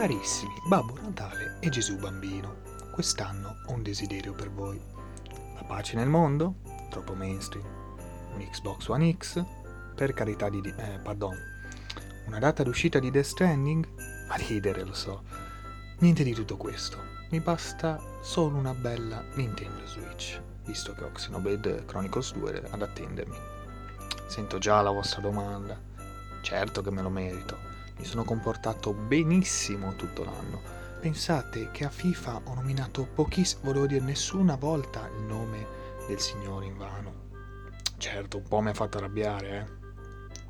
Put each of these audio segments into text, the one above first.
Carissimi Babbo Natale e Gesù Bambino, quest'anno ho un desiderio per voi. La pace nel mondo? Troppo mainstream. Un Xbox One X? Per carità di una data d'uscita di Death Stranding? A ridere, lo so. Niente di tutto questo. Mi basta solo una bella Nintendo Switch, visto che ho Xenoblade Chronicles 2 ad attendermi. Sento già la vostra domanda. Certo che me lo merito. Mi sono comportato benissimo tutto l'anno. Pensate che a FIFA ho nominato nessuna volta il nome del Signore in vano. Certo, un po' mi ha fatto arrabbiare,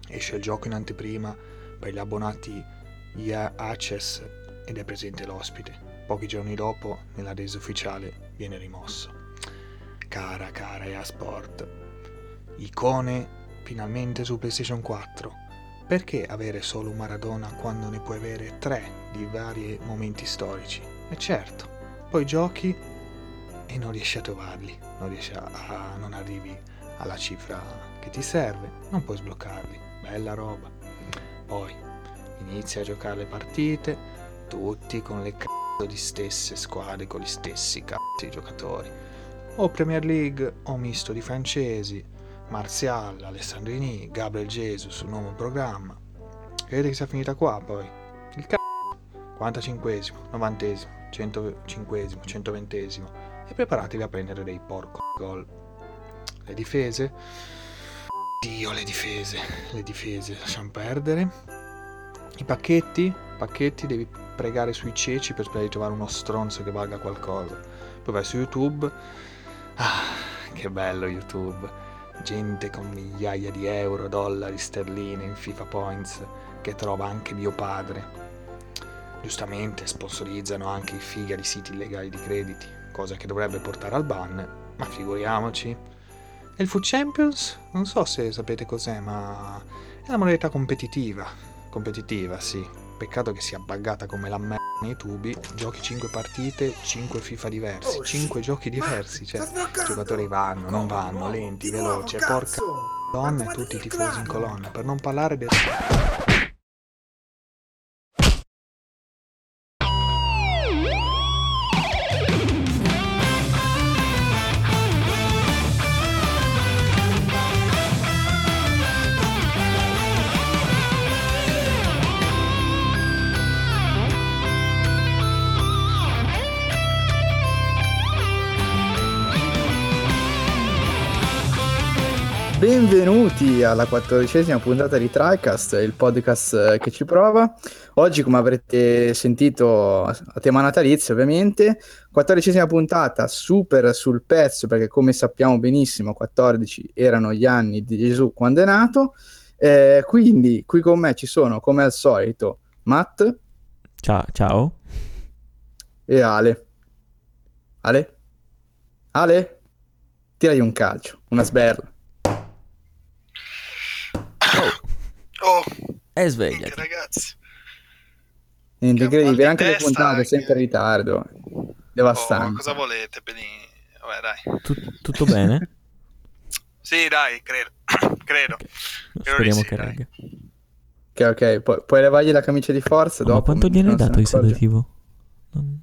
Esce il gioco in anteprima per gli abbonati EA Access ed è presente l'ospite. Pochi giorni dopo, nella resa ufficiale, viene rimosso. Cara EA Sport. Icone finalmente su PlayStation 4. Perché avere solo Maradona quando ne puoi avere 3 di vari momenti storici? E certo, poi giochi e non riesci a trovarli, non arrivi alla cifra che ti serve, non puoi sbloccarli, bella roba. Poi inizi a giocare le partite, tutti con le c***o di stesse squadre, con gli stessi c***o di giocatori. O Premier League, o misto di francesi, Martial, Alessandrini, Gabriel Jesus, un nuovo programma. Vedete che sia finita qua poi. Il c***o, 45esimo, 90esimo, 105esimo, 120esimo. E preparatevi a prendere dei porco gol. Le difese? Dio, le difese, lasciamo perdere. I pacchetti devi pregare sui ceci per sperare di trovare uno stronzo che valga qualcosa. Poi vai su YouTube. Ah, che bello YouTube. Gente con migliaia di euro, dollari, sterline in FIFA Points che trova anche mio padre. Giustamente sponsorizzano anche i figa di siti illegali di crediti, cosa che dovrebbe portare al ban, ma figuriamoci. E il Food Champions? Non so se sapete cos'è, ma è una modalità competitiva. Competitiva, sì. Peccato che sia buggata come la merda nei tubi. Giochi 5 partite, 5 FIFA diversi, 5 giochi diversi, cioè i giocatori vanno, non vanno, lenti, veloci, porca donna e tutti i tifosi in colonna, per non parlare del... Benvenuti alla 14ª puntata di TriCast, il podcast che ci prova. Oggi, come avrete sentito, a tema natalizio ovviamente, 14ª puntata super sul pezzo, perché come sappiamo benissimo 14 erano gli anni di Gesù quando è nato, quindi qui con me ci sono, come al solito, Matt. Ciao. E Ale. Ale? Tiragli un calcio, una sberla. Oh, è svegliati ragazzi, incredibile, anche le puntate anche... sempre in ritardo, devastante. Oh, cosa volete? Vabbè, dai. Tutto bene? Sì, dai, credo. Speriamo che regga. Ok, puoi levargli la camicia di forza dopo. Ma quanto gliene hai dato di sedativo?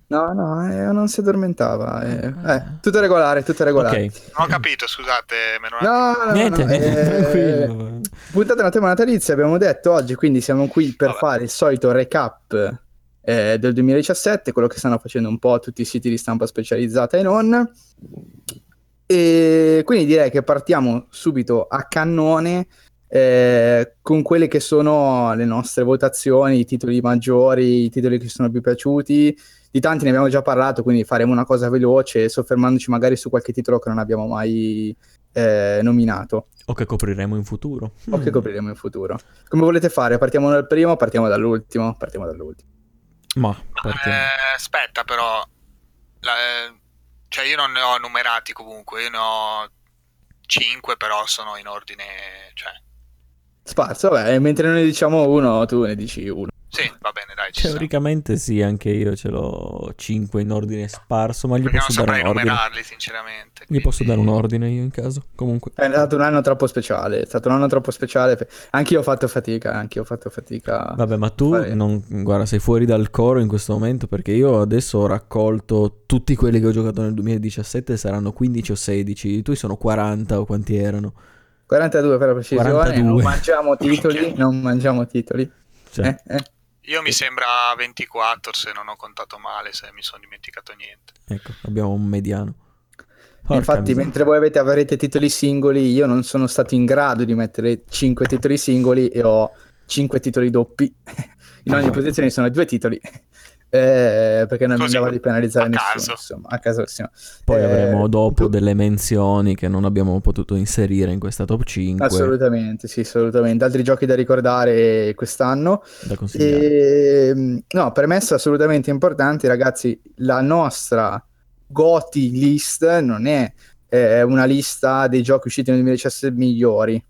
No, non si addormentava. Tutto regolare. Okay. Non ho capito, scusate. Niente. Puntata una tema natalizia, abbiamo detto oggi, quindi siamo qui per fare il solito recap del 2017, quello che stanno facendo un po' tutti i siti di stampa specializzata e non. E quindi direi che partiamo subito a cannone con quelle che sono le nostre votazioni, i titoli maggiori, i titoli che sono più piaciuti. Di tanti ne abbiamo già parlato, quindi faremo una cosa veloce, soffermandoci magari su qualche titolo che non abbiamo mai nominato. O che copriremo in futuro. Come volete fare? Partiamo dal primo o partiamo dall'ultimo? Aspetta però, io non ne ho numerati comunque, io ne ho 5 però sono in ordine, sparso, mentre noi diciamo uno, tu ne dici uno. Sì, va bene, dai, ci teoricamente sì, anche io ce l'ho 5 in ordine sparso, ma gli posso dare un ordine. Sinceramente. Quindi... Gli posso dare un ordine io in caso, comunque. È stato un anno troppo speciale, Anch'io ho fatto fatica, Vabbè, ma tu non guarda, sei fuori dal coro in questo momento, perché io adesso ho raccolto tutti quelli che ho giocato nel 2017, saranno 15 o 16, tu sono 40 o quanti erano? 42 per la precisione, 42. Non mangiamo titoli, Cioè. Io mi sembra 24 se non ho contato male, se mi sono dimenticato niente. Ecco, abbiamo un mediano. Infatti, mentre voi avrete titoli singoli, io non sono stato in grado di mettere 5 titoli singoli e ho 5 titoli doppi. In ogni posizione sono 2 titoli. Perché non mi andava di penalizzare a nessuno, caso. Insomma, a caso, sì. Poi avremo dopo delle menzioni che non abbiamo potuto inserire in questa top 5. Assolutamente, sì, assolutamente. Altri giochi da ricordare quest'anno. Da consigliare. No, premessa assolutamente importante, ragazzi, la nostra GOTY list non è una lista dei giochi usciti nel 2017 migliori.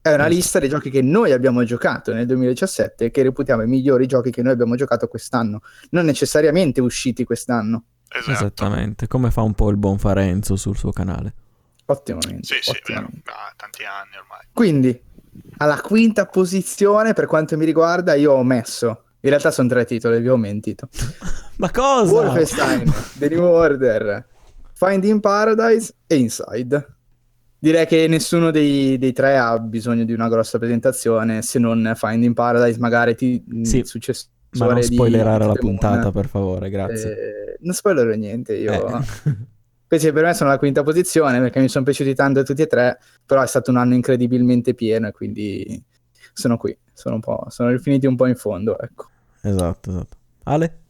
È una lista dei giochi che noi abbiamo giocato nel 2017 e che reputiamo i migliori giochi che noi abbiamo giocato quest'anno, non necessariamente usciti quest'anno. Esatto. Esattamente, come fa un po' il buon Farenzo sul suo canale. Ottimamente. Sì, sì, ottimamente. Vero. Ah, tanti anni ormai. Quindi, alla quinta posizione, per quanto mi riguarda, io ho messo... In realtà sono 3 titoli, vi ho mentito. Ma cosa? Wolfenstein, The New Order, Finding Paradise e Inside. Direi che nessuno dei 3 ha bisogno di una grossa presentazione, se non Finding Paradise, magari successore. Ma non spoilerare la puntata, per favore, grazie. Non spoilerò niente, io. Invece per me sono alla quinta posizione, perché mi sono piaciuti tanto tutti e 3, però è stato un anno incredibilmente pieno e quindi sono qui, sono rifiniti un po' in fondo, ecco. Esatto. Ale?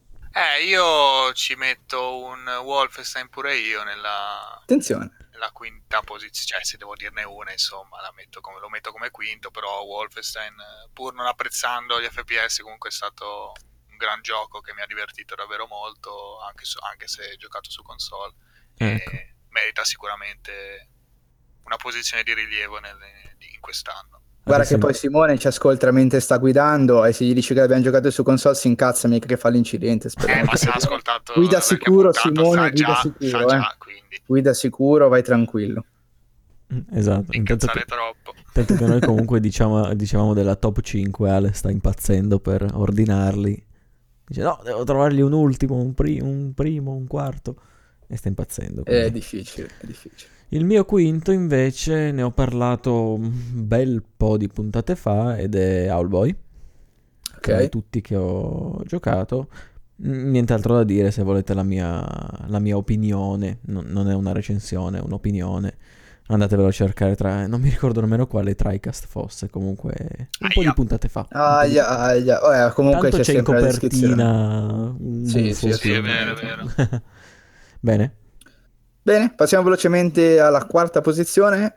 Io ci metto un Wolfenstein pure io nella... Attenzione. La quinta posizione, cioè se devo dirne una, insomma, lo metto come quinto, però Wolfenstein, pur non apprezzando gli FPS, comunque è stato un gran gioco che mi ha divertito davvero molto, anche se giocato su console, ecco. E merita sicuramente una posizione di rilievo in quest'anno. Guarda che poi Simone ci ascolta mentre sta guidando e se gli dici che l'abbiamo giocato su console si incazza, mica che fa l'incidente. Ma se ha ascoltato... Guida sicuro, Simone, guida sicuro, vai tranquillo. Esatto. Incazzare troppo. Tanto che noi comunque dicevamo della top 5, Ale sta impazzendo per ordinarli. Dice no, devo trovargli un ultimo, un primo, un quarto. E sta impazzendo. Quindi. È difficile. Il mio quinto invece ne ho parlato un bel po' di puntate fa ed è Owlboy, okay. Tutti che ho giocato, nient'altro da dire. Se volete la mia opinione, non è una recensione, è un'opinione, andatevelo a cercare tra, non mi ricordo nemmeno quale TriCast fosse, comunque un po' di puntate fa. Comunque tanto c'è in copertina un sì, è vero, è vero. Bene, passiamo velocemente alla quarta posizione.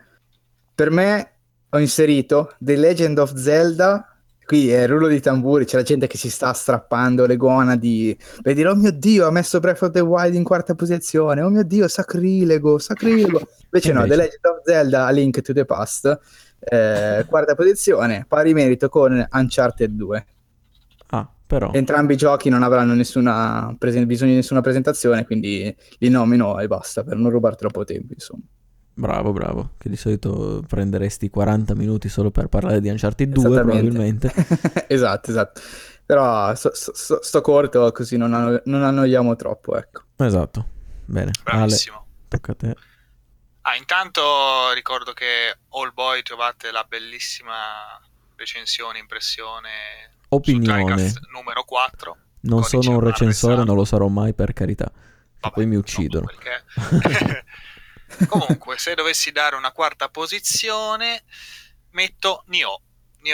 Per me ho inserito The Legend of Zelda. Qui è il rullo di tamburi, c'è la gente che si sta strappando le gonadi per dire oh mio Dio, ha messo Breath of the Wild in quarta posizione, oh mio Dio, sacrilego. Invece no, The Legend of Zelda, A Link to the Past, quarta posizione, pari merito con Uncharted 2. Però. Entrambi i giochi non avranno bisogno di nessuna presentazione, quindi li nomino e basta, per non rubar troppo tempo, insomma. Bravo, che di solito prenderesti 40 minuti solo per parlare di Uncharted 2, probabilmente. esatto, però sto corto così non annoiamo troppo, ecco. Esatto, bene. Bravissimo. Ale, tocca a te. Intanto ricordo che Owlboy trovate la bellissima recensione, impressione... Opinione numero 4. Non sono un recensore, non lo sarò mai, per carità. Vabbè, poi mi uccidono. Comunque, se dovessi dare una quarta posizione, metto Nioh. Ne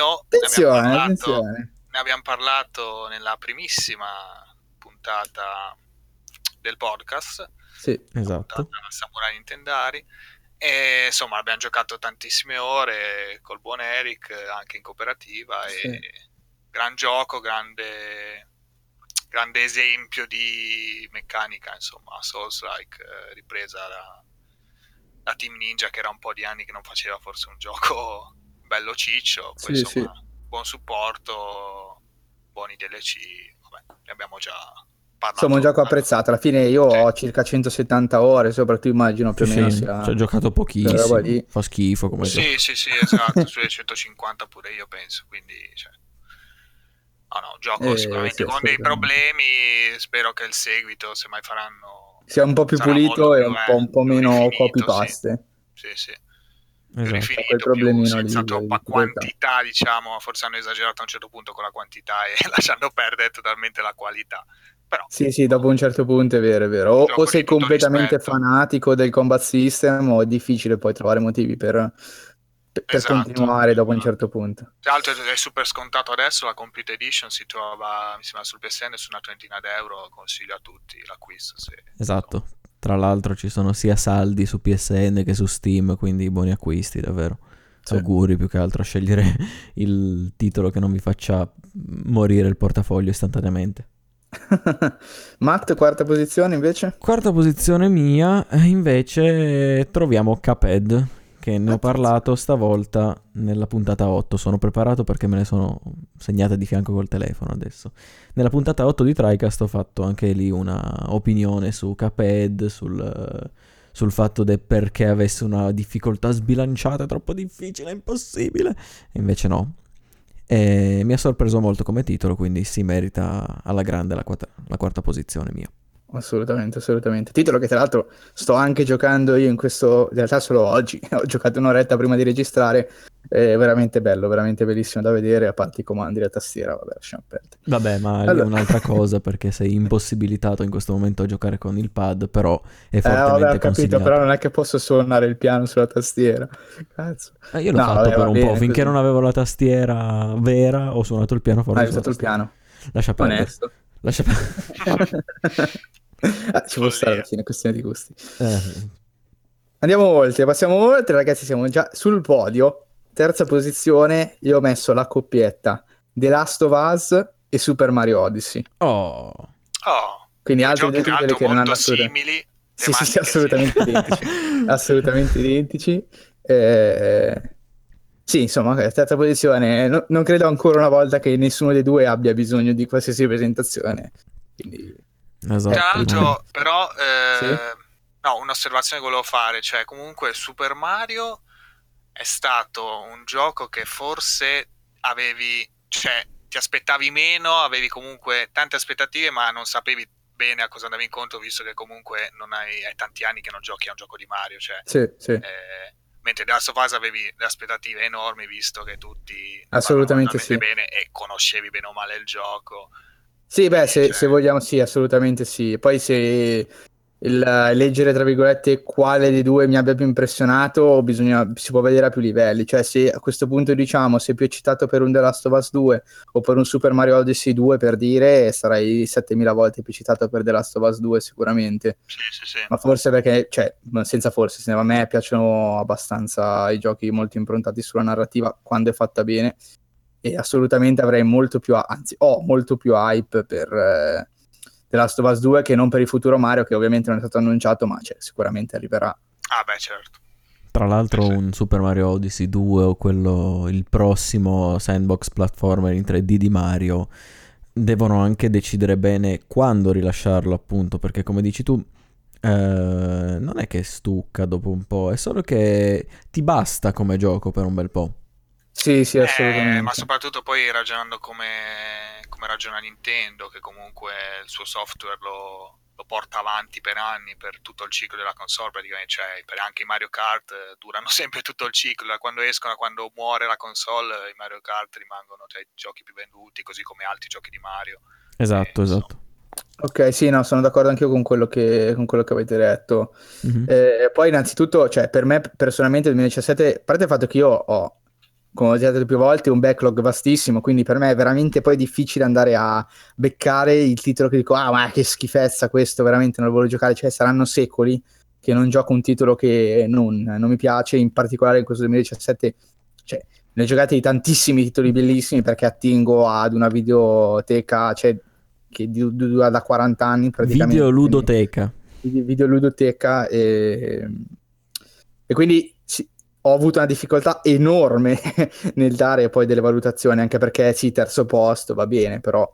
abbiamo parlato nella primissima puntata del podcast. Sì, esatto. Samurai Nintendari. E insomma, abbiamo giocato tantissime ore col buon Eric, anche in cooperativa. Sì. Gran gioco, grande esempio di meccanica, insomma, Souls-like, ripresa da Team Ninja, che era un po' di anni che non faceva forse un gioco bello ciccio, poi buon supporto, buoni DLC, vabbè, ne abbiamo già parlato. Insomma, un gioco apprezzato. Alla fine io ho circa 170 ore, soprattutto immagino più o meno sia... Ci ho giocato pochissimo, fa schifo come sì, esatto, sulle 150 pure io penso, quindi... Cioè... No, gioco sicuramente con dei problemi, spero che il seguito, se mai faranno... Sia un po' più pulito e un po' meno copypaste. Sì. Esatto. Rifinito più, senza troppa quantità, diciamo, forse hanno esagerato a un certo punto con la quantità e lasciando perdere totalmente la qualità. Però, sì, dopo un certo punto è vero. O sei completamente fanatico del combat system o è difficile poi trovare motivi per continuare dopo un certo punto. Tra l'altro è super scontato adesso, la Complete Edition si trova, mi sembra, sul PSN su una €30, consiglio a tutti l'acquisto. Se... Esatto, tra l'altro ci sono sia saldi su PSN che su Steam, quindi buoni acquisti davvero. Sì. Auguri più che altro a scegliere il titolo che non vi faccia morire il portafoglio istantaneamente. Matt, quarta posizione invece? Quarta posizione mia, invece troviamo Caped, che ne ho parlato stavolta nella puntata 8, sono preparato perché me ne sono segnata di fianco col telefono adesso. Nella puntata 8 di TriCast ho fatto anche lì una opinione su Cuphead, sul fatto del perché avesse una difficoltà sbilanciata, troppo difficile, impossibile, e invece no. E mi ha sorpreso molto come titolo, quindi si merita alla grande la quarta posizione mia. Assolutamente. Titolo che tra l'altro sto anche giocando io in realtà solo oggi, ho giocato un'oretta prima di registrare, è veramente bello, veramente bellissimo da vedere, a parte i comandi, la tastiera, vabbè, lasciamo perdere. Vabbè, ma allora... è un'altra cosa, perché sei impossibilitato in questo momento a giocare con il pad, però è fortemente vabbè, ho capito, però non è che posso suonare il piano sulla tastiera, cazzo. Io l'ho fatto per un po', finché non avevo la tastiera vera ho suonato il piano. Hai usato il piano? Lascia perdere. Onesto. Ci può stare alla fine, questione di gusti. Passiamo oltre, ragazzi, siamo già sul podio. Terza posizione, io ho messo la coppietta The Last of Us e Super Mario Odyssey. Quindi altri due titoli che non hanno simili. Sì, assolutamente identici. Sì, insomma, terza posizione. No, non credo ancora una volta che nessuno dei due abbia bisogno di qualsiasi presentazione. Quindi... Esatto. Tra l'altro, però, un'osservazione che volevo fare. Cioè, comunque, Super Mario è stato un gioco che forse ti aspettavi meno, avevi comunque tante aspettative, ma non sapevi bene a cosa andavi incontro, visto che comunque hai tanti anni che non giochi a un gioco di Mario. Cioè, sì. Mentre nella sua fase avevi le aspettative enormi, visto che tutti assolutamente sì bene e conoscevi bene o male il gioco. Sì, beh, se vogliamo sì, assolutamente sì. Poi se leggere tra virgolette quale dei due mi abbia più impressionato, si può vedere a più livelli. Cioè, se a questo punto diciamo sei più eccitato per un The Last of Us 2 o per un Super Mario Odyssey 2, per dire, sarai 7000 volte più eccitato per The Last of Us 2 sicuramente. Sì. Ma forse perché, cioè, senza forse, a me piacciono abbastanza i giochi molto improntati sulla narrativa quando è fatta bene. E assolutamente avrei molto più hype per The Last of Us 2 che non per il futuro Mario, che ovviamente non è stato annunciato, ma sicuramente arriverà. Ah beh, certo. Tra l'altro un Super Mario Odyssey 2 o il prossimo sandbox platformer in 3D di Mario devono anche decidere bene quando rilasciarlo, appunto, perché come dici tu non è che stucca dopo un po', è solo che ti basta come gioco per un bel po'. Sì, assolutamente. Ma soprattutto poi ragionando come ragiona Nintendo, che comunque il suo software lo porta avanti per anni, per tutto il ciclo della console praticamente, cioè per anche i Mario Kart durano sempre tutto il ciclo, da quando escono a quando muore la console, i Mario Kart rimangono tra i giochi più venduti, così come altri giochi di Mario. Esatto. Ok, sì, no, sono d'accordo anche io con quello che avete detto. Mm-hmm. Poi innanzitutto, cioè per me personalmente il 2017, a parte il fatto che io ho, come ho detto più volte, un backlog vastissimo, quindi per me è veramente poi difficile andare a beccare il titolo che dico ma che schifezza questo, veramente non lo voglio giocare, cioè saranno secoli che non gioco un titolo che non mi piace, in particolare in questo 2017, cioè ne ho giocati tantissimi titoli bellissimi, perché attingo ad una videoteca, cioè che da 40 anni praticamente. Videoludoteca. E quindi ho avuto una difficoltà enorme nel dare poi delle valutazioni, anche perché sì, terzo posto va bene, però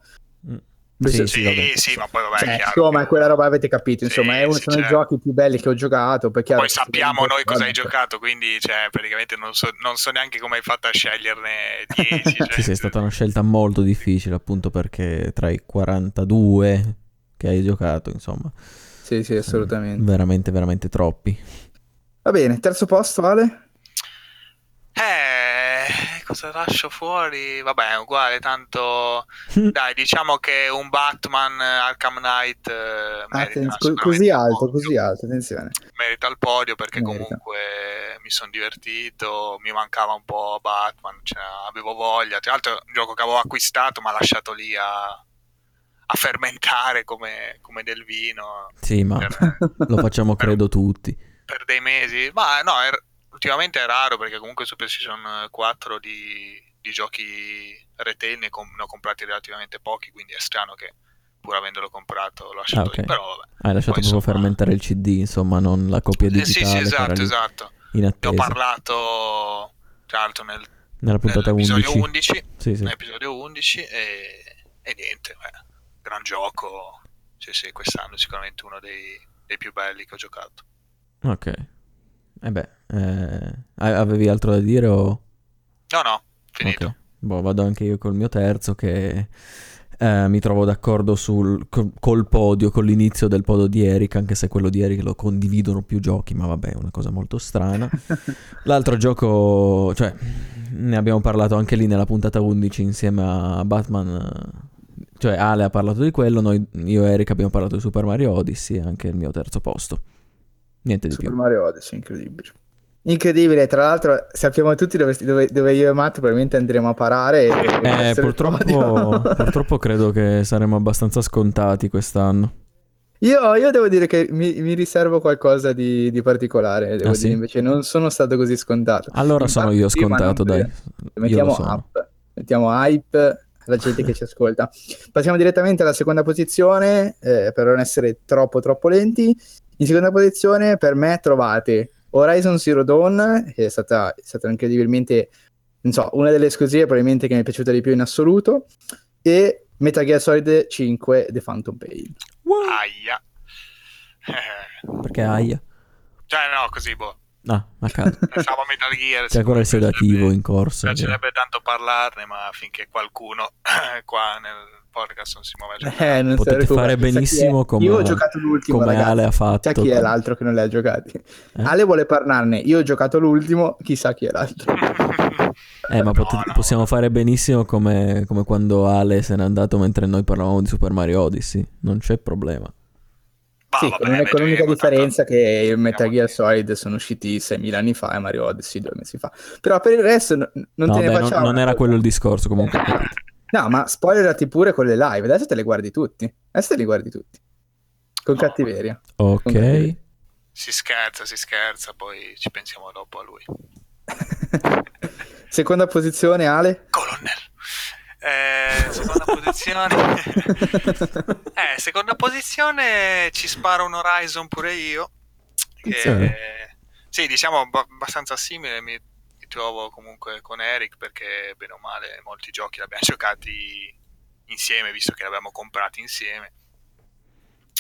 sì, ma poi vabbè, cioè, chiaro, insomma è quella roba, avete capito, insomma è uno dei giochi più belli che ho giocato, perché poi sappiamo noi cosa hai giocato, quindi cioè, praticamente non so neanche come hai fatto a sceglierne 10 cioè. Sì, è stata una scelta molto difficile, appunto perché tra i 42 che hai giocato, insomma sì assolutamente, veramente troppi. Va bene, terzo posto, Ale? Cosa lascio fuori? Vabbè, uguale, tanto dai, diciamo che un Batman Arkham Knight merita così alto, attenzione. Merita il podio perché comunque mi sono divertito, mi mancava un po' Batman, cioè, avevo voglia, tra l'altro è un gioco che avevo acquistato ma lasciato lì a fermentare come del vino. Sì, ma lo facciamo credo tutti. Per dei mesi, ma no, ultimamente è raro perché comunque su PlayStation 4 di giochi retail ne ho comprati relativamente pochi, quindi è strano che pur avendolo comprato l'ho lasciato lì, però vabbè. Hai lasciato proprio fermentare il CD, insomma, non la copia digitale. Sì, esatto. Ne ho parlato tra l'altro nella puntata 11. Sì. Nell'episodio 11 e niente, gran gioco. Sì, quest'anno è sicuramente uno dei più belli che ho giocato. Ok, avevi altro da dire o? No, finito. Okay. Vado anche io col mio terzo, che mi trovo d'accordo col podio, con l'inizio del podio di Eric, anche se quello di Eric lo condividono più giochi, ma vabbè, è una cosa molto strana. L'altro gioco, cioè, ne abbiamo parlato anche lì nella puntata 11 insieme a Batman, cioè Ale ha parlato di quello, io e Eric abbiamo parlato di Super Mario Odyssey, anche il mio terzo posto. Niente di Super più. Mario Odyssey, incredibile, tra l'altro sappiamo tutti dove io e Matt probabilmente andremo a parare e purtroppo credo che saremo abbastanza scontati quest'anno. Io devo dire che mi riservo qualcosa di particolare, devo dire, invece non sono stato così scontato. Allora sono io scontato, dai. Mettiamo hype alla gente che ci ascolta. Passiamo direttamente alla seconda posizione, per non essere troppo lenti. In seconda posizione per me trovate Horizon Zero Dawn, che è stata incredibilmente, non so, una delle esclusive probabilmente che mi è piaciuta di più in assoluto, e Metal Gear Solid 5 The Phantom Pain. Wow. Aia. Perché aia? Cioè no, così boh. No, a caso. Pensavo a Metal Gear. C'è ancora il sedativo in corso. Mi piacerebbe tanto parlarne, ma finché qualcuno qua nel podcast non si muove. Non potete fare benissimo come io ho giocato l'ultimo, come ragazzi, Ale ha fatto. Chissà chi è l'altro che non le ha giocati. Ale vuole parlarne, io ho giocato l'ultimo, chissà chi è l'altro. Ma possiamo fare benissimo come quando Ale se n'è andato mentre noi parlavamo di Super Mario Odyssey, non c'è problema. Sì, con l'unica differenza che Metal Gear Solid sono usciti 6.000 anni fa e Mario Odyssey 2 mesi fa. Però per il resto non era quello il discorso comunque. No, ma spoilerati pure con le live, adesso te le guardi tutti. Con cattiveria. Ok. Si scherza, poi ci pensiamo dopo a lui. Seconda posizione, Ale? Colonnello. Seconda posizione ci sparo un Horizon pure io che, sì, diciamo abbastanza simile, mi trovo comunque con Eric perché bene o male molti giochi li abbiamo giocati insieme visto che li abbiamo comprati insieme,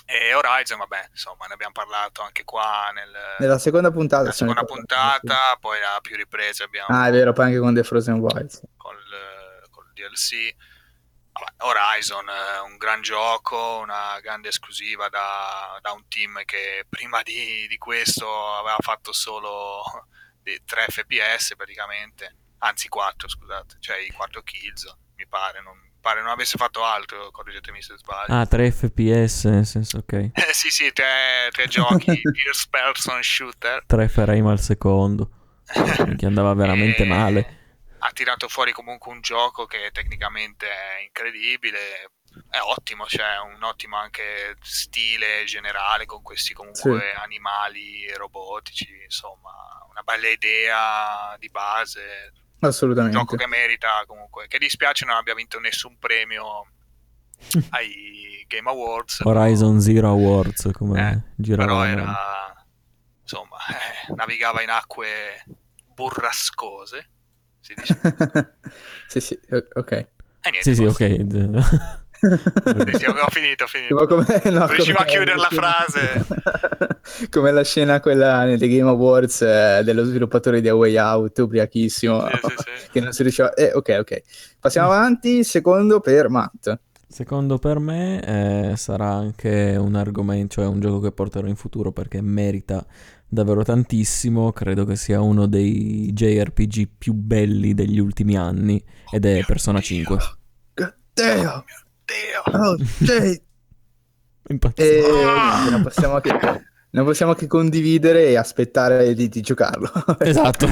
e Horizon vabbè insomma ne abbiamo parlato anche qua nella seconda puntata, poi a più riprese abbiamo è vero, poi anche con The Frozen Wilds, con DLC. Horizon, un gran gioco, una grande esclusiva da un team che prima di questo aveva fatto solo 3 FPS praticamente, anzi 4 scusate, cioè i 4 kills mi pare, non avesse fatto altro, correggetemi se sbaglio. 3 FPS nel senso, ok. Sì, 3 giochi first person shooter, 3 frame al secondo che andava veramente male. Ha tirato fuori comunque un gioco che tecnicamente è incredibile, è ottimo, cioè un ottimo anche stile generale con questi comunque animali robotici, insomma una bella idea di base, assolutamente un gioco che merita comunque, che dispiace non abbia vinto nessun premio ai Game Awards Horizon Zero Awards come girava, però era insomma navigava in acque borrascose, si dice. Sì, sì, ok. Niente, sì, sì, ok. Sì, ho finito. Riuscivo a chiudere la frase. Come la scena quella nei Game Awards dello sviluppatore di A Way Out, ubriachissimo, sì. Che non si riusciva. Ok. Passiamo avanti. Secondo per Matt. Secondo per me sarà anche un argomento, cioè un gioco che porterò in futuro perché merita davvero tantissimo. Credo che sia uno dei JRPG più belli degli ultimi anni ed è Persona 5. Gatteo! Non possiamo che condividere e aspettare di giocarlo. Esatto.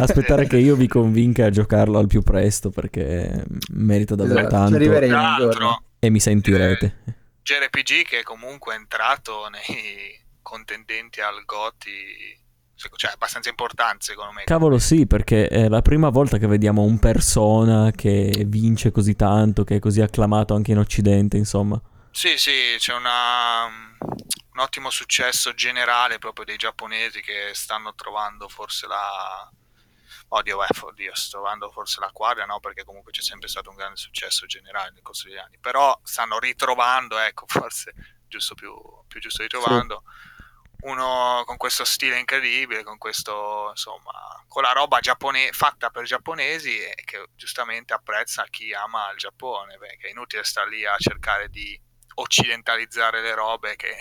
Aspettare che io vi convinca a giocarlo al più presto perché merita davvero tanto. Arriveremo e mi sentirete. JRPG che è comunque entrato nei contendenti al GOTY, cioè abbastanza importante secondo me. Cavolo sì, perché è la prima volta che vediamo un Persona che vince così tanto, che è così acclamato anche in occidente, insomma. Sì, c'è un ottimo successo generale proprio dei giapponesi che stanno trovando forse la... sto trovando forse la quadra, no? Perché comunque c'è sempre stato un grande successo generale nel corso degli anni, però stanno ritrovando, ecco, forse giusto più giusto ritrovando, sì. Uno con questo stile incredibile, con questo, insomma, con la roba fatta per giapponesi e che giustamente apprezza chi ama il Giappone, perché è inutile stare lì a cercare di occidentalizzare le robe che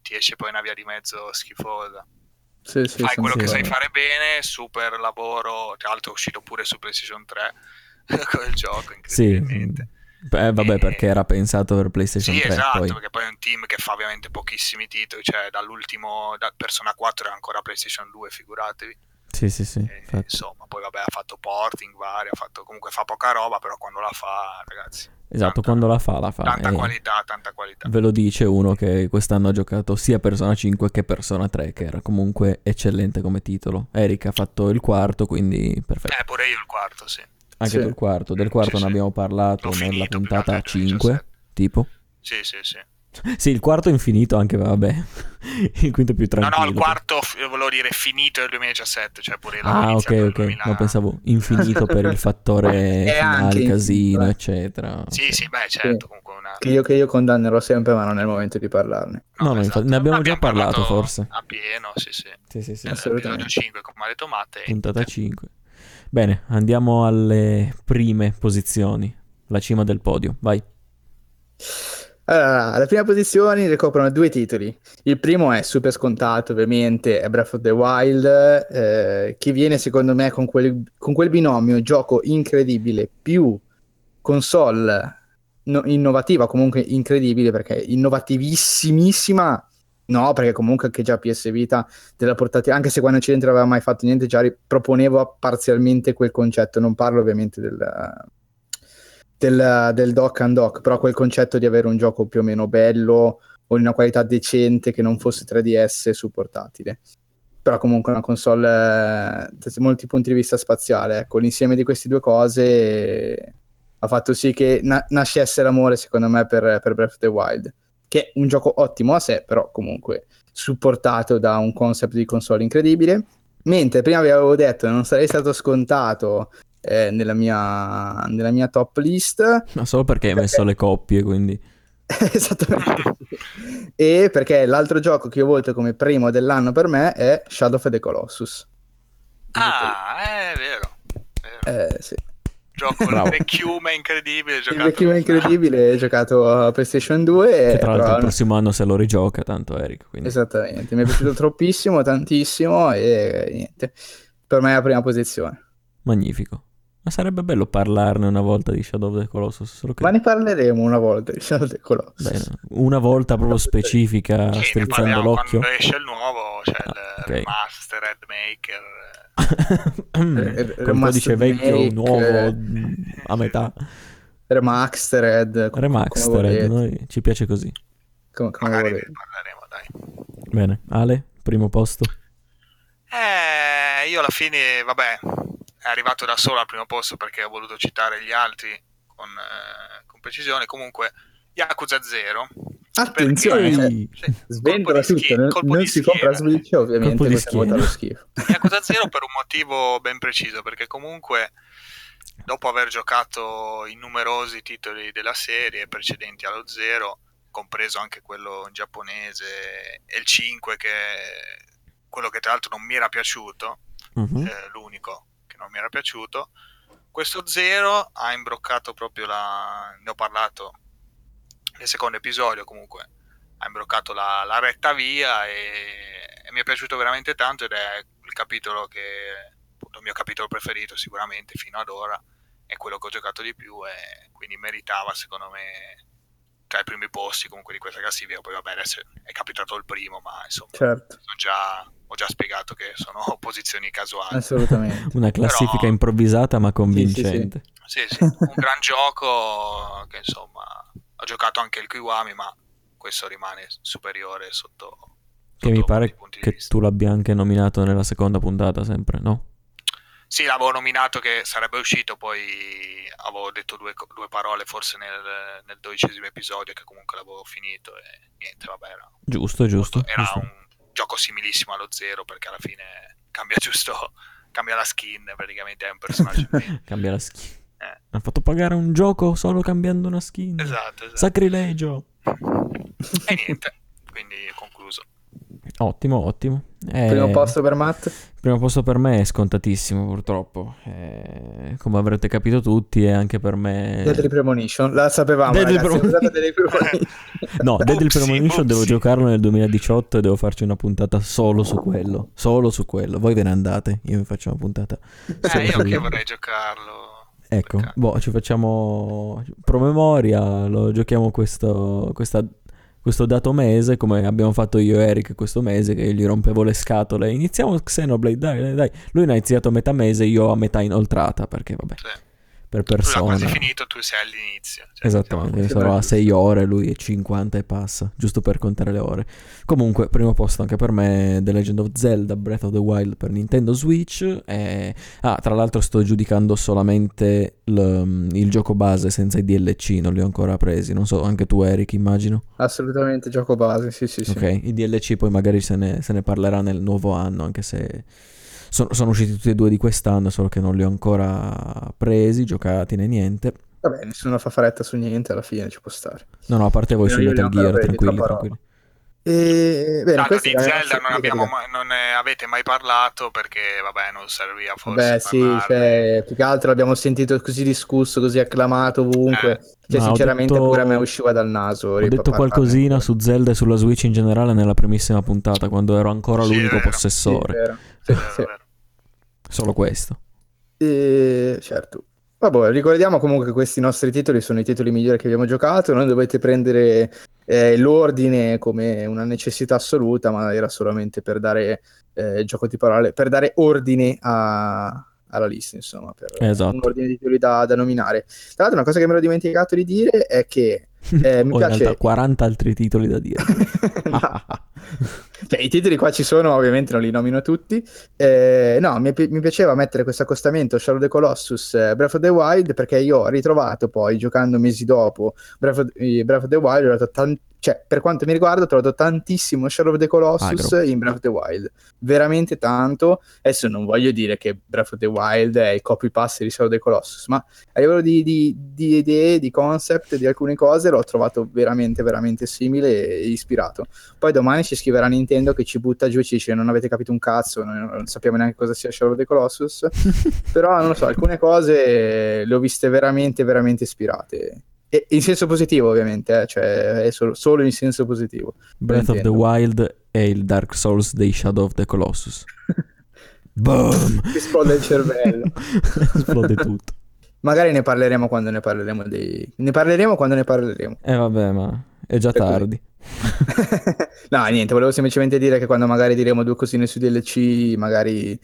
ti esce poi una via di mezzo schifosa. Sì, fai quello che sai fare bene, super lavoro, tra l'altro è uscito pure su PlayStation 3 con il gioco, incredibilmente. Sì. Vabbè, perché era pensato per PlayStation 3. Sì, esatto, poi. Perché poi è un team che fa ovviamente pochissimi titoli, cioè dall'ultimo Persona 4 era ancora PlayStation 2, figuratevi. Sì. E, insomma, poi vabbè, ha fatto porting vari, comunque fa poca roba, però quando la fa, ragazzi. Esatto, quando la fa. Tanta qualità. Ve lo dice uno che quest'anno ha giocato sia Persona 5 che Persona 3, che era comunque eccellente come titolo. Eric ha fatto il quarto, quindi perfetto. Pure io il quarto, sì. Anche sì. Del quarto sì. Ne abbiamo parlato nella puntata 5, tipo. Sì. Sì, il quarto è infinito anche, vabbè. Il quinto è più tranquillo. No, il quarto, volevo dire, finito nel 2017, cioè pure la ok. 2000... No, pensavo infinito per il fattore finale, casino, eccetera. Sì, beh, certo, comunque una... Che io condannerò sempre, ma non è il momento di parlarne. No, esatto. Ne abbiamo già parlato forse. A pieno, sì. Sì, assolutamente. 5, come ha detto Matte. Puntata 5. Bene, andiamo alle prime posizioni, la cima del podio, vai. Allora, la prima posizione ricoprono due titoli. Il primo è super scontato, ovviamente, è Breath of the Wild, che viene secondo me con quel binomio gioco incredibile più console innovativa, comunque incredibile, perché innovativissimissima. No, perché comunque anche già PS Vita della portativa, anche se qua in Occidente non aveva mai fatto niente, già riproponevo parzialmente quel concetto. Non parlo ovviamente del dock and dock, però quel concetto di avere un gioco più o meno bello o in una qualità decente che non fosse 3DS su portatile, però comunque una console da molti punti di vista spaziale. Ecco, l'insieme di queste due cose ha fatto sì che nascesse l'amore, secondo me, per Breath of the Wild, che è un gioco ottimo a sé, però comunque supportato da un concept di console incredibile. Mentre prima vi avevo detto non sarei stato scontato nella mia top list. Ma solo perché hai messo le coppie, quindi. Esattamente. E perché l'altro gioco che ho volto come primo dell'anno per me è Shadow of the Colossus. È vero. Sì. Gioco vecchiume incredibile, giocato a PlayStation 2. Che tra l'altro il prossimo anno se lo rigioca tanto Eric, quindi. Esattamente, mi è piaciuto tantissimo e niente, per me è la prima posizione. Magnifico, ma sarebbe bello parlarne una volta di Shadow of the Colossus, solo che... Ma ne parleremo una volta di Shadow of the Colossus. Bene, una volta proprio specifica, sì, strizzando l'occhio. Quando esce il nuovo, cioè il Mastered Maker... Come codice vecchio, make, nuovo, a metà Remastered, noi ci piace così. Come parleremo, dai. Bene, Ale, primo posto. Io alla fine, vabbè, è arrivato da solo al primo posto perché ho voluto citare gli altri con precisione. Comunque Yakuza Zero Attenzione, svendola tutto, non si compra Switch, ovviamente possiamo votare lo schifo. Yakuza Zero per un motivo ben preciso, perché comunque dopo aver giocato i numerosi titoli della serie precedenti allo Zero, compreso anche quello in giapponese e il 5, che quello che tra l'altro non mi era piaciuto, l'unico che non mi era piaciuto, questo Zero ha imbroccato proprio la... ne ho parlato nel secondo episodio, comunque ha imbroccato la retta via e mi è piaciuto veramente tanto, ed è il capitolo che appunto, il mio capitolo preferito sicuramente fino ad ora, è quello che ho giocato di più e quindi meritava secondo me tra i primi posti comunque di questa classifica. Poi vabbè, adesso è capitato il primo, ma insomma certo. Ho già spiegato che sono posizioni casuali, assolutamente una classifica però... improvvisata ma convincente. Sì. Un gran gioco che insomma ho giocato anche il Kiwami, ma questo rimane superiore sotto che mi pare che tu l'abbia anche nominato nella seconda puntata, sempre, no? Sì, l'avevo nominato che sarebbe uscito, poi avevo detto due parole forse nel 12° episodio che comunque l'avevo finito e niente, vabbè, era giusto. Un gioco similissimo allo Zero, perché alla fine cambia la skin, praticamente è un personaggio cambia la skin. Hanno fatto pagare un gioco solo cambiando una skin. Esatto. Sacrilegio. E niente, quindi concluso. Ottimo. Primo posto per Matt? Primo posto per me è scontatissimo, purtroppo. Come avrete capito tutti, è anche per me... Deadly Premonition, la sapevamo, Deadly Premonition. No, Deadly Premonition devo giocarlo nel 2018 e devo farci una puntata solo su quello. Voi ve ne andate, io vi faccio una puntata. Io che vorrei giocarlo. Ecco, ci facciamo promemoria, lo giochiamo questo dato mese, come abbiamo fatto io e Eric questo mese, che gli rompevo le scatole. Iniziamo Xenoblade, dai. Lui ne ha iniziato a metà mese, io a metà inoltrata, perché vabbè, sì. Per persona. Tu l'ha quasi finito, tu sei all'inizio. Cioè, esattamente, io sarò a 6 ore, lui è 50 e passa, giusto per contare le ore. Comunque, primo posto anche per me, The Legend of Zelda, Breath of the Wild per Nintendo Switch. Tra l'altro sto giudicando solamente il gioco base, senza i DLC, non li ho ancora presi. Non so, anche tu Eric, immagino? Assolutamente, gioco base, sì. Ok, i DLC poi magari se ne parlerà nel nuovo anno, anche se... Sono usciti tutti e due di quest'anno, solo che non li ho ancora presi, giocati né niente. Vabbè, nessuno fa fretta su niente, alla fine ci può stare. No, a parte voi su Metal Gear, tranquilli. Bene, di Zelda non ne avete mai parlato perché, vabbè, non serviva forse. Beh, sì, cioè, più che altro l'abbiamo sentito così discusso, così acclamato ovunque. Cioè, sinceramente detto... pure a me usciva dal naso. Ho detto qualcosina su Zelda e sulla Switch in generale nella primissima puntata, quando ero ancora l'unico possessore. Sì, vero. Solo questo. Certo. Vabbè, ricordiamo comunque che questi nostri titoli sono i titoli migliori che abbiamo giocato. Non dovete prendere l'ordine come una necessità assoluta, ma era solamente per dare gioco di parole, per dare ordine alla lista, insomma, per esatto. Un ordine di titoli da nominare. Tra l'altro una cosa che me l'ho dimenticato di dire è che mi piace... in realtà 40 altri titoli da dire. Cioè, i titoli qua ci sono, ovviamente non li nomino tutti. Mi piaceva mettere questo accostamento Shadow of the Colossus, Breath of the Wild, perché io ho ritrovato poi, giocando mesi dopo, Breath of the Wild, per quanto mi riguarda ho trovato tantissimo Shadow of the Colossus in Breath of the Wild, veramente tanto. Adesso non voglio dire che Breath of the Wild è il copy paste di Shadow of the Colossus, ma a livello di idee, di concept, di alcune cose l'ho trovato veramente veramente simile e ispirato. Poi domani ci scriverà Nintendo che ci butta giù, ci dice non avete capito un cazzo, non sappiamo neanche cosa sia Shadow of the Colossus. Però non lo so, alcune cose le ho viste veramente veramente ispirate. E in senso positivo, ovviamente, cioè è solo in senso positivo. Breath of the Wild è il Dark Souls dei Shadow of the Colossus. Boom! Esplode il cervello. Esplode tutto. Magari ne parleremo quando ne parleremo. Vabbè, ma è già tardi. No, niente, volevo semplicemente dire che quando magari diremo due cosine su DLC, magari...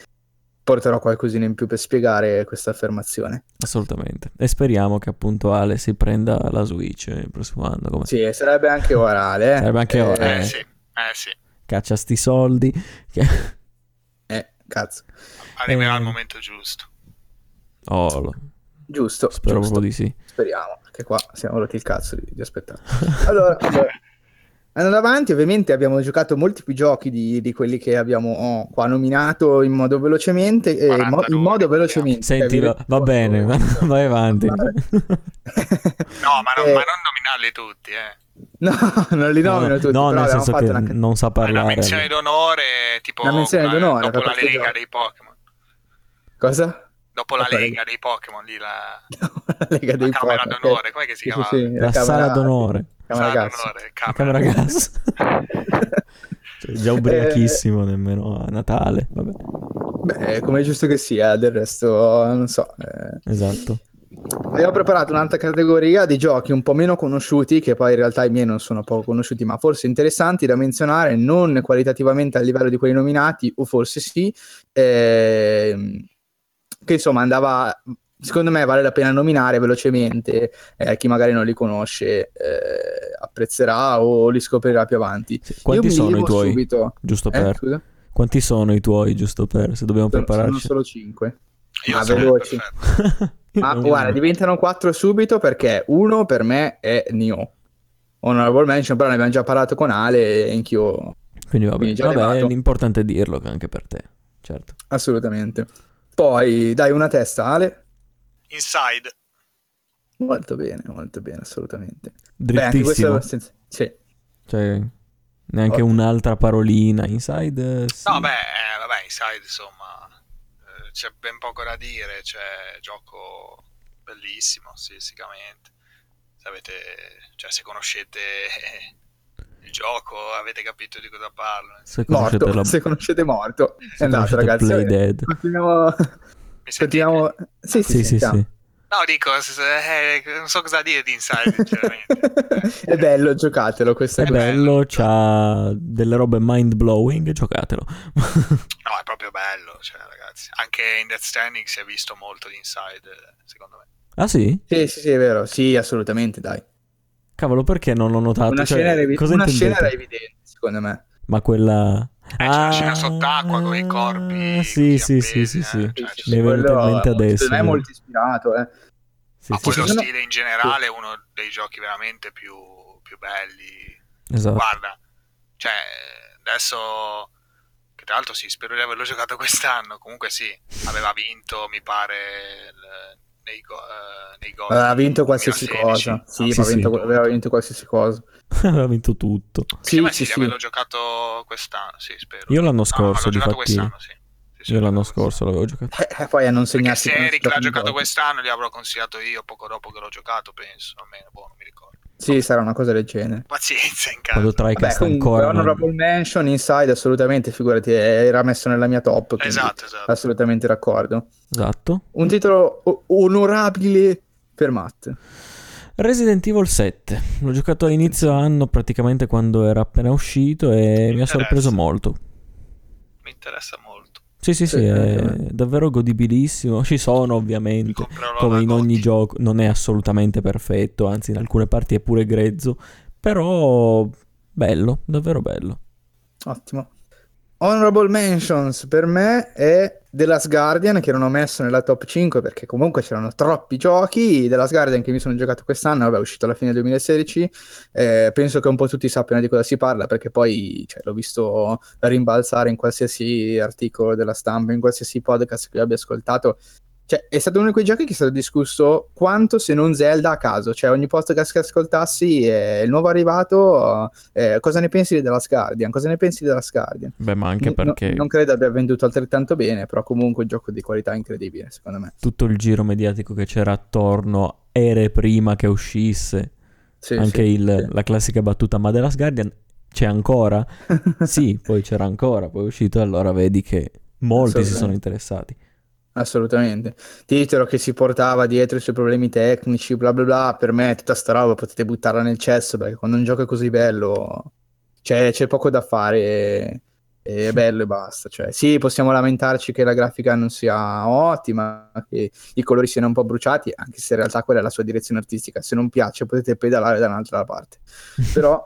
porterò qualcosina in più per spiegare questa affermazione. Assolutamente. E speriamo che appunto Ale si prenda la Switch il prossimo anno. Com'è? Sì, sarebbe anche ora, Ale. Sì. Caccia sti soldi. Cazzo. Arriverà al momento giusto. Giusto. Spero proprio di sì. Speriamo, perché qua siamo rotti il cazzo di aspettare. Allora... Andando avanti, ovviamente abbiamo giocato molti più giochi di quelli che abbiamo qua nominato in modo velocemente. Senti, va bene, vai avanti. Ma non nominarli tutti, No, non li nomino tutti. No, nel senso che non sa parlare. Una menzione d'onore, tipo una menzione d'onore dopo la Lega dei Pokémon. Cosa? Dopo la Lega dei Pokémon, lì la Lega dei Pokémon. La camera d'onore, com'è che si chiama? Sì, la sala d'onore. Camera gas. Cioè, già ubriachissimo nemmeno a Natale, vabbè. Beh, come è giusto che sia, del resto non so. Esatto. Abbiamo preparato un'altra categoria di giochi un po' meno conosciuti, che poi in realtà i miei non sono poco conosciuti, ma forse interessanti da menzionare, non qualitativamente a livello di quelli nominati, o forse sì, che insomma andava... Secondo me vale la pena nominare velocemente, chi magari non li conosce apprezzerà o li scoprirà più avanti. Quanti sono i tuoi? Subito. Giusto per? Scusa? Quanti sono i tuoi, giusto per? Se dobbiamo prepararci. Sono solo 5. Ma veloci. Ma guarda, diventano 4 subito, perché uno per me è Nioh. Honorable mention, però ne abbiamo già parlato con Ale e anch'io. Quindi vabbè, è l'importante dirlo anche per te, certo. Assolutamente. Poi dai una testa, Ale. Inside. Molto bene, assolutamente. Drittissimo. Beh, senza... Sì. Cioè, neanche un'altra parolina. Inside? Sì. No, vabbè, Inside, insomma, c'è ben poco da dire, cioè, gioco bellissimo, sicuramente. Se conoscete il gioco, avete capito di cosa parlo. Se conoscete morto. È andato, ragazzi. Play Dead. Continuiamo... Sentiamo... Sì. No, dico, non so cosa dire di Inside, sinceramente. È bello, giocatelo. Questo è bello, c'ha delle robe mind blowing, giocatelo. No, è proprio bello, cioè, ragazzi. Anche in Death Stranding si è visto molto di Inside, secondo me. Ah sì? Sì, è vero. Sì, assolutamente, dai. Cavolo, perché non l'ho notato? Una scena era evidente, secondo me. Ma quella... c'è una scena sott'acqua con i corpi. Sì. Cioè, mi è venuto in mente adesso. Secondo me è molto ispirato. Stile in generale è uno dei giochi veramente più belli. Esatto. Guarda, cioè, adesso, che tra l'altro spero di averlo giocato quest'anno. Comunque sì, aveva vinto, mi pare, nei gol. Aveva vinto qualsiasi 2016. Cosa. Aveva vinto qualsiasi cosa. Aveva vinto tutto. Sì. L'avevo giocato quest'anno, sì, spero. Io l'anno scorso, difatti. Io l'anno scorso l'avevo giocato. Poi a non segnarsi. Perché se Eric l'ha giocato quest'anno, gli avrò consigliato io poco dopo che l'ho giocato, penso, almeno, non mi ricordo. Sì, sarà una cosa del genere. Pazienza, in caso. Honorable mention, Inside, assolutamente, figurati, era messo nella mia top. Esatto. Assolutamente d'accordo. Esatto. Un titolo onorabile per Matt. Resident Evil 7. L'ho giocato a inizio anno, praticamente quando era appena uscito, e mi ha sorpreso molto. Mi interessa molto. Sì, è davvero godibilissimo. Ci sono, ovviamente, come in ogni gioco, non è assolutamente perfetto, anzi in alcune parti è pure grezzo, però bello, davvero bello. Ottimo. Honorable mentions per me è The Last Guardian, che non ho messo nella top 5 perché comunque c'erano troppi giochi. The Last Guardian, che mi sono giocato quest'anno, è uscito alla fine del 2016, penso che un po' tutti sappiano di cosa si parla, perché poi l'ho visto rimbalzare in qualsiasi articolo della stampa, in qualsiasi podcast che abbia ascoltato. Cioè, è stato uno di quei giochi che è stato discusso quanto se non Zelda a caso. Cioè, ogni podcast che ascoltassi, il nuovo arrivato, cosa ne pensi di The Last Guardian? Beh, ma anche perché... non credo abbia venduto altrettanto bene, però comunque un gioco di qualità incredibile, secondo me. Tutto il giro mediatico che c'era attorno ere prima che uscisse. La classica battuta, ma The Last Guardian c'è ancora? Sì, poi c'era ancora, poi è uscito, allora vedi che molti si sono interessati. Assolutamente. Titolo che si portava dietro i suoi problemi tecnici, bla bla bla. Per me tutta sta roba potete buttarla nel cesso, perché quando un gioco è così bello c'è poco da fare, è bello e basta. Cioè, sì, possiamo lamentarci che la grafica non sia ottima, che i colori siano un po' bruciati, anche se in realtà quella è la sua direzione artistica. Se non piace potete pedalare da un'altra parte, però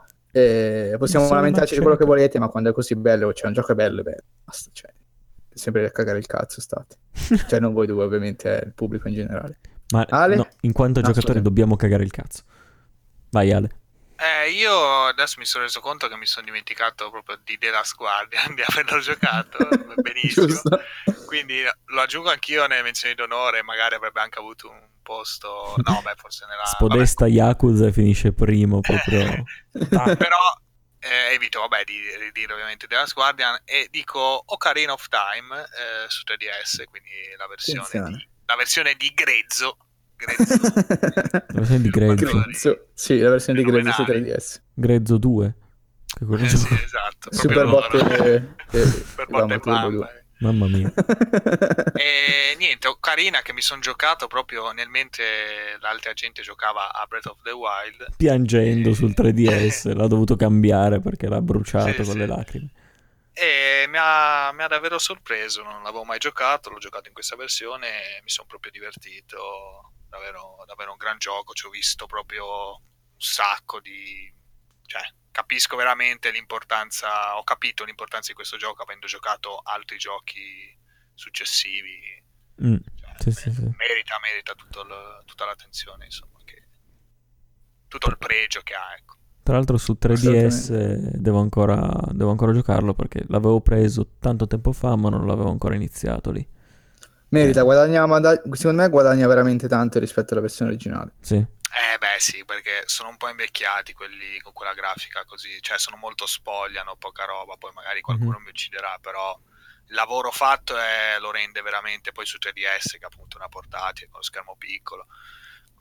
possiamo lamentarci di quello che volete, ma quando è così bello, cioè un gioco è bello e bello, basta, cioè sempre a cagare il cazzo state. Cioè, non voi due, ovviamente, il pubblico in generale. Ma Ale? No, in quanto giocatori dobbiamo cagare il cazzo. Vai Ale. Io adesso mi sono reso conto che mi sono dimenticato proprio di The Last Guardian, di averlo giocato benissimo, quindi lo aggiungo anch'io nelle menzioni d'onore, magari avrebbe anche avuto un posto, no beh forse nella... Spodesta vabbè. Yakuza finisce primo proprio. Però evito vabbè di ridire ovviamente The Last Guardian e dico Ocarina of Time su 3DS, quindi la versione di Grezzo. La versione di Grezzo su 3DS. Grezzo 2. Che sì, esatto. Super botte pampa. Mamma mia. E niente, Ocarina che mi sono giocato proprio nel mentre l'altra gente giocava a Breath of the Wild. Piangendo sul 3DS, l'ha dovuto cambiare perché l'ha bruciato con le lacrime. E mi ha davvero sorpreso, non l'avevo mai giocato, l'ho giocato in questa versione e mi sono proprio divertito. Davvero un gran gioco, ci ho visto proprio un sacco di... cioè, capisco veramente l'importanza, ho capito l'importanza di questo gioco avendo giocato altri giochi successivi. Merita tutta l'attenzione, insomma, che... tutto il pregio che ha, ecco. Tra l'altro su 3DS devo ancora giocarlo perché l'avevo preso tanto tempo fa ma non l'avevo ancora iniziato lì. Merita, secondo me guadagna veramente tanto rispetto alla versione originale. Sì. Beh sì, perché sono un po' invecchiati quelli con quella grafica così, cioè sono molto spogliano, poca roba, poi magari qualcuno mi ucciderà, però il lavoro fatto lo rende veramente, poi su 3DS che appunto è una portatile con lo schermo piccolo.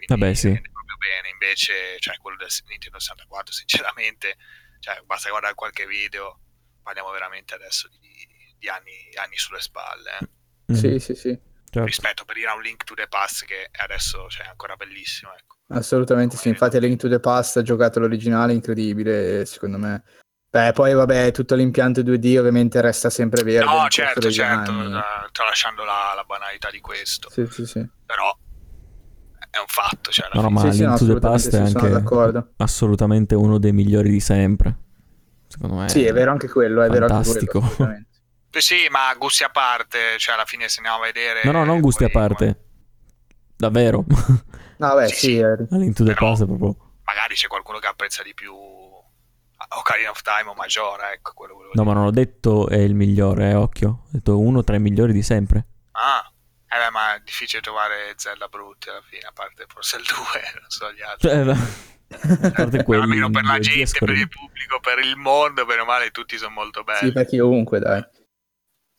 Vabbè, sì. Proprio bene, invece cioè, quello del Nintendo 64 sinceramente cioè, basta guardare qualche video, parliamo veramente adesso di anni sulle spalle sì certo. Rispetto per dire a un Link to the Past che adesso cioè, è ancora bellissimo, ecco. Assolutamente sì, infatti Link to the Past ha giocato l'originale, incredibile secondo me. Beh, poi vabbè, tutto l'impianto 2D ovviamente resta sempre verde. No, certo, tralasciando la banalità di questo. Sì. Però è un fatto, cioè alla fine. Ma Link to the Past è anche assolutamente uno dei migliori di sempre, secondo me. Sì, è vero anche quello, fantastico. Sì, ma gusti a parte, cioè alla fine se andiamo a vedere... No, non gusti a parte, davvero. No, beh, sì. Link to the Past proprio... Magari c'è qualcuno che apprezza di più Ocarina of Time o Majora, ecco quello. No, ma non ho detto è il migliore, occhio, ho detto uno tra i migliori di sempre. Ah, ma è difficile trovare Zelda brutti alla fine, a parte forse il 2, non so gli altri. A parte quelli, almeno per la gente, per il pubblico, per il mondo, bene o male tutti sono molto belli. Sì, perché ovunque, dai.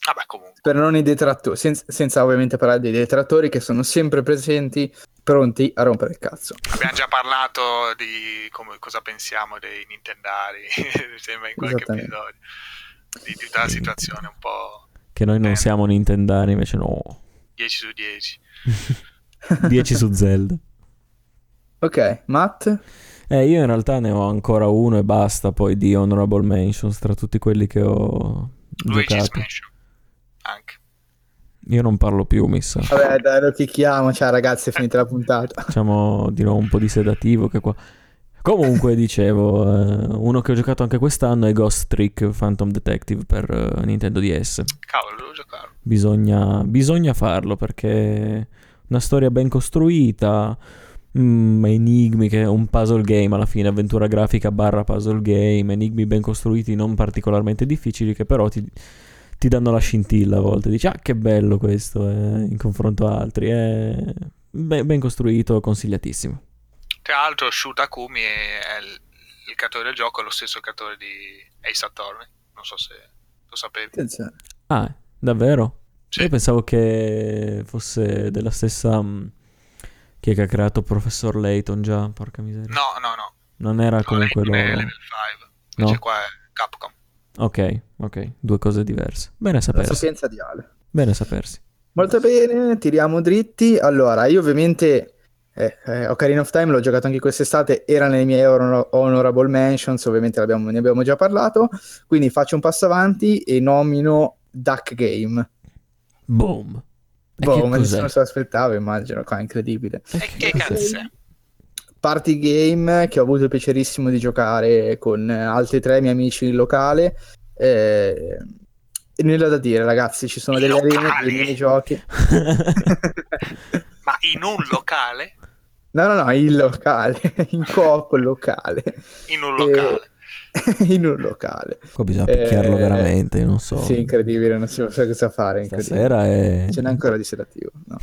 Vabbè, comunque. Per non i detrattori, senza ovviamente parlare dei detrattori che sono sempre presenti, pronti a rompere il cazzo. Abbiamo già parlato di cosa pensiamo dei nintendari, mi sembra in qualche episodio, di tutta la situazione un po'... Che noi non siamo nintendari, invece no... 10 su 10 10 su Zelda. Ok, Matt? Io in realtà ne ho ancora uno e basta, poi di honorable mentions tra tutti quelli che ho Luigi's Mansion anche. Io non parlo più, mi sa. Vabbè, dai, lo chichiamo, ciao ragazzi, è finita la puntata. Facciamo di nuovo un po' di sedativo che qua. Comunque dicevo, uno che ho giocato anche quest'anno è Ghost Trick Phantom Detective per Nintendo DS. Cavolo, devo giocarlo. Bisogna farlo perché una storia ben costruita, enigmi, che è un puzzle game alla fine, avventura grafica / puzzle game, enigmi ben costruiti, non particolarmente difficili, che però ti danno la scintilla a volte. Dici, ah che bello questo, in confronto a altri, è ben costruito, consigliatissimo. Tra l'altro Shu Takumi è il creatore del gioco, è lo stesso creatore di Ace Attorney, non so se lo sapevi. Ah, davvero? Sì. Io pensavo che fosse della stessa che ha creato Professor Layton già, porca miseria. No. Non era come quello... Layton è Level 5, invece qua è Capcom. Ok, due cose diverse. Bene a sapersi. La sapienza di Ale. Bene a sapersi. Molto bene, tiriamo dritti. Allora, io ovviamente... Ocarina of Time l'ho giocato anche quest'estate, era nei miei honorable mentions, ovviamente ne abbiamo già parlato, quindi faccio un passo avanti e nomino Duck Game. Boom, nessuno se l'aspettava, immagino, qua è incredibile. E che cazzo è? Party game che ho avuto il piacerissimo di giocare con altri tre miei amici in locale. Nulla da dire, ragazzi, ci sono delle arene, dei minigiochi. Ma in un locale? No, il locale, in coop locale. In un locale. In un locale. Qua bisogna picchiarlo veramente, io non so. Sì, incredibile, non so cosa fare. Stasera è... Ce n'è ancora di sedativo, no.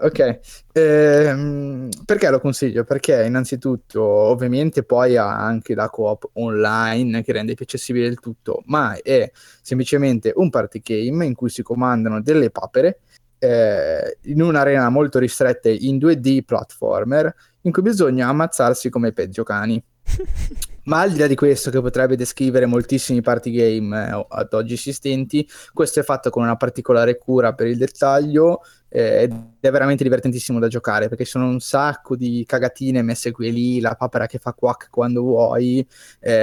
Ok, perché lo consiglio? Perché innanzitutto, ovviamente poi ha anche la coop online che rende più accessibile il tutto, ma è semplicemente un party game in cui si comandano delle papere in un'arena molto ristretta in 2D platformer in cui bisogna ammazzarsi come peggio cani. Ma al di là di questo, che potrebbe descrivere moltissimi party game ad oggi esistenti, questo è fatto con una particolare cura per il dettaglio ed è veramente divertentissimo da giocare, perché sono un sacco di cagatine messe qui e lì, la papera che fa quack quando vuoi,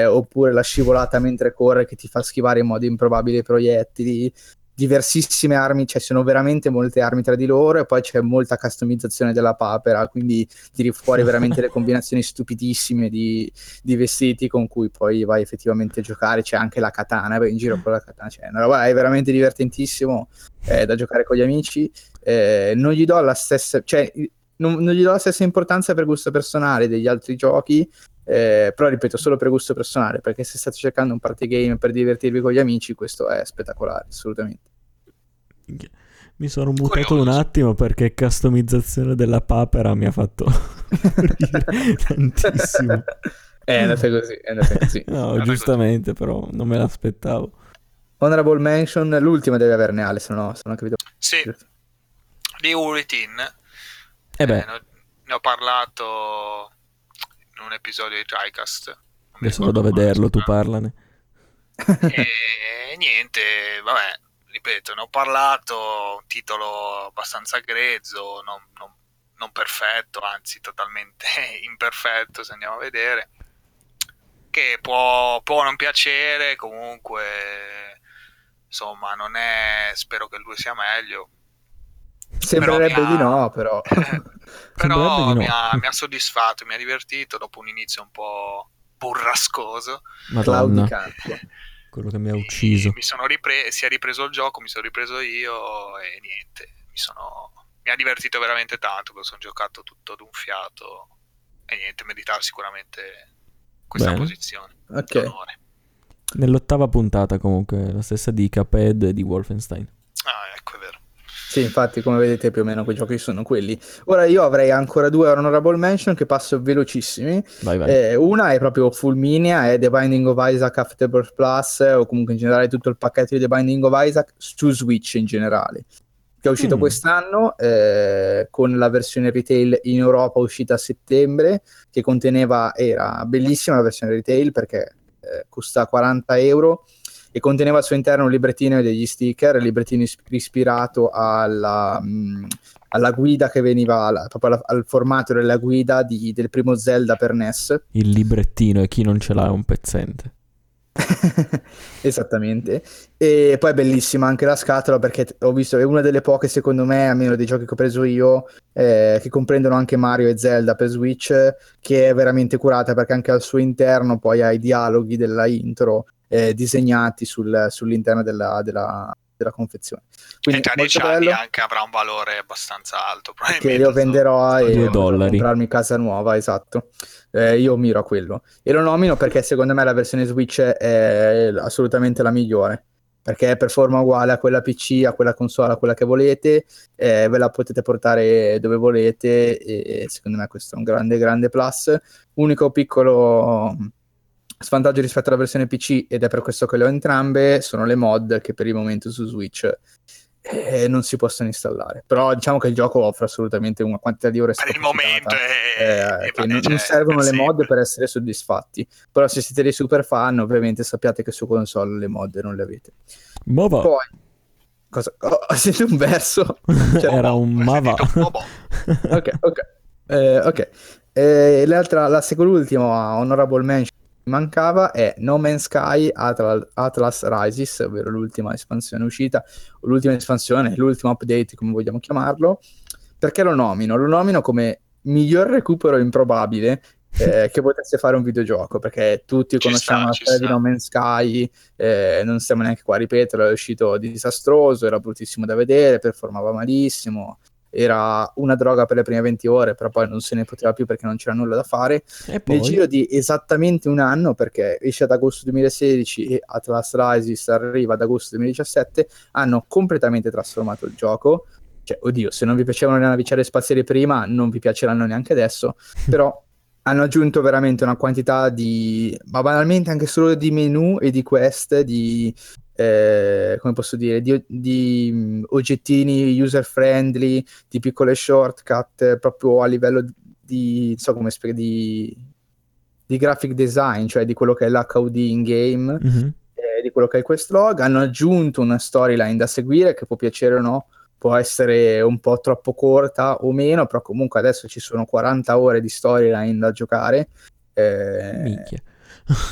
oppure la scivolata mentre corre che ti fa schivare in modo improbabile i proiettili, diversissime armi, cioè sono veramente molte armi tra di loro, e poi c'è molta customizzazione della papera, quindi tiri fuori veramente le combinazioni stupidissime di vestiti con cui poi vai effettivamente a giocare. C'è anche la katana, vai in giro con la katana, cioè, no, guarda, è veramente divertentissimo da giocare con gli amici. Non gli do la stessa, cioè non gli do la stessa importanza per gusto personale degli altri giochi, però ripeto, solo per gusto personale, perché se state cercando un party game per divertirvi con gli amici, questo è spettacolare, assolutamente. Mi sono mutato un attimo perché customizzazione della papera mi ha fatto ridere tantissimo. È andata così. No, giustamente, però non me l'aspettavo. Honorable mention, l'ultima deve averne Ale, se no capito. Sì, di Uritin. Ne ho parlato in un episodio di TriCast. Adesso vado a vederlo, tu parlane. E niente, vabbè, ripeto, ne ho parlato, un titolo abbastanza grezzo, non perfetto, anzi totalmente imperfetto, se andiamo a vedere, che può non piacere, comunque insomma non è, spero che lui sia meglio. Sembrerebbe di no. Mi ha soddisfatto, mi ha divertito dopo un inizio un po' burrascoso. Madonna, quello che mi ha ucciso. Si è ripreso il gioco, mi sono ripreso io e niente, mi ha divertito veramente tanto, perché sono giocato tutto ad un fiato e niente, meritava sicuramente questa posizione. Okay. Nell'8ª puntata comunque, la stessa di Caped e di Wolfenstein. Ah, ecco, è vero. Sì, infatti, come vedete più o meno quei giochi sono quelli. Ora io avrei ancora due honorable mention che passo velocissimi. Vai. Una è proprio fulminea, è The Binding of Isaac Afterbirth Plus, o comunque in generale tutto il pacchetto di The Binding of Isaac su Switch in generale, che è uscito quest'anno con la versione retail in Europa uscita a settembre, che era bellissima la versione retail perché costa €40, e conteneva al suo interno un librettino e degli sticker, librettino ispirato alla guida che veniva, proprio al formato della guida del primo Zelda per NES. Il librettino, e chi non ce l'ha è un pezzente. Esattamente. E poi è bellissima anche la scatola, perché ho visto, è una delle poche, secondo me, almeno dei giochi che ho preso io, che comprendono anche Mario e Zelda per Switch, che è veramente curata, perché anche al suo interno poi ha i dialoghi della intro disegnati sull'interno della confezione. Quindi, e tra 10 anni anche avrà un valore abbastanza alto, probabilmente, che io venderò $2 comprarmi casa nuova, esatto. Io miro a quello e lo nomino perché secondo me la versione Switch è assolutamente la migliore, perché performa uguale a quella PC, a quella console, a quella che volete, ve la potete portare dove volete, e secondo me questo è un grande grande plus. Unico piccolo svantaggio rispetto alla versione PC, ed è per questo che le ho entrambe, sono le mod, che per il momento su Switch non si possono installare, però diciamo che il gioco offre assolutamente una quantità di ore per il momento che non servono le mod per essere soddisfatti, però se siete dei super fan ovviamente sappiate che su console le mod non le avete. Mova. Poi cosa? Ho sentito un verso. Era un Mava. Ok. L'altra, la seconda, l'ultima honorable mention mancava è No Man's Sky Atlas Rises, ovvero l'ultima update, come vogliamo chiamarlo. Perché lo nomino come miglior recupero improbabile che potesse fare un videogioco, perché tutti conosciamo la storia di No Man's Sky, non stiamo neanche qua a ripeterlo, è uscito disastroso, era bruttissimo da vedere, performava malissimo, era una droga per le prime 20 ore, però poi non se ne poteva più perché non c'era nulla da fare. Nel giro di esattamente un anno, perché esce ad agosto 2016 e Atlas Rises arriva ad agosto 2017, hanno completamente trasformato il gioco. Cioè, oddio, se non vi piacevano le navicelle spaziali prima, non vi piaceranno neanche adesso, però hanno aggiunto veramente una quantità di, ma banalmente anche solo di menu e di quest, di come posso dire, di oggettini user friendly, di piccole shortcut, proprio a livello di, non so come di graphic design, cioè di quello che è l'HUD in game, di quello che è il quest log. Hanno aggiunto una storyline da seguire che può piacere o no, può essere un po' troppo corta o meno, però comunque adesso ci sono 40 ore di storyline da giocare. Minchia.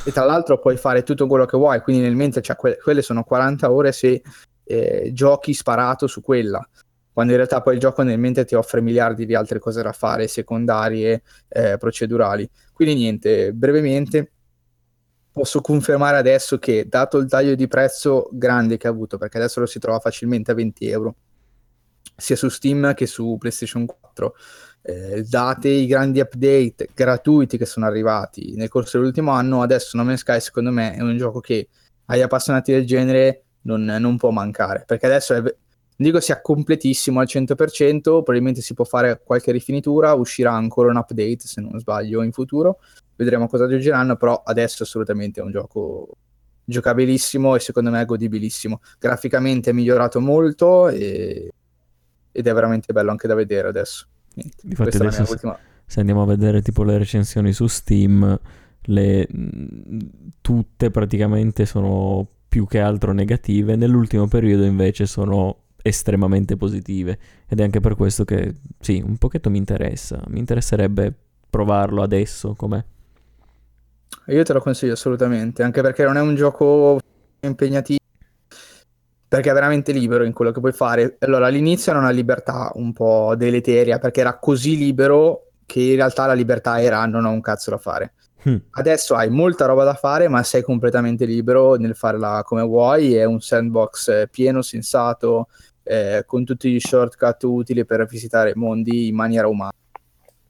E tra l'altro puoi fare tutto quello che vuoi, quindi nel mentre, cioè, quelle sono 40 ore se giochi sparato su quella, quando in realtà poi il gioco nel mentre ti offre miliardi di altre cose da fare, secondarie, procedurali. Quindi niente, brevemente posso confermare adesso che, dato il taglio di prezzo grande che ha avuto, perché adesso lo si trova facilmente a €20 sia su Steam che su PlayStation 4, date i grandi update gratuiti che sono arrivati nel corso dell'ultimo anno, adesso No Man's Sky secondo me è un gioco che agli appassionati del genere non può mancare, perché adesso è, dico sia completissimo al 100%, probabilmente si può fare qualche rifinitura, uscirà ancora un update se non sbaglio in futuro, vedremo cosa aggiungeranno, però adesso assolutamente è un gioco giocabilissimo e secondo me godibilissimo. Graficamente è migliorato molto ed è veramente bello anche da vedere adesso. Infatti adesso se andiamo a vedere tipo le recensioni su Steam, tutte praticamente sono più che altro negative, nell'ultimo periodo invece sono estremamente positive, ed è anche per questo che sì, un pochetto mi interesserebbe provarlo adesso com'è. Io te lo consiglio assolutamente, anche perché non è un gioco impegnativo, perché è veramente libero in quello che puoi fare. Allora, all'inizio era una libertà un po' deleteria, perché era così libero che in realtà la libertà era non ho un cazzo da fare. Adesso hai molta roba da fare, ma sei completamente libero nel farla come vuoi. È un sandbox pieno, sensato, con tutti gli shortcut utili per visitare mondi in maniera umana.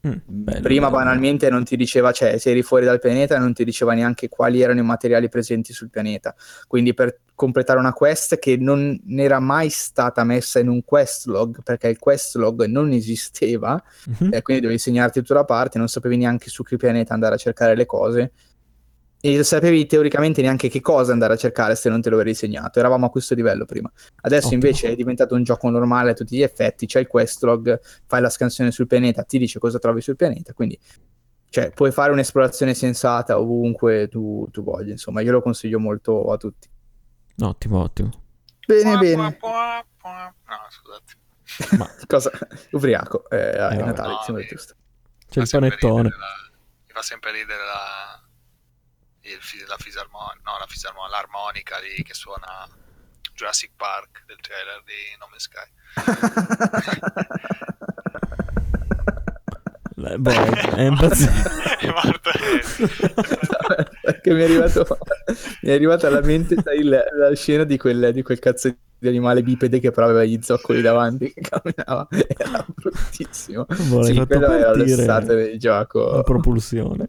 Bello, prima banalmente non ti diceva, cioè se eri fuori dal pianeta non ti diceva neanche quali erano i materiali presenti sul pianeta, quindi per completare una quest che non era mai stata messa in un quest log, perché il quest log non esisteva, quindi dovevi segnarti tutta la parte, non sapevi neanche su che pianeta andare a cercare le cose e non sapevi teoricamente neanche che cosa andare a cercare se non te lo avevi segnato. Eravamo a questo livello prima. Adesso invece è diventato un gioco normale a tutti gli effetti, c'è il quest log, fai la scansione sul pianeta, ti dice cosa trovi sul pianeta, quindi cioè puoi fare un'esplorazione sensata ovunque tu voglia. Insomma, io lo consiglio molto a tutti. Ottimo bene scusate, ma cosa ubriaco è Natale, sembra giusto. C'è il panettone, mi fa sempre ridere l'armonica lì che suona Jurassic Park del trailer di No Man's Sky. Boh, è impazzito. È morto. Perché mi è arrivata alla mente la scena di quel cazzo di animale bipede che però aveva gli zoccoli davanti che camminava, era bruttissimo. Quello era l'estate del gioco, la propulsione.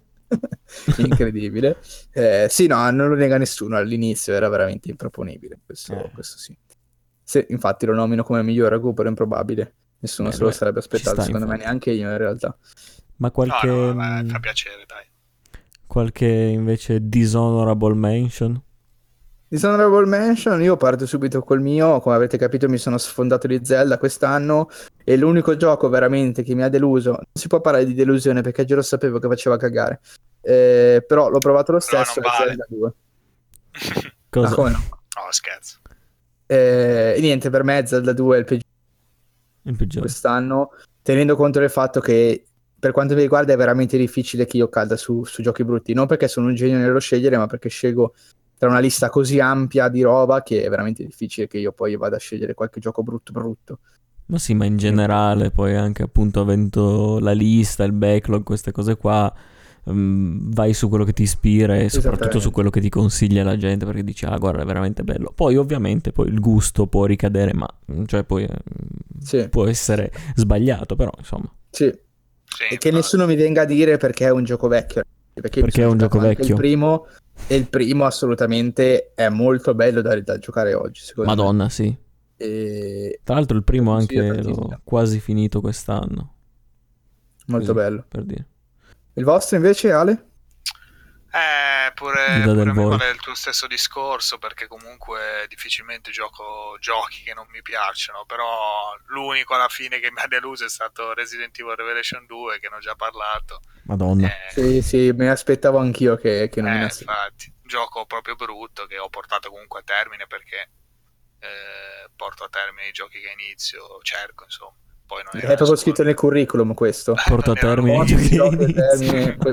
Incredibile. Sì, no, non lo nega nessuno, all'inizio era veramente improponibile questo sì. Se, infatti lo nomino come miglior recupero improbabile, nessuno se lo sarebbe aspettato, secondo me neanche io in realtà. Ma qualche fa piacere, dai. Qualche invece Dishonorable Mention, io parto subito col mio. Come avrete capito, mi sono sfondato di Zelda quest'anno e l'unico gioco veramente che mi ha deluso, non si può parlare di delusione perché già lo sapevo che faceva cagare, però l'ho provato lo stesso, è Zelda 2. Cosa? Ma come no? Oh, scherzo. Niente, per me Zelda 2 è il peggiore quest'anno, tenendo conto del fatto che per quanto mi riguarda è veramente difficile che io cada su giochi brutti, non perché sono un genio nello scegliere, ma perché scelgo tra una lista così ampia di roba che è veramente difficile che io poi vada a scegliere qualche gioco brutto. Ma sì, ma in generale poi anche appunto avendo la lista, il backlog, queste cose qua, vai su quello che ti ispira e soprattutto su quello che ti consiglia la gente, perché dici ah guarda è veramente bello. Poi ovviamente poi il gusto può ricadere, ma cioè poi sì, può essere sbagliato, però insomma sì, sì, e che nessuno mi venga a dire perché è un gioco vecchio, perché è un gioco vecchio. Il primo assolutamente è molto bello da giocare oggi, secondo me. Sì, e... tra l'altro il primo anche l'ho quasi finito quest'anno, molto bello, per dire. Il vostro invece, Ale? Pure me vale il tuo stesso discorso, perché comunque difficilmente gioco giochi che non mi piacciono, però l'unico alla fine che mi ha deluso è stato Resident Evil Revelation 2, che ne ho già parlato. Sì, me aspettavo anch'io che non mi infatti, un gioco proprio brutto che ho portato comunque a termine, perché porto a termine i giochi che inizio, cerco insomma. Poi non è proprio solo... scritto nel curriculum questo. Porta a termine,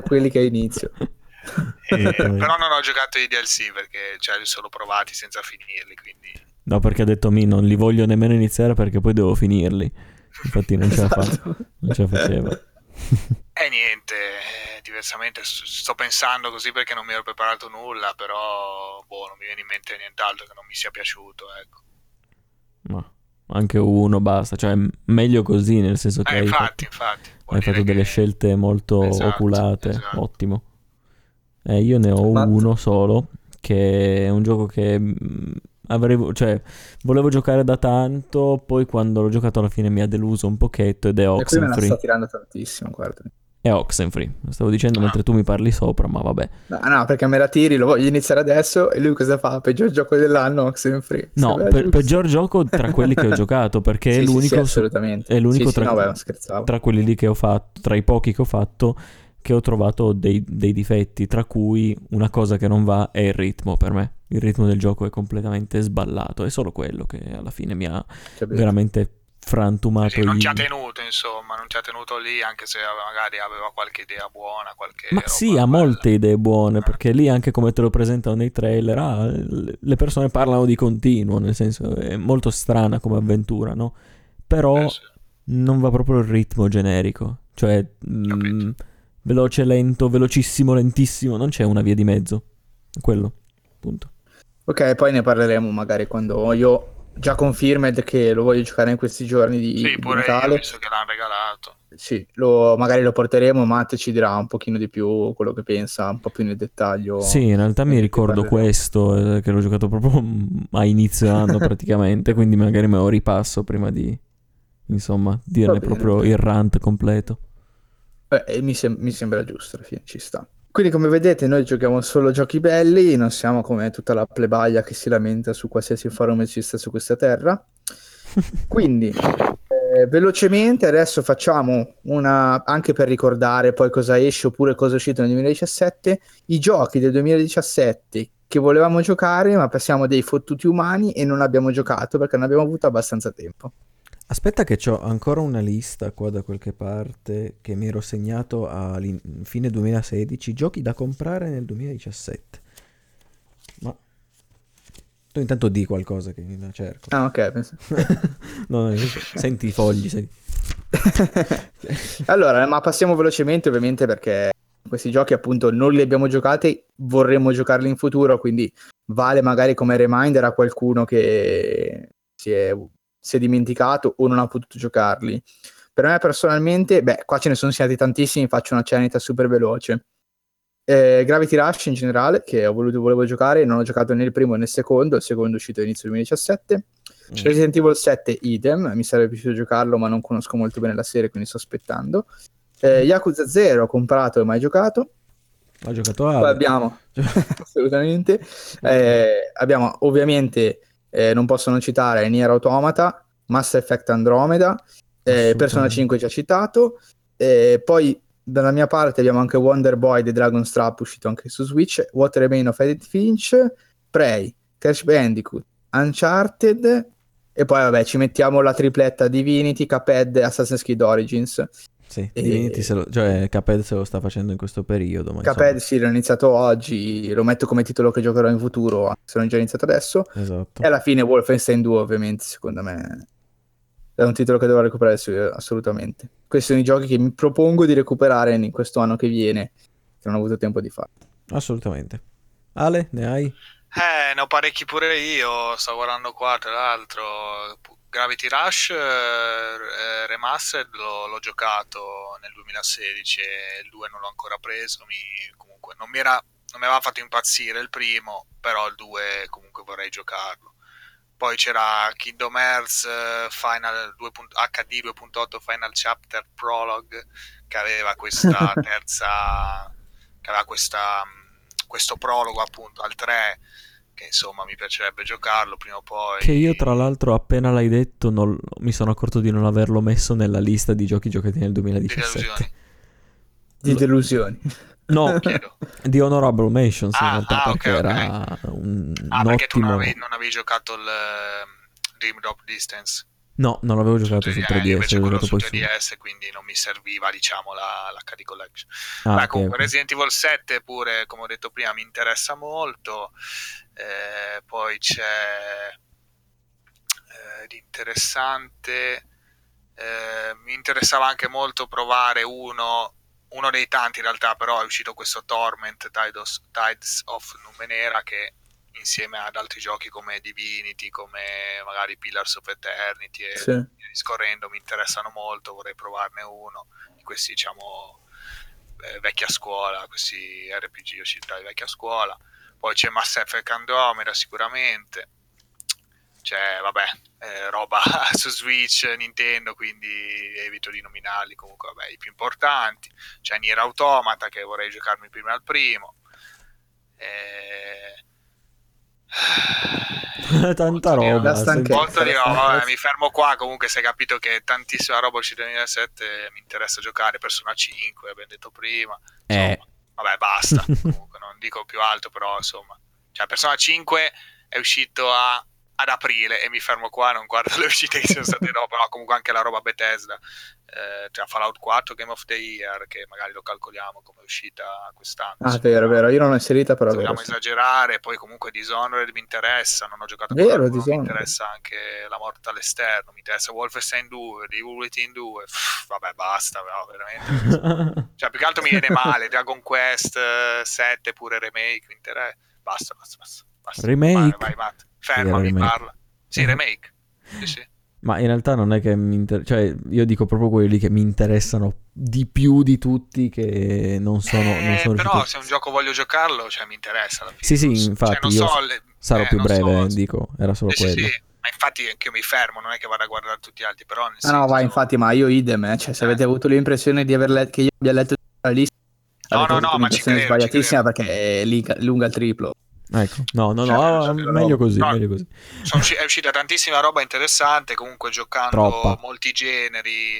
quelli che inizio. Però non ho giocato i DLC perché li sono provati senza finirli, quindi... No, perché ha detto non li voglio nemmeno iniziare perché poi devo finirli. Infatti non esatto. Non ce la faceva. E niente, diversamente sto pensando così perché non mi ero preparato nulla, però non mi viene in mente nient'altro che non mi sia piaciuto, ecco. Ma... anche uno basta, meglio così, nel senso che infatti, hai fatto delle scelte molto oculate, esatto. Ottimo. Io ne ho uno solo, che è un gioco che avrei, volevo giocare da tanto, poi quando l'ho giocato alla fine mi ha deluso un pochetto, ed è Oxenfree. E qui me la sta tirando tantissimo, guarda. È Oxenfree, lo stavo dicendo mentre tu mi parli sopra, ma vabbè. No, perché me la tiri, lo voglio iniziare adesso, e lui cosa fa? Peggior gioco dell'anno, Oxenfree. No, peggior gioco tra quelli che ho giocato, perché è l'unico, assolutamente. È l'unico tra quelli lì che ho fatto, tra i pochi che ho fatto, che ho trovato dei difetti, tra cui una cosa che non va è il ritmo per me. Il ritmo del gioco è completamente sballato, è solo quello che alla fine mi ha veramente... frantumato. Sì, non ci ha tenuto, insomma, non ci ha tenuto lì, anche se magari aveva qualche idea buona, ma sì, ha molte idee buone, perché lì anche come te lo presentano nei trailer, le persone parlano di continuo, nel senso è molto strana come avventura, no? Però non va proprio il ritmo generico, veloce, lento, velocissimo, lentissimo, non c'è una via di mezzo, quello, punto. Ok, poi ne parleremo magari quando io... già confirmed che lo voglio giocare in questi giorni di Natale, visto che l'hanno regalato. Sì, magari lo porteremo, Matt ci dirà un pochino di più quello che pensa, un po' più nel dettaglio. Sì, in realtà mi ricordo questo, che l'ho giocato proprio a inizio anno praticamente, quindi magari me lo ripasso prima di, insomma, dirne proprio il rant completo. Mi sembra giusto, alla fine ci sta. Quindi come vedete noi giochiamo solo giochi belli, non siamo come tutta la plebaglia che si lamenta su qualsiasi forum esista su questa terra. Quindi velocemente adesso facciamo una, anche per ricordare poi cosa esce oppure cosa è uscito nel 2017, i giochi del 2017 che volevamo giocare ma passiamo dei fottuti umani e non abbiamo giocato perché non abbiamo avuto abbastanza tempo. Aspetta che c'ho ancora una lista qua da qualche parte che mi ero segnato a fine 2016, giochi da comprare nel 2017. Ma tu intanto di qualcosa che la cerco. Ah, ok. No, senti i fogli. Allora, ma passiamo velocemente ovviamente perché questi giochi appunto non li abbiamo giocati, vorremmo giocarli in futuro, quindi vale magari come reminder a qualcuno che si è dimenticato o non ha potuto giocarli. Per me personalmente, qua ce ne sono stati tantissimi, faccio una cenita super veloce. Gravity Rush in generale, che volevo giocare, non ho giocato né il primo né il secondo è uscito all'inizio 2017. Resident Evil 7 idem, mi sarebbe piaciuto giocarlo ma non conosco molto bene la serie, quindi sto aspettando. Yakuza Zero, ho comprato e mai giocato. Ho giocato poi abbiamo assolutamente abbiamo ovviamente non posso non citare Nier Automata, Mass Effect Andromeda, Persona 5 già citato, poi dalla mia parte abbiamo anche Wonder Boy The Dragon's Trap, uscito anche su Switch, What Remains of Edith Finch, Prey, Crash Bandicoot, Uncharted e poi ci mettiamo la tripletta Divinity, Caped, Assassin's Creed Origins. Sì, Divinity Cuphead se lo sta facendo in questo periodo. Cuphead sì, l'ho iniziato oggi, lo metto come titolo che giocherò in futuro, se non è già iniziato adesso. Esatto. E alla fine Wolfenstein 2 ovviamente, secondo me, è un titolo che devo recuperare assolutamente. Questi sono i giochi che mi propongo di recuperare in questo anno che viene. non ho avuto tempo di farlo. Assolutamente. Ale, ne hai? Ne ho parecchi pure io, sto guardando qua tra l'altro Gravity Rush Remastered l'ho giocato nel 2016 e il 2 non l'ho ancora preso, comunque non mi aveva fatto impazzire il primo, però il 2 comunque vorrei giocarlo. Poi c'era Kingdom Hearts Final HD 2.8 Final Chapter Prologue che aveva questa questo prologo appunto al 3 che insomma mi piacerebbe giocarlo prima o poi. Che io tra l'altro appena l'hai detto mi sono accorto di non averlo messo nella lista di giochi giocati nel 2017. Di delusioni. No, di Honorable Mentions in realtà, perché era un perché ottimo... tu non avevi giocato il Dream Drop Distance? No, non l'avevo giocato sul 3DS, invece quello sul 3DS, quindi non mi serviva diciamo la HD Collection. Ma comunque okay. Resident Evil 7 pure, come ho detto prima, mi interessa molto. Poi c'è di interessante, mi interessava anche molto provare uno dei tanti in realtà, però è uscito questo Torment Tides of Numenera che insieme ad altri giochi come Divinity, come magari Pillars of Eternity e sì. Discorrendo mi interessano molto, vorrei provarne uno di questi diciamo vecchia scuola, questi RPG usciti di vecchia scuola. Poi c'è Mass Effect Andromeda sicuramente, c'è roba su Switch, Nintendo, quindi evito di nominarli, comunque i più importanti. C'è Nier Automata che vorrei giocarmi prima al primo. Tanta roba, mi fermo qua. Comunque se hai capito che tantissima roba uscita nel 2007 mi interessa giocare. Persona 5 abbiamo detto prima, insomma, basta. Comunque non dico più altro, però insomma, cioè Persona 5 è uscito ad aprile e mi fermo qua, non guardo le uscite che sono state dopo, ma comunque anche la roba Bethesda, cioè Fallout 4 Game of the Year, che magari lo calcoliamo come uscita quest'anno. Vero, io non l'ho inserita, però dobbiamo esagerare. Poi comunque Dishonored mi interessa, non ho giocato ancora, mi interessa anche La Morte all'Esterno, mi interessa Wolfenstein 2, Evil Within 2, basta, però veramente cioè più che altro mi viene male Dragon Quest 7 pure remake, mi interessa, basta. Remake? Vai. Fermami, parla. Sì, remake. Sì. Ma in realtà non è che cioè io dico proprio quelli lì che mi interessano di più di tutti, che non sono però riuscito. Se un gioco voglio giocarlo, cioè mi interessa alla fine. Sì, infatti cioè, sarò più breve, dico, era solo quello. Sì. Ma infatti anche io mi fermo, non è che vado a guardare tutti gli altri, però infatti, ma io idem, cioè se avete avuto l'impressione di aver letto, che io abbia letto la lista, no, ma ci credo, sbagliatissima, perché è lì lunga il triplo. Ecco, meglio così. È uscita tantissima roba interessante, comunque giocando molti generi,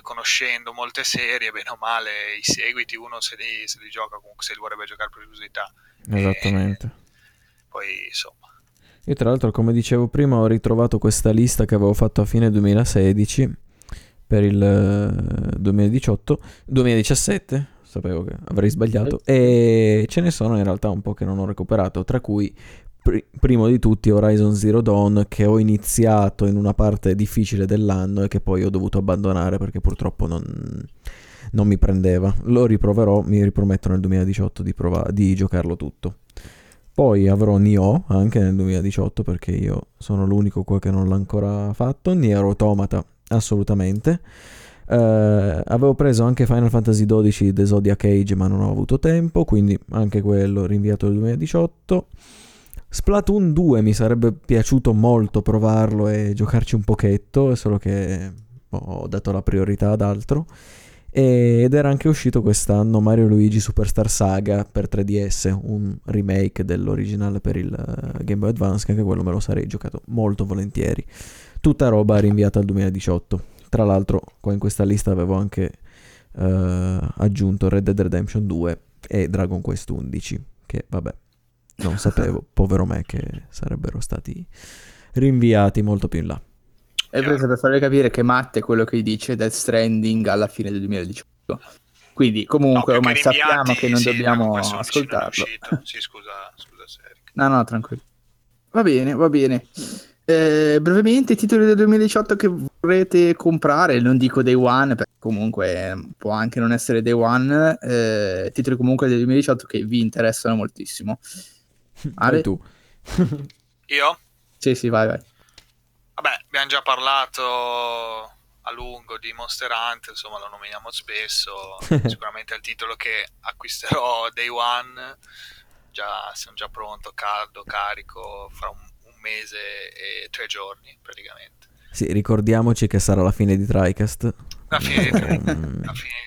conoscendo molte serie, bene o male i seguiti uno se li gioca comunque, se li vorrebbe giocare per curiosità. Esattamente. Poi insomma, io tra l'altro, come dicevo prima, ho ritrovato questa lista che avevo fatto a fine 2016 per il 2017. Sapevo che avrei sbagliato, e ce ne sono in realtà un po' che non ho recuperato, tra cui primo di tutti Horizon Zero Dawn, che ho iniziato in una parte difficile dell'anno e che poi ho dovuto abbandonare perché purtroppo non mi prendeva. Lo riproverò, mi riprometto nel 2018 di giocarlo tutto. Poi avrò Nioh anche nel 2018, perché io sono l'unico qua che non l'ha ancora fatto. Nier Automata assolutamente. Avevo preso anche Final Fantasy XII The Zodiac Age, ma non ho avuto tempo, quindi anche quello rinviato al 2018. Splatoon 2 mi sarebbe piaciuto molto provarlo e giocarci un pochetto, solo che ho dato la priorità ad altro. Ed era anche uscito quest'anno Mario Luigi Superstar Saga per 3DS, un remake dell'originale per il Game Boy Advance, che anche quello me lo sarei giocato molto volentieri. Tutta roba rinviata al 2018. Tra l'altro qua in questa lista avevo anche aggiunto Red Dead Redemption 2 e Dragon Quest 11, che non sapevo, povero me, che sarebbero stati rinviati molto più in là. E per farvi capire che Matt è quello che dice Death Stranding alla fine del 2018. Quindi comunque ormai sappiamo che non dobbiamo ascoltarlo. Sì, scusa Eric. No, tranquillo. Va bene. Brevemente i titoli del 2018 che vorrete comprare, non dico day one perché comunque può anche non essere day one, titoli comunque del 2018 che vi interessano moltissimo. Ale? Tu. Io? Sì, vai. Vabbè, abbiamo già parlato a lungo di Monster Hunter, insomma lo nominiamo spesso, sicuramente è il titolo che acquisterò day one, già, sono già pronto, caldo, carico, fra un mese e 3 giorni praticamente. Sì, ricordiamoci che sarà la fine di TriCast. La fine di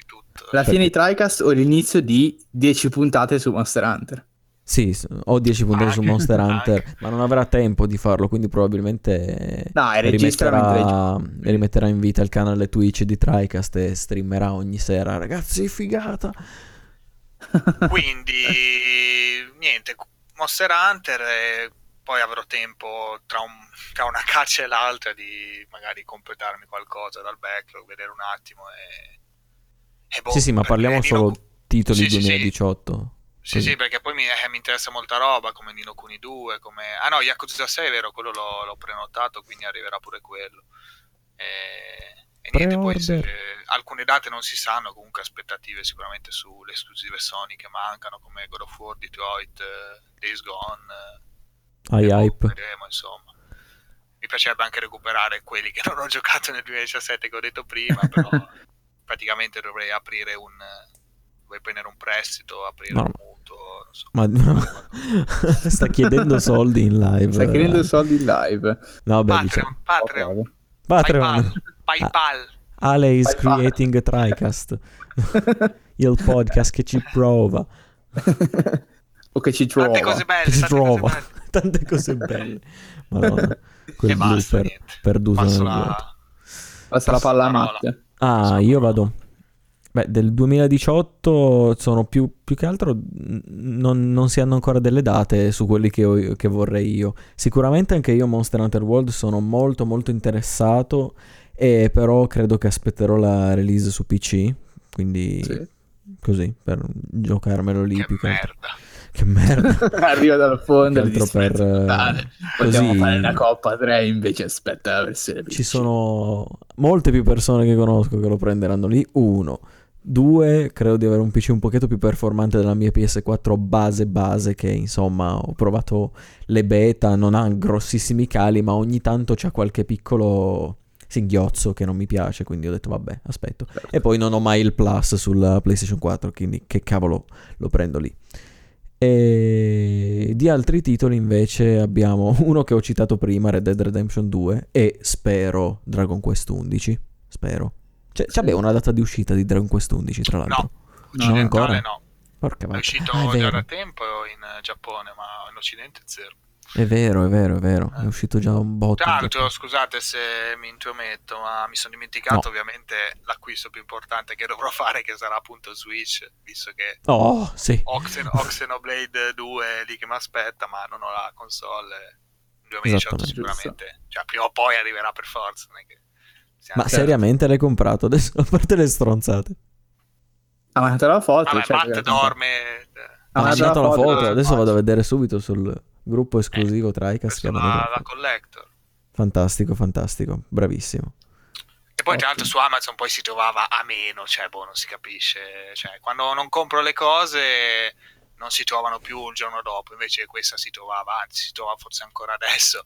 tutto. La fine di TriCast o l'inizio di 10 puntate su Monster Hunter. Sì, ho 10 puntate su Monster Hunter, ma non avrà tempo di farlo, quindi probabilmente rimetterà in vita il canale Twitch di TriCast e streamerà ogni sera. Ragazzi, figata! Quindi, niente, Monster Hunter e poi avrò tempo tra una caccia e l'altra di magari completarmi qualcosa dal backlog, vedere un attimo e boh. Sì, ma parliamo solo titoli 2018. Sì, perché poi mi interessa molta roba, come Ni no Kuni 2, come... Ah no, Yakuza 6 è vero, quello l'ho prenotato, quindi arriverà pure quello. E niente, poi alcune date non si sanno, comunque aspettative sicuramente sulle esclusive Sony che mancano, come God of War, Detroit, Days Gone... hype. Vedremo, insomma. Mi piacerebbe anche recuperare quelli che non ho giocato nel 2017, che ho detto prima, però praticamente dovrei aprire un... Vuoi prendere un prestito, aprire un mutuo, non so. Ma no. Sta chiedendo soldi in live. No, beh, Patreon. PayPal. Ale is PayPal. Creating TriCast. Il podcast che ci prova. O che ci trova. Tante cose belle. Madonna. Quel blooper perduto nel vuoto. Passa la palla a Matt. Io vado. Beh, del 2018 sono più che altro non si hanno ancora delle date su quelli che vorrei io. Sicuramente anche io Monster Hunter World sono molto molto interessato, e però credo che aspetterò la release su PC, quindi sì. Così per giocarmelo lì. Che merda. Arriva dal fondo e possiamo fare una coppa 3, invece aspetta la versione PC. Ci sono molte più persone che conosco che lo prenderanno lì. 1, 2, credo di avere un PC un pochetto più performante della mia PS4 base, che insomma ho provato le beta, non ha grossissimi cali, ma ogni tanto c'ha qualche piccolo singhiozzo che non mi piace, quindi ho detto vabbè, aspetto. Certo. E poi non ho mai il Plus sulla PlayStation 4, quindi che cavolo lo prendo lì. E di altri titoli invece abbiamo uno che ho citato prima, Red Dead Redemption 2, e spero Dragon Quest 11, spero. C'è una data di uscita di Dragon Quest 11, tra l'altro. No, non ancora. No. Porca vacca. È uscito già da tempo in Giappone, ma in Occidente zero. È vero. È uscito già un botto. Tra l'altro, scusate se mi intrometto, ma mi sono dimenticato ovviamente l'acquisto più importante che dovrò fare, che sarà appunto Switch, visto che Oxenoblade 2 lì che mi aspetta, ma non ho la console. 2018 sicuramente. Cioè, prima o poi arriverà per forza, non è che... Ma seriamente l'hai comprato adesso? A parte le stronzate. Ha mandato la foto. Vabbè, cioè, Matt dorme. Ha mandato la foto. Adesso vado a vedere subito sul gruppo esclusivo TriCast. La Collector. Fantastico, bravissimo. E poi tra l'altro su Amazon poi si trovava a meno, cioè boh, non si capisce. Cioè, quando non compro le cose non si trovano più il giorno dopo, invece questa si trovava, anzi si trova forse ancora adesso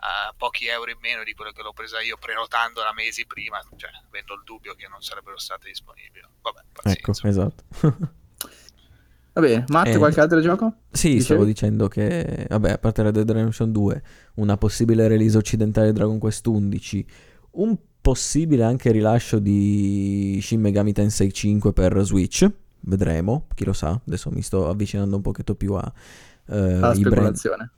a pochi euro in meno di quello che l'ho presa io prenotandola mesi prima, cioè avendo il dubbio che non sarebbero state disponibili. Vabbè, pazienza. Ecco, esatto. Va bene, Matt, qualche altro gioco? Sì, dicevi? Stavo dicendo che, vabbè, a parte Red Dead Redemption 2, una possibile release occidentale di Dragon Quest 11, un possibile anche rilascio di Shin Megami Tensei 5 per Switch, vedremo, chi lo sa, adesso mi sto avvicinando un pochetto più a... alla speculazione.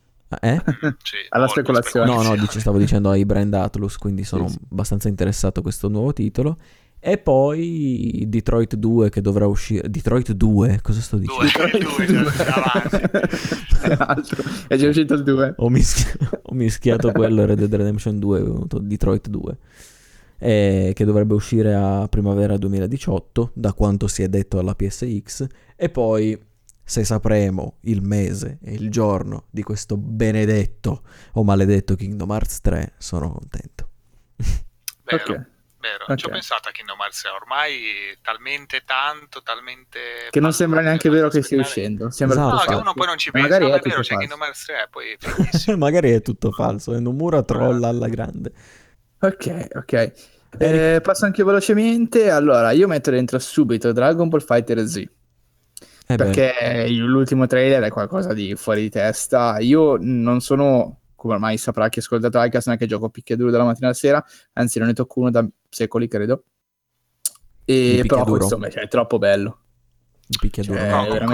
Sì, alla speculazione. No, stavo dicendo ai brand Atlus, quindi sono abbastanza interessato a questo nuovo titolo. E poi Detroit 2 che dovrà uscire. Detroit 2, cosa sto dicendo? È già uscito il 2. Ho mischiato quello, Red Dead Redemption 2 è venuto Detroit 2, che dovrebbe uscire a primavera 2018, da quanto si è detto alla PSX. E poi se sapremo il mese e il giorno di questo benedetto o maledetto Kingdom Hearts 3, sono contento. Vero, okay. Vero. Okay. Ci ho pensato a Kingdom Hearts 3, ormai talmente tanto, talmente... che non sembra neanche vero che stia uscendo. Sembra esatto. No, che uno poi non ci pensa, non è vero, c'è Kingdom Hearts 3, poi è magari è tutto falso, e Nomura trolla alla grande. Ok, ok. Passo anche velocemente, allora io metto dentro subito Dragon Ball Fighter Z. Perché l'ultimo trailer è qualcosa di fuori di testa. Io non sono, come ormai saprà chi ha ascoltato TriCast, non è che gioco picchiaduro dalla mattina alla sera, anzi non ne tocco uno da secoli, credo. E però questo invece è troppo bello. Il picchiaduro. Cioè, no,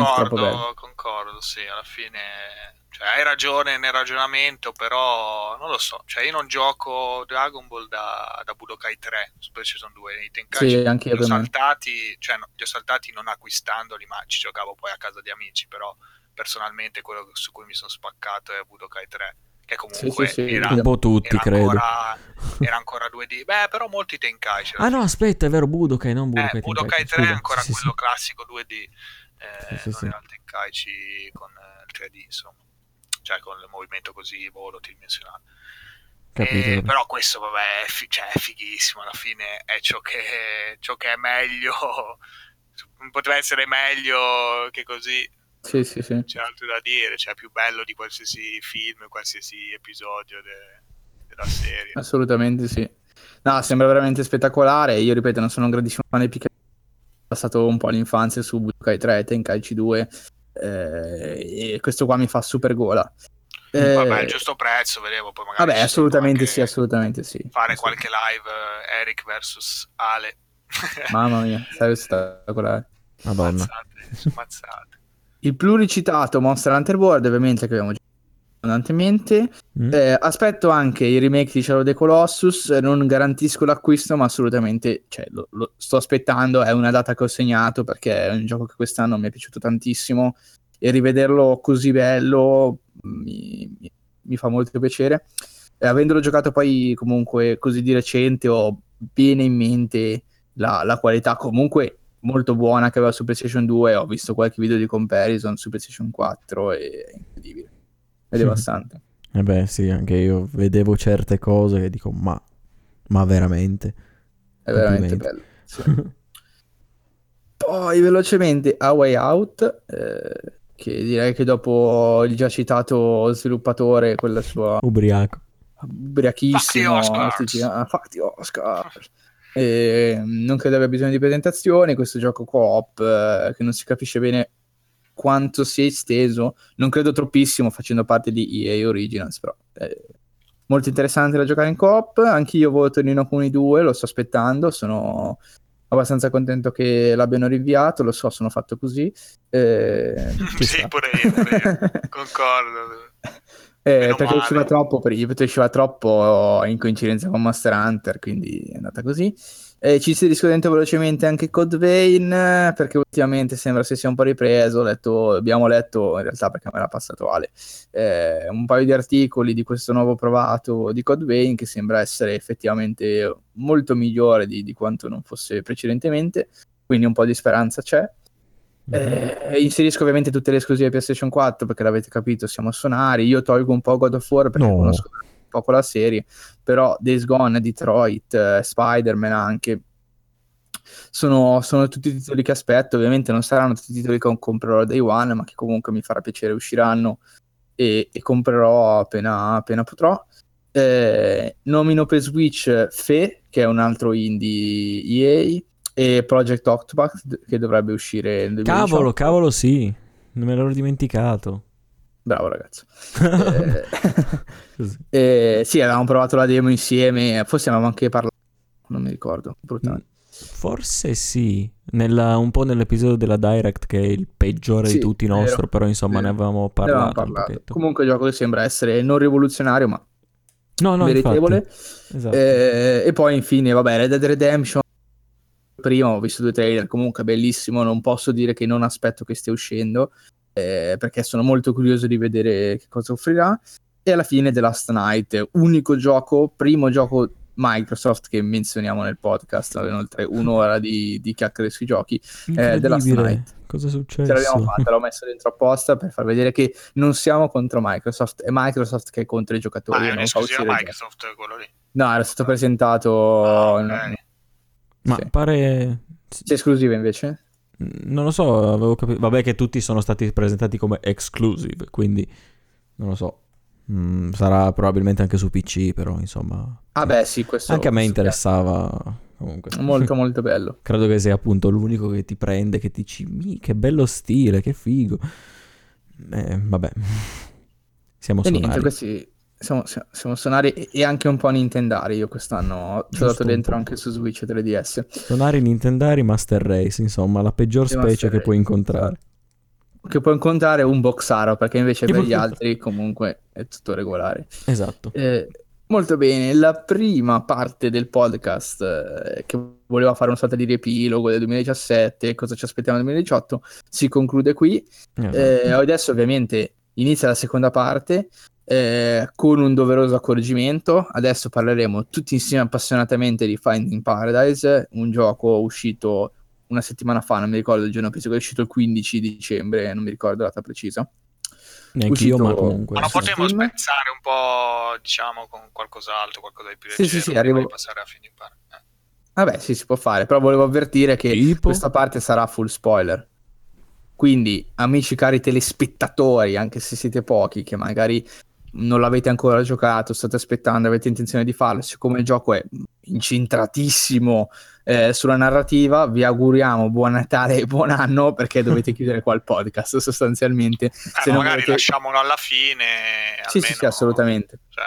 concordo, sì, alla fine cioè, hai ragione nel ragionamento, però non lo so. Cioè, io non gioco Dragon Ball da Budokai 3, specie sono due, i Tenkaichi sì, anche li ho saltati, cioè no, li ho saltati non acquistandoli, ma ci giocavo poi a casa di amici, però personalmente quello su cui mi sono spaccato è Budokai 3, che comunque sì, era un po' tutti, credo. Era ancora 2D. Beh, però molti Tenkaichi. Ah no, aspetta, è vero, Budokai, non Budokai. Budokai 3 è ancora sì, quello sì. Classico 2D, non era il Tenkaichi con il 3D, insomma. Cioè con il movimento così volo-tridimensionale. Però questo vabbè cioè, è fighissimo, alla fine è ciò che è meglio, potrebbe essere meglio che così, sì. C'è altro da dire, cioè è più bello di qualsiasi film, qualsiasi episodio della serie. Assolutamente sì. No, sembra veramente spettacolare, io ripeto non sono un grandissimo fan di Pikachu, ho passato un po' l'infanzia su Budokai 3, Tenkaichi 2, e questo qua mi fa super gola. Vabbè, il giusto prezzo, vedevo poi magari. Vabbè, assolutamente sì. Fare qualche live Eric versus Ale. Mamma mia, sarebbe spettacolare. Ammazzate. Il pluricitato Monster Hunter World, ovviamente, che abbiamo giocato abbondantemente. Aspetto anche i remake di Shadow of the Colossus, non garantisco l'acquisto, ma assolutamente cioè, lo sto aspettando, è una data che ho segnato perché è un gioco che quest'anno mi è piaciuto tantissimo e rivederlo così bello mi fa molto piacere. Avendolo giocato poi comunque così di recente ho bene in mente la qualità comunque molto buona che aveva su PlayStation 2, ho visto qualche video di comparison su PlayStation 4 e è incredibile. È devastante. Eh beh sì, anche io vedevo certe cose che dico ma veramente è veramente bello sì. Poi velocemente A Way Out, che direi che dopo il già citato sviluppatore con la sua ubriachissimo fatti Oscar, non credo abbia bisogno di presentazioni. Questo gioco co-op che non si capisce bene quanto si è esteso, non credo troppissimo facendo parte di EA Originals, però molto interessante da giocare in coop. Anche io voto in alcuni due, lo sto aspettando, sono abbastanza contento che l'abbiano rinviato, lo so, sono fatto così. Sì, pure io. Concordo. Perché usciva troppo in coincidenza con Monster Hunter, quindi è andata così. Ci inserisco dentro velocemente anche Code Vein, perché ultimamente sembra si sia un po' ripreso, abbiamo letto in realtà perché me l'ha passato Ale, un paio di articoli di questo nuovo provato di Code Vein che sembra essere effettivamente molto migliore di quanto non fosse precedentemente, quindi un po' di speranza c'è. Inserisco ovviamente tutte le esclusive PlayStation 4 perché l'avete capito, siamo sonari. Io tolgo un po' God of War perché conosco poco la serie, però Days Gone, Detroit, Spider-Man anche sono tutti i titoli che aspetto. Ovviamente non saranno tutti i titoli che comprerò day one, ma che comunque mi farà piacere usciranno e comprerò appena potrò. Nomino per Switch Fe, che è un altro indie EA, e Project Octopath che dovrebbe uscire nel 2018. Cavolo sì, non me l'ero dimenticato. Bravo ragazzo. Sì, avevamo provato la demo insieme, forse avevamo anche parlato, non mi ricordo, brutalmente. Forse sì, un po' nell'episodio della Direct, che è il peggiore di tutti nostro, però insomma ne avevamo parlato un pochetto. Comunque il gioco che sembra essere non rivoluzionario ma meritevole. Esatto. E poi infine vabbè Red Dead Redemption, prima ho visto due trailer, comunque bellissimo, non posso dire che non aspetto che stia uscendo. Perché sono molto curioso di vedere che cosa offrirà. E alla fine The Last Night, unico gioco, primo gioco Microsoft che menzioniamo nel podcast, oltre un'ora di chiacchiere sui giochi. The Last Night. Cosa è successo? Ce l'abbiamo fatta, l'ho messo dentro apposta per far vedere che non siamo contro Microsoft, è Microsoft che è contro i giocatori. Ah, è un'esclusiva Microsoft quello lì? No, era stato presentato... Oh, okay. Ma sì, pare... C'è esclusiva invece? Non lo so, avevo capito. Vabbè, che tutti sono stati presentati come exclusive, quindi non lo so. Sarà probabilmente anche su PC, però insomma. Ah beh, sì, questo anche a me interessava. Comunque. Molto molto bello. Credo che sia appunto l'unico che ti prende, che ti dici che bello stile, che figo. Vabbè. Siamo sonari. Niente, questi siamo sonari e anche un po' nintendari. Io quest'anno ci ho dato dentro anche su Switch e 3DS. Sonari, nintendari, Master Race, insomma, la peggior specie che puoi incontrare. Che puoi incontrare un boxaro, perché invece per gli altri comunque è tutto regolare. Esatto. Molto bene, la prima parte del podcast che voleva fare una sorta di riepilogo del 2017, cosa ci aspettiamo nel 2018, si conclude qui. Adesso ovviamente inizia la seconda parte con un doveroso accorgimento. Adesso parleremo tutti insieme appassionatamente di Finding Paradise, un gioco uscito una settimana fa, non mi ricordo il giorno preciso, è uscito il 15 dicembre, non mi ricordo la data precisa. Neanche io, ma comunque. Ma lo potremmo spezzare un po', diciamo, con qualcos'altro, qualcosa di più leggero. Sì, arrivo a passare a Finding Paradise. Vabbè, sì, si può fare, però volevo avvertire che questa parte sarà full spoiler. Quindi, amici cari telespettatori, anche se siete pochi, che magari non l'avete ancora giocato, state aspettando, avete intenzione di farlo, siccome il gioco è incentratissimo sulla narrativa, vi auguriamo buon Natale e buon anno, perché dovete chiudere qua il podcast sostanzialmente. Se magari volete... lasciamolo alla fine almeno... sì, assolutamente. Cioè,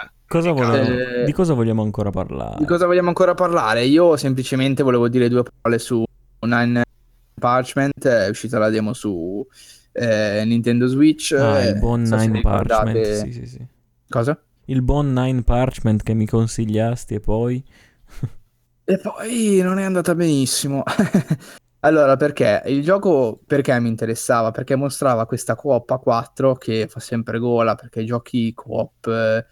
di cosa vogliamo ancora parlare? Io semplicemente volevo dire due parole su Nine Parchment. È uscita la demo su Nintendo Switch. Il buon Nine Parchment, sì. Cosa? Il buon Nine Parchment che mi consigliasti e poi non è andata benissimo. Allora, perché il gioco, perché mi interessava? Perché mostrava questa coop a 4 che fa sempre gola, perché giochi coop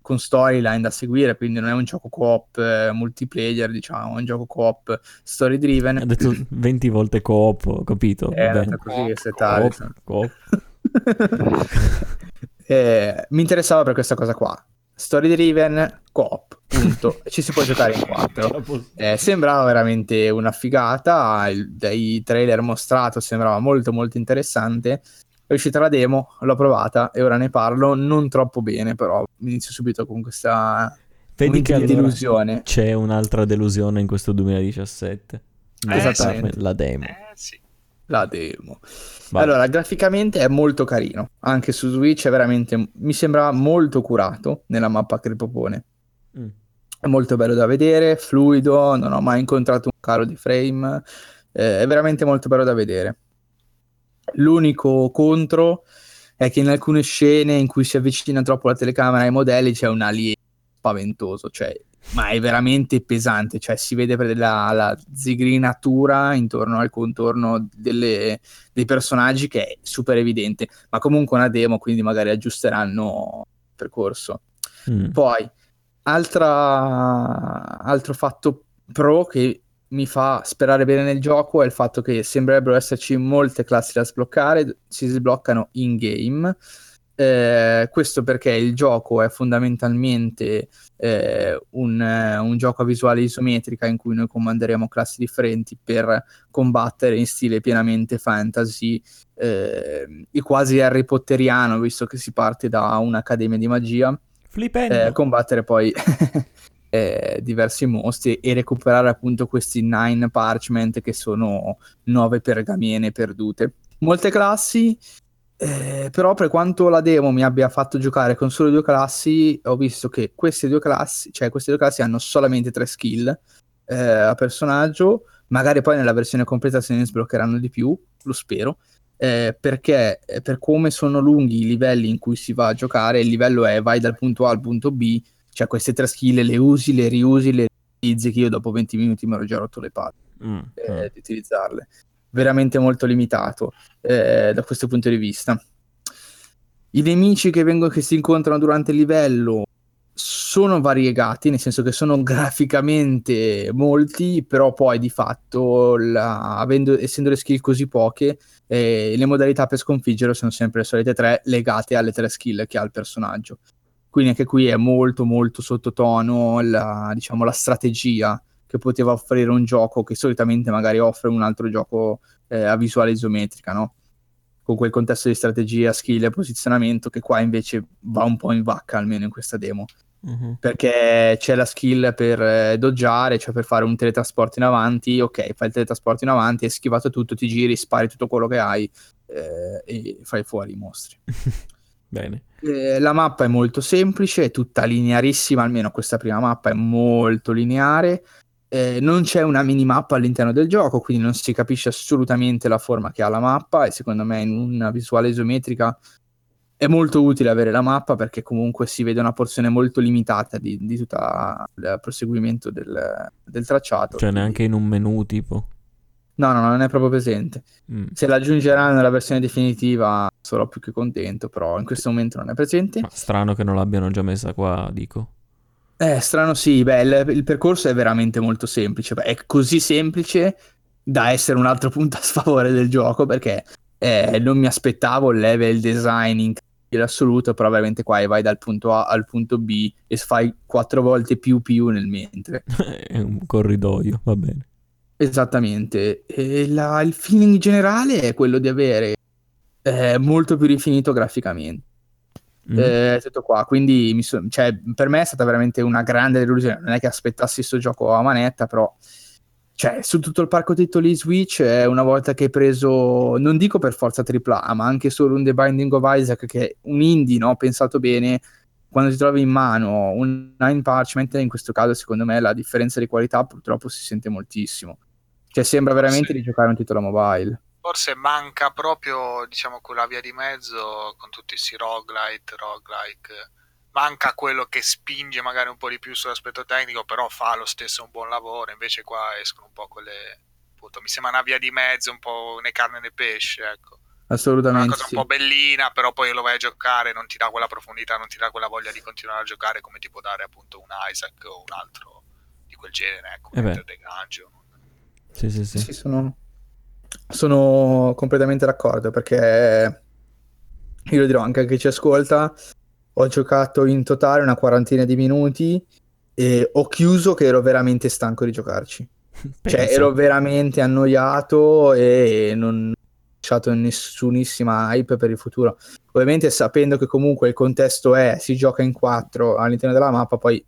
con storyline da seguire, quindi non è un gioco coop multiplayer, diciamo, è un gioco coop story driven. Ha detto 20 volte coop, ho capito. Mi interessava per questa cosa qua. Story driven, coop, punto. Ci si può giocare in 4. Sembrava veramente una figata, dai trailer mostrato sembrava molto molto interessante. È uscita la demo, l'ho provata e ora ne parlo, non troppo bene però. Inizio subito con questa delusione. C'è un'altra delusione in questo 2017. Esattamente. La demo. Sì. La demo. Vai. Allora, graficamente è molto carino, anche su Switch è veramente, mi sembra molto curato nella mappa che ripropone. È molto bello da vedere, fluido, non ho mai incontrato un calo di frame, è veramente molto bello da vedere. L'unico contro è che in alcune scene in cui si avvicina troppo la telecamera ai modelli c'è un alien spaventoso, cioè, ma è veramente pesante, cioè si vede per la zigrinatura intorno al contorno dei personaggi che è super evidente, ma comunque una demo, quindi magari aggiusteranno il percorso. Poi altro fatto pro che mi fa sperare bene nel gioco è il fatto che sembrerebbero esserci molte classi da sbloccare, si sbloccano in game. Questo perché il gioco è fondamentalmente un gioco a visuale isometrica in cui noi comanderemo classi differenti per combattere in stile pienamente fantasy e quasi Harry Potteriano, visto che si parte da un'accademia di magia, combattere poi diversi mostri e recuperare appunto questi 9 parchment che sono 9 pergamene perdute. Molte classi. Però per quanto la demo mi abbia fatto giocare con solo 2 classi, ho visto che queste due classi hanno solamente 3 skill a personaggio. Magari poi nella versione completa se ne sbloccheranno di più, lo spero, perché per come sono lunghi i livelli in cui si va a giocare, il livello è vai dal punto A al punto B, cioè queste 3 skill le usi, le riusi, le utilizzi, che io dopo 20 minuti mi ero già rotto le palle di utilizzarle. Veramente molto limitato da questo punto di vista. I nemici che si incontrano durante il livello sono variegati, nel senso che sono graficamente molti, però poi di fatto essendo le skill così poche, le modalità per sconfiggerlo sono sempre le solite tre, legate alle tre skill che ha il personaggio. Quindi anche qui è molto molto sottotono la strategia che poteva offrire un gioco che solitamente magari offre un altro gioco a visuale isometrica, no? Con quel contesto di strategia, skill e posizionamento, che qua invece va un po' in vacca, almeno in questa demo. Uh-huh. Perché c'è la skill per doggiare, cioè per fare un teletrasporto in avanti. Ok, fai il teletrasporto in avanti, hai schivato tutto, ti giri, spari tutto quello che hai e fai fuori i mostri. Bene. La mappa è molto semplice, è tutta linearissima, almeno questa prima mappa è molto lineare. Non c'è una minimappa all'interno del gioco, quindi non si capisce assolutamente la forma che ha la mappa, e secondo me in una visuale isometrica è molto utile avere la mappa, perché comunque si vede una porzione molto limitata di tutto il proseguimento del tracciato. Cioè neanche in un menu tipo? No, non è proprio presente. Se l'aggiungeranno nella versione definitiva sarò più che contento, però in questo momento non è presente. Ma strano che non l'abbiano già messa qua, dico. Strano sì, il percorso è veramente molto semplice, è così semplice da essere un altro punto a sfavore del gioco, perché non mi aspettavo il level design in assoluto, però veramente qua vai dal punto A al punto B e fai 4 volte più nel mentre. È un corridoio, va bene. Esattamente, e il feeling generale è quello di avere molto più rifinito graficamente. Tutto qua, quindi per me è stata veramente una grande delusione. Non è che aspettassi sto gioco a manetta, però su tutto il parco titoli Switch, una volta che hai preso, non dico per forza AAA, ma anche solo un The Binding of Isaac, che è un indie, no? Pensato bene, quando ti trovi in mano un Nine Parchment, in questo caso secondo me la differenza di qualità purtroppo si sente moltissimo, sembra veramente di giocare un titolo mobile. Forse manca proprio, quella via di mezzo con tutti questi roguelike, manca quello che spinge magari un po' di più sull'aspetto tecnico, però fa lo stesso un buon lavoro. Invece qua escono un po' quelle, appunto, mi sembra una via di mezzo, un po' né carne né pesce, ecco. Assolutamente. Una cosa un po' bellina, però poi lo vai a giocare, non ti dà quella profondità, non ti dà quella voglia di continuare a giocare come ti può dare appunto un Isaac o un altro di quel genere, ecco, un Enter the Gungeon. Sì, sono completamente d'accordo, perché io lo dirò anche a chi ci ascolta, ho giocato in totale una 40ina di minuti e ho chiuso che ero veramente stanco di giocarci. Ero veramente annoiato e non ho lasciato nessunissima hype per il futuro, ovviamente sapendo che comunque il contesto si gioca in 4 all'interno della mappa. Poi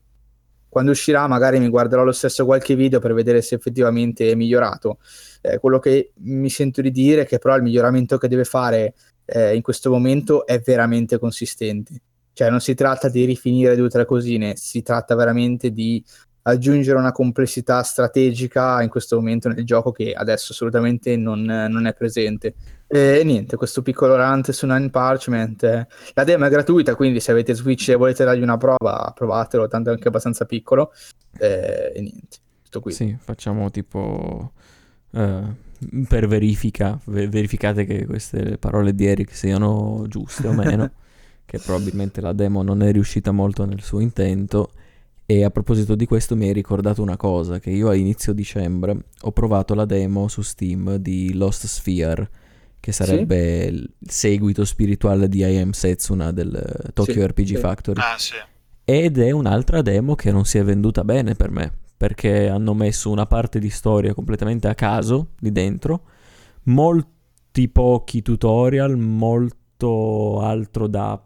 quando uscirà magari mi guarderò lo stesso qualche video per vedere se effettivamente è migliorato. Quello che mi sento di dire è che però il miglioramento che deve fare in questo momento è veramente consistente. Non si tratta di rifinire 2 o 3 cosine, si tratta veramente di aggiungere una complessità strategica in questo momento nel gioco che adesso assolutamente non è presente. E niente, questo piccolo rant su Nine Parchment. La demo è gratuita, quindi se avete Switch e volete dargli una prova, provatelo, tanto è anche abbastanza piccolo. E niente, tutto qui. Sì, facciamo tipo per verifica, verificate che queste parole di Eric siano giuste o meno, che probabilmente la demo non è riuscita molto nel suo intento. E a proposito di questo mi hai ricordato una cosa, che io a inizio dicembre ho provato la demo su Steam di Lost Sphere, che sarebbe il seguito spirituale di I Am Setsuna del Tokyo RPG Factory. Ed è un'altra demo che non si è venduta bene per me, perché hanno messo una parte di storia completamente a caso lì dentro, molti pochi tutorial, molto altro da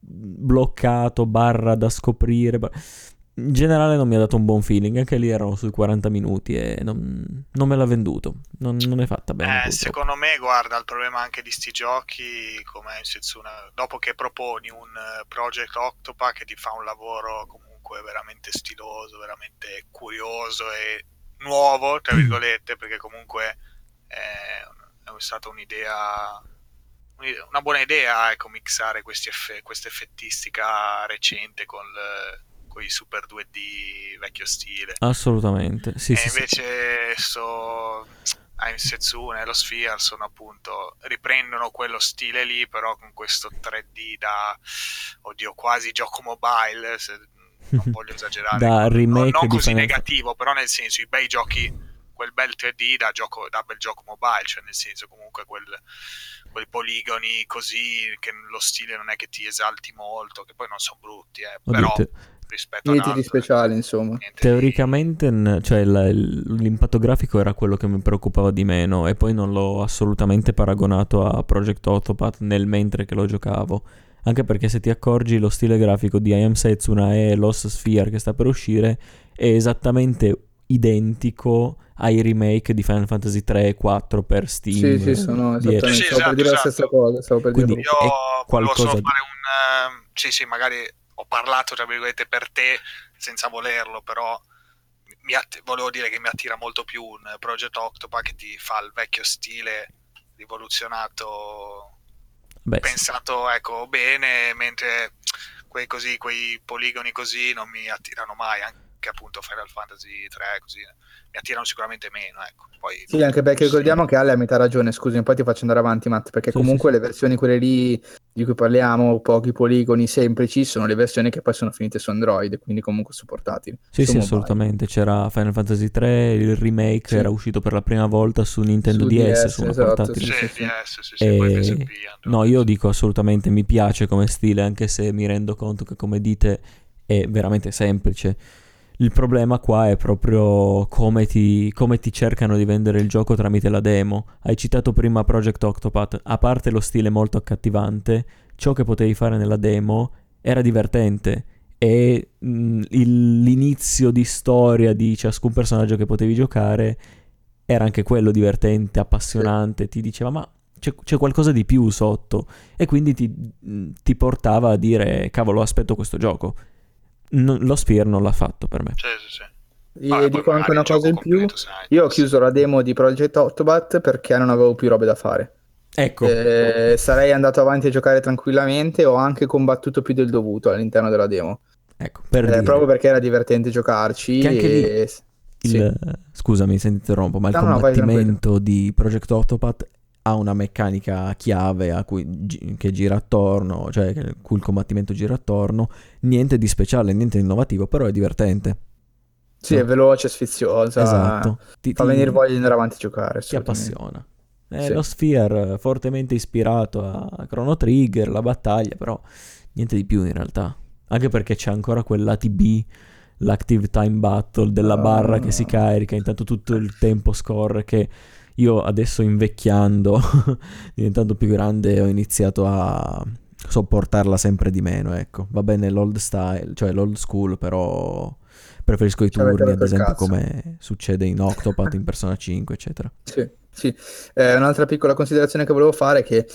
bloccato, barra da scoprire. In generale non mi ha dato un buon feeling, anche lì erano sui 40 minuti e non me l'ha venduto, non è fatta bene. Secondo me, guarda, il problema anche di sti giochi, come Setsuna, dopo che proponi un Project Octopa che ti fa un lavoro comunque veramente stiloso, veramente curioso e nuovo, tra virgolette, perché comunque è stata una buona idea, ecco, mixare questa effettistica recente con i Super 2D vecchio stile. Assolutamente, sì. E invece I'm Setsuna e lo Sphere sono appunto, riprendono quello stile lì, però con questo 3D da, oddio, quasi gioco mobile, non voglio esagerare, da remake non così negativo, però nel senso i bei giochi, quel bel 3D da bel gioco mobile, cioè nel senso comunque quei poligoni così, che lo stile non è che ti esalti molto, che poi non sono brutti, però rispetto niente di speciale, insomma. Teoricamente cioè, l'impatto grafico era quello che mi preoccupava di meno, e poi non l'ho assolutamente paragonato a Project Autopath nel mentre che lo giocavo, anche perché se ti accorgi lo stile grafico di I Am Setsuna e Lost Sphere che sta per uscire è esattamente identico ai remake di Final Fantasy 3 e 4 per Steam. Sì, sono esattamente, stavo per dire la stessa cosa, quindi io volevo solo fare un magari ho parlato tra virgolette per te senza volerlo, però volevo dire che mi attira molto più un Project Octopath che ti fa il vecchio stile rivoluzionato, pensato ecco bene, mentre quei poligoni così non mi attirano mai, anche appunto Final Fantasy 3 così mi attirano sicuramente meno, ecco. Poi sì, anche perché ricordiamo che Ale ha metà ragione, scusami, poi ti faccio andare avanti Matt, perché comunque le versioni quelle lì di cui parliamo, pochi poligoni semplici, sono le versioni che poi sono finite su Android, quindi comunque supportatili. Sì, assolutamente, c'era Final Fantasy 3, il remake era uscito per la prima volta su Nintendo su DS, su una portatile. Sì, no, io dico assolutamente mi piace come stile, anche se mi rendo conto che come dite è veramente semplice. Il problema qua è proprio come ti cercano di vendere il gioco tramite la demo. Hai citato prima Project Octopath, a parte lo stile molto accattivante, ciò che potevi fare nella demo era divertente, e l'inizio di storia di ciascun personaggio che potevi giocare era anche quello divertente, appassionante, ti diceva ma c'è qualcosa di più sotto, e quindi ti portava a dire cavolo, aspetto questo gioco. Lo Spear non l'ha fatto per me. Sì. Io dico anche una cosa in più. Io ho chiuso la demo di Project Octopath perché non avevo più robe da fare. Ecco. Sarei andato avanti a giocare tranquillamente. Ho anche combattuto più del dovuto all'interno della demo. Ecco, proprio perché era divertente giocarci. Che anche Scusami se interrompo, ma il combattimento di Project Octopath ha una meccanica chiave a cui che gira attorno, cioè cui il combattimento gira attorno, niente di speciale, niente di innovativo, però è divertente. Sì, è veloce, sfiziosa. Esatto. Fa venire voglia di andare avanti a giocare. Ti appassiona. Lo Sphere, fortemente ispirato a Chrono Trigger, la battaglia, però niente di più in realtà. Anche perché c'è ancora quell'ATB, l'Active Time Battle, della barra che si carica, intanto tutto il tempo scorre, che... Io adesso invecchiando, diventando più grande, ho iniziato a sopportarla sempre di meno, ecco. Va bene l'old style, cioè l'old school, però preferisco i turni, ad esempio, come succede in Octopath, in Persona 5, eccetera. Sì. Un'altra piccola considerazione che volevo fare è che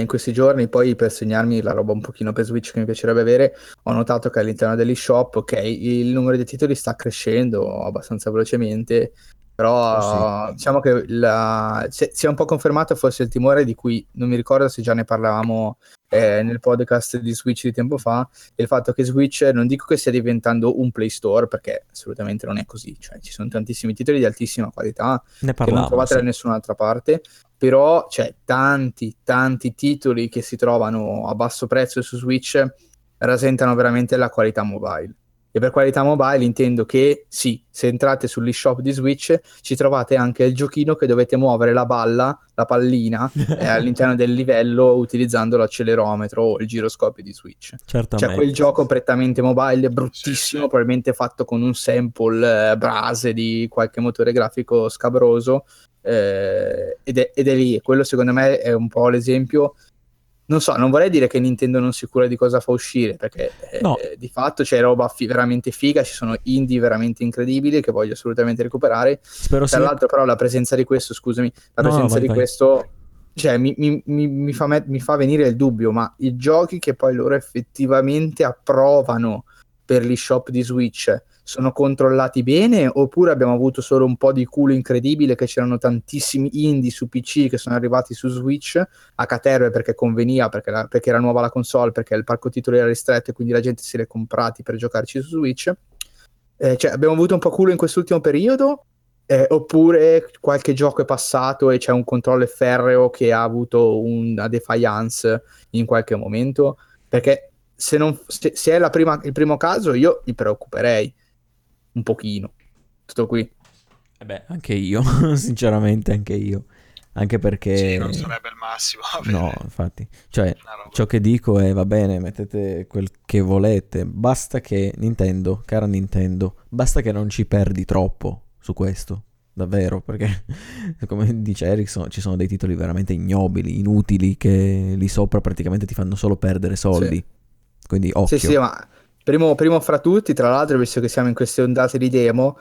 in questi giorni, poi per segnarmi la roba un pochino per Switch che mi piacerebbe avere, ho notato che all'interno dell'eShop, il numero di titoli sta crescendo abbastanza velocemente, però diciamo che si è un po' confermato forse il timore di cui non mi ricordo se già ne parlavamo nel podcast di Switch di tempo fa, il fatto che Switch non dico che stia diventando un Play Store, perché assolutamente non è così, cioè ci sono tantissimi titoli di altissima qualità che non trovate da nessun'altra parte, però c'è tanti titoli che si trovano a basso prezzo su Switch, rasentano veramente la qualità mobile. E per qualità mobile intendo che sì, se entrate sull'eShop di Switch ci trovate anche il giochino che dovete muovere la pallina all'interno del livello utilizzando l'accelerometro o il giroscopio di Switch. Certamente. Cioè quel gioco prettamente mobile, bruttissimo, probabilmente fatto con un sample brase di qualche motore grafico scabroso, ed è lì. Quello secondo me è un po' l'esempio. Non so, non vorrei dire che Nintendo non si cura di cosa fa uscire, perché di fatto c'è roba veramente figa, ci sono indie veramente incredibili che voglio assolutamente recuperare. Tra l'altro però la presenza di questo, questo cioè, mi fa venire il dubbio, ma i giochi che poi loro effettivamente approvano per gli shop di Switch sono controllati bene, oppure abbiamo avuto solo un po' di culo incredibile che c'erano tantissimi indie su PC che sono arrivati su Switch a caterve perché conveniva, perché era nuova la console, perché il parco titoli era ristretto e quindi la gente se li è comprati per giocarci su Switch, cioè abbiamo avuto un po' culo in quest'ultimo periodo, oppure qualche gioco è passato e c'è un controllo ferreo che ha avuto una defiance in qualche momento, perché se è il primo caso, io mi preoccuperei un pochino. Tutto qui. E beh, anche io, sinceramente, anche io. Anche perché... Sì, non sarebbe il massimo. No, infatti. Cioè, ciò che dico è, va bene, mettete quel che volete. Basta che Nintendo, cara Nintendo, basta che non ci perdi troppo su questo. Davvero, perché come dice Ericsson ci sono dei titoli veramente ignobili, inutili, che lì sopra praticamente ti fanno solo perdere soldi. Sì. Quindi occhio. Sì, sì, ma... Primo fra tutti, tra l'altro, visto che siamo in queste ondate di demo,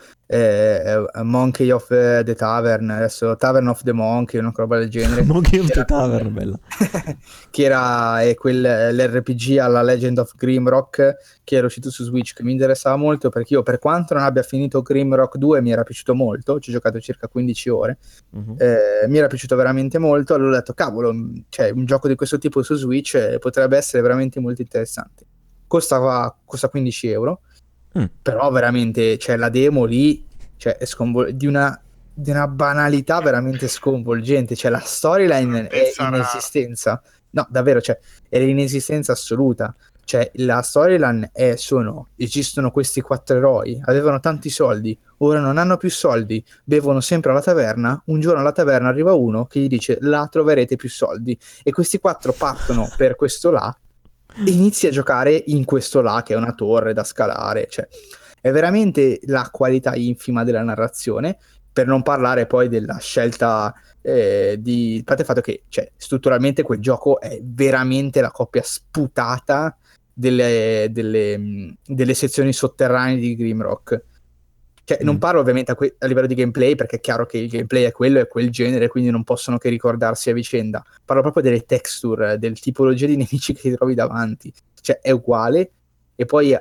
Monkey of the Tavern, adesso Tavern of the Monkey, una roba del genere. Monkey of the Tavern, bella. Che era l'RPG alla Legend of Grimrock, che era uscito su Switch, che mi interessava molto, perché io, per quanto non abbia finito Grimrock 2, mi era piaciuto molto, ci ho giocato circa 15 ore, mi era piaciuto veramente molto, allora ho detto, cavolo, cioè, un gioco di questo tipo su Switch potrebbe essere veramente molto interessante. Costa 15 euro, però veramente, cioè, la demo lì, cioè, è di una banalità veramente sconvolgente, cioè la storyline è inesistenza, no davvero, cioè è l'inesistenza assoluta, cioè la storyline è esistono questi quattro eroi, avevano tanti soldi, ora non hanno più soldi, bevono sempre alla taverna, un giorno alla taverna arriva uno che gli dice là troverete più soldi, e questi quattro partono per questo là, inizi a giocare in questo là che è una torre da scalare, cioè è veramente la qualità infima della narrazione, per non parlare poi della scelta di parte del fatto che, cioè, strutturalmente quel gioco è veramente la coppia sputata delle sezioni sotterranee di Grimrock, cioè non parlo ovviamente a livello di gameplay, perché è chiaro che il gameplay è quel genere, quindi non possono che ricordarsi a vicenda, parlo proprio delle texture, del tipologia di nemici che ti trovi davanti, cioè è uguale. E poi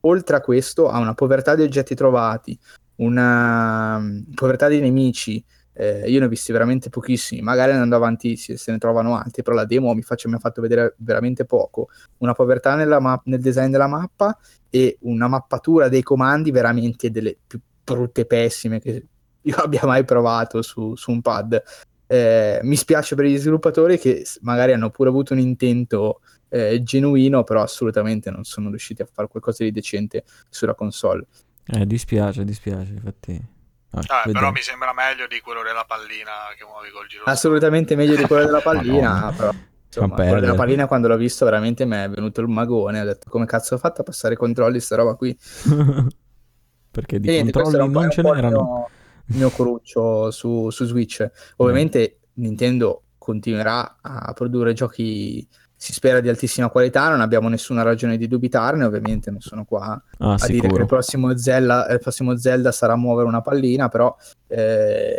oltre a questo ha una povertà di oggetti trovati, una povertà di nemici, io ne ho visti veramente pochissimi, magari andando avanti se ne trovano altri, però la demo mi ha fatto vedere veramente poco, una povertà nel design della mappa e una mappatura dei comandi veramente delle più brutte, pessime che io abbia mai provato su un pad. Mi spiace per gli sviluppatori che magari hanno pure avuto un intento genuino, però assolutamente non sono riusciti a fare qualcosa di decente sulla console. Dispiace, infatti. Però mi sembra meglio di quello della pallina che muovi col giro. Assolutamente meglio di quello della pallina. No. Però insomma, quello della pallina, quando l'ho visto, veramente mi è venuto il magone. Ho detto, come cazzo ho fatto a passare i controlli sta roba qui? Perché di controlli non ce n'erano. Il mio cruccio su Switch. Ovviamente Nintendo continuerà a produrre giochi, si spera, di altissima qualità, non abbiamo nessuna ragione di dubitarne, ovviamente non sono qua a dire che il prossimo Zelda sarà muovere una pallina, però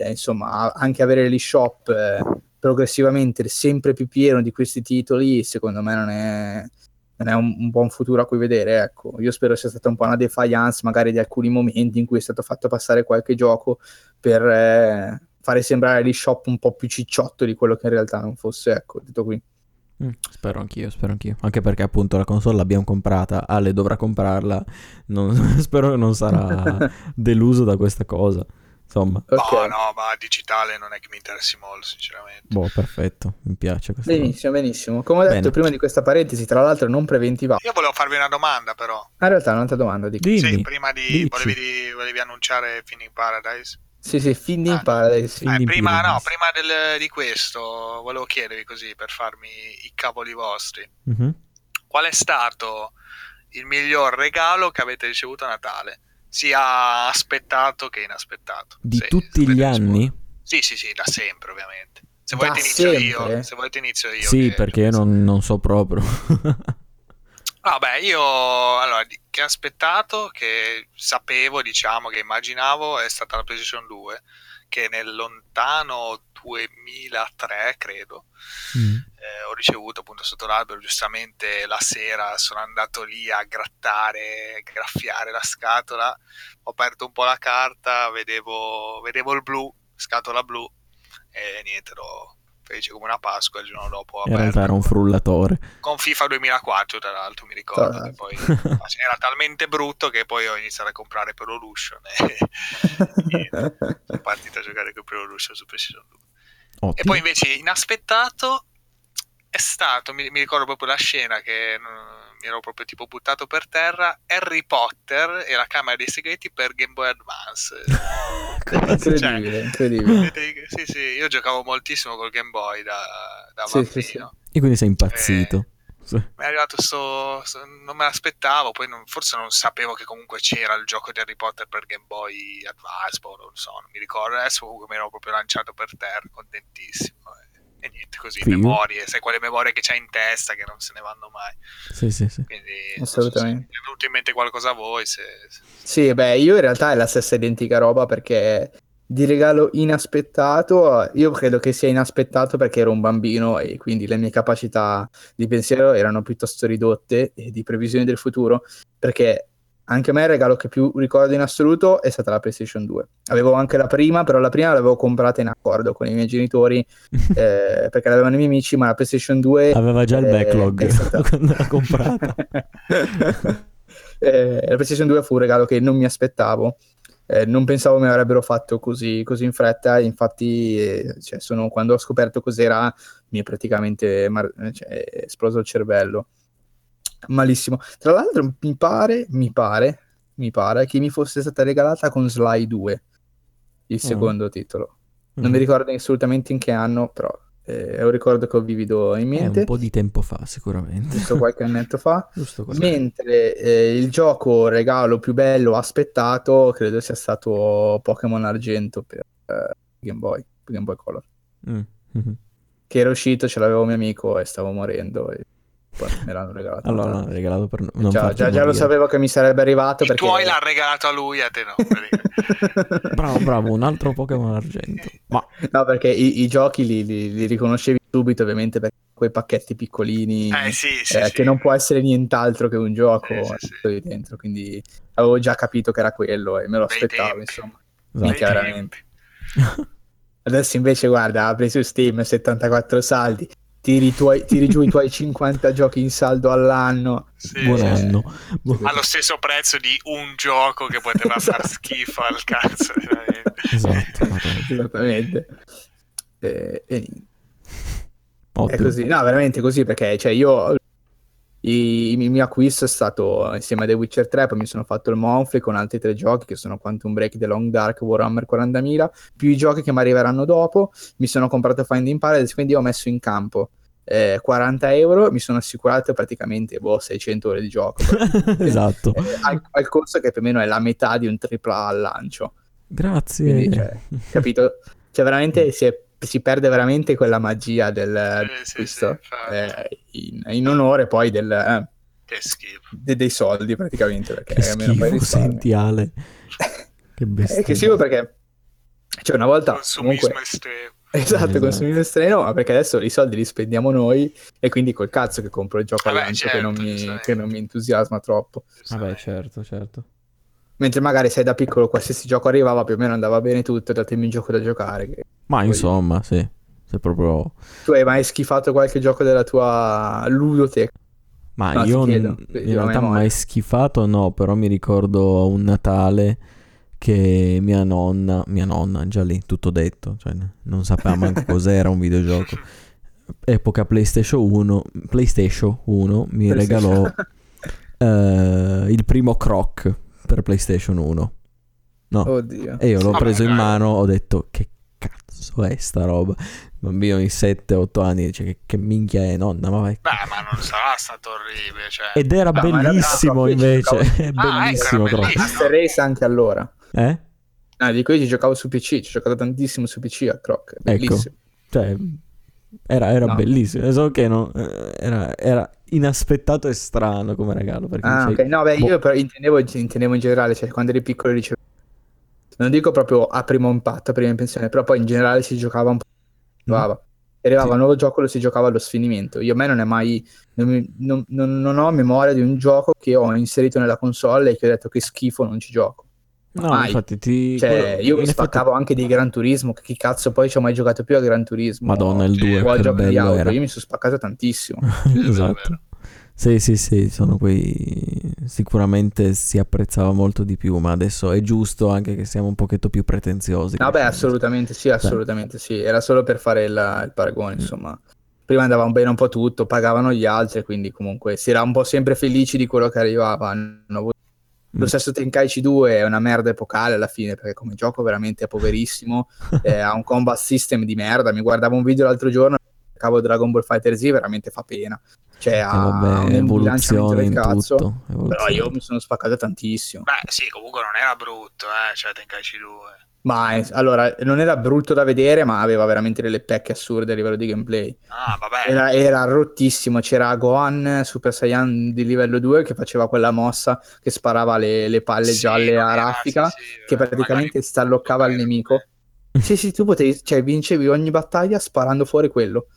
insomma, anche avere gli shop progressivamente sempre più pieno di questi titoli, secondo me non è un buon futuro a cui vedere, ecco. Io spero sia stata un po' una defiance magari di alcuni momenti in cui è stato fatto passare qualche gioco per fare sembrare gli shop un po' più cicciotto di quello che in realtà non fosse, ecco, detto qui. Spero anch'io, anche perché appunto la console l'abbiamo comprata, Ale dovrà comprarla, spero che non sarà deluso da questa cosa, insomma. Okay. No, ma digitale non è che mi interessi molto, sinceramente. Perfetto, mi piace questa Benissimo. Come ho detto prima di questa parentesi, tra l'altro non preventiva. Io volevo farvi una domanda, però. In realtà un'altra domanda, Sì, prima volevi annunciare Finding Paradise? Sì, Finding Paradise. Prima di questo volevo chiedervi, così per farmi i cavoli vostri, qual è stato il miglior regalo che avete ricevuto a Natale, sia aspettato che inaspettato, di tutti gli anni? Sì, da sempre, ovviamente. Se volete inizio io. Sì, perché io non so proprio. Io allora, che aspettato, che sapevo, diciamo, che immaginavo, è stata la PlayStation 2, che nel lontano 2003 credo ho ricevuto appunto sotto l'albero. Giustamente la sera sono andato lì a graffiare la scatola, ho aperto un po' la carta, vedevo il blu, scatola blu, e niente, fece come una Pasqua. Il giorno dopo in realtà era un frullatore con FIFA 2004, tra l'altro, mi ricordo che poi era talmente brutto che poi ho iniziato a comprare Pro Evolution e sono partito a giocare con Pro Evolution su PlayStation 2. Ottimo. E poi invece inaspettato è stato, mi ricordo proprio la scena che mi ero proprio tipo buttato per terra. Harry Potter e la Camera dei Segreti per Game Boy Advance. Incredibile. Sì, sì, io giocavo moltissimo col Game Boy da bambino. Sì, sì, sì. E quindi sei impazzito. Mi è arrivato non me l'aspettavo, poi forse non sapevo che comunque c'era il gioco di Harry Potter per Game Boy Advance, non so, non mi ricordo adesso, comunque mi ero proprio lanciato per terra, contentissimo. E niente, così, sì. Memorie, sai quelle memorie che c'hai in testa che non se ne vanno mai. Sì, sì, sì. Quindi, assolutamente. Se è venuto in mente qualcosa a voi? Sì, beh, io in realtà è la stessa identica roba, perché di regalo inaspettato, io credo che sia inaspettato perché ero un bambino e quindi le mie capacità di pensiero erano piuttosto ridotte e di previsione del futuro, perché anche a me il regalo che più ricordo in assoluto è stata la PlayStation 2. Avevo anche la prima, però la prima l'avevo comprata in accordo con i miei genitori, perché l'avevano i miei amici, ma la PlayStation 2... Aveva già il backlog quando l'ho comprata. La PlayStation 2 fu un regalo che non mi aspettavo. Non pensavo mi avrebbero fatto così in fretta, infatti quando ho scoperto cos'era mi è praticamente esploso il cervello. Malissimo. Tra l'altro mi pare che mi fosse stata regalata con Sly 2, il secondo titolo. Non mi ricordo assolutamente in che anno, però è un ricordo che ho vivido in mente. Un po' di tempo fa sicuramente. Giusto qualche annetto fa. Mentre il gioco regalo più bello aspettato credo sia stato Pokémon Argento per Game Boy Color. Che era uscito, ce l'avevo mio amico e stavo morendo e poi me l'hanno regalato. Allora l'hanno regalato per noi. Già lo sapevo che mi sarebbe arrivato. Perché tuoi l'ha regalato a lui, a te no. Bravo, un altro Pokémon Argento. Ma... No, perché i giochi li riconoscevi subito, ovviamente, perché quei pacchetti piccolini che non può essere nient'altro che un gioco lì dentro, quindi avevo già capito che era quello e me lo aspettavo, insomma. Chiaramente. Adesso invece guarda, apri su Steam 74 saldi, tiri giù i tuoi 50 giochi in saldo all'anno. Buon anno. Allo stesso prezzo di un gioco che poteva far schifo al cazzo, veramente. Esattamente. È così, no, veramente così, perché io il mio acquisto è stato insieme a The Witcher 3, poi mi sono fatto il Monthly con altri 3 giochi che sono Quantum Break, The Long Dark, Warhammer 40.000, più i giochi che mi arriveranno dopo. Mi sono comprato Finding Paradise, quindi ho messo in campo €40, mi sono assicurato praticamente 600 ore di gioco. Esatto. Al costo che più o meno è la metà di un AAA al lancio. Grazie. Quindi, capito? Veramente si perde veramente quella magia in onore poi dei soldi praticamente, perché che schifo, almeno senti Ale che bestia, che schifo, perché una volta consumismo comunque... estremo. Esatto, consumismo estremo, ma perché adesso i soldi li spendiamo noi e quindi col cazzo che compro il gioco al lancio, che non mi entusiasma troppo. Vabbè, certo. Mentre magari sei da piccolo, qualsiasi gioco arrivava, più o meno andava bene tutto, datemi un gioco da giocare. Ma insomma, sì. Se proprio... Tu hai mai schifato qualche gioco della tua ludoteca? Ma no, io in realtà mai schifato no, però mi ricordo un Natale che mia nonna, già lì, tutto detto, non sapeva manco cos'era un videogioco. Epoca PlayStation 1 mi regalò il primo Croc. Per PlayStation 1 no. Oddio. E io l'ho preso in mano, ho detto che cazzo è sta roba, bambino di 7-8 anni dice che minchia è, nonna, ma vai. Beh, ma non sarà stato orribile, ed era bellissimo, invece bellissimo, Master Race anche allora, di cui ci giocavo su PC, ci giocavo tantissimo su PC a Croc, bellissimo, era no. Bellissimo, so che no, era inaspettato e strano come regalo, perché okay. No, beh, io però intendevo in generale, quando eri piccolo ricevevo, non dico proprio a primo impatto, a prima impressione, però poi in generale si giocava un po', arrivava un nuovo gioco, lo si giocava allo sfinimento. Io a me non è mai non ho memoria di un gioco che ho inserito nella console e che ho detto che schifo, non ci gioco. No, mai. Infatti io mi spaccavo anche di Gran Turismo, che chi cazzo poi ci ho mai giocato più a Gran Turismo. Madonna, il 2 che bello di auto. Era. Io mi sono spaccato tantissimo. Esatto. Sì, sono quei... Sicuramente si apprezzava molto di più, ma adesso è giusto anche che siamo un pochetto più pretenziosi. Assolutamente sì. Era solo per fare il paragone, insomma. prima andava bene un po' tutto, pagavano gli altri, quindi comunque si era un po' sempre felici di quello che arrivava. Lo stesso Tenkaichi 2 è una merda epocale alla fine, perché come gioco veramente è poverissimo, ha un combat system di merda. Mi guardavo un video l'altro giorno, cavo Dragon Ball Fighter Z veramente fa pena, cioè ha un bilanciamento del cazzo, tutto. Però io mi sono spaccato tantissimo. Beh sì, comunque non era brutto, cioè Tenkaichi 2. Ma allora, non era brutto da vedere, ma aveva veramente delle pecche assurde a livello di gameplay. Ah, vabbè. Era rottissimo. C'era Gohan Super Saiyan di livello 2 che faceva quella mossa che sparava le palle gialle a raffica, che praticamente stalloccava il nemico. Sì, tu potevi, cioè vincevi ogni battaglia sparando fuori quello.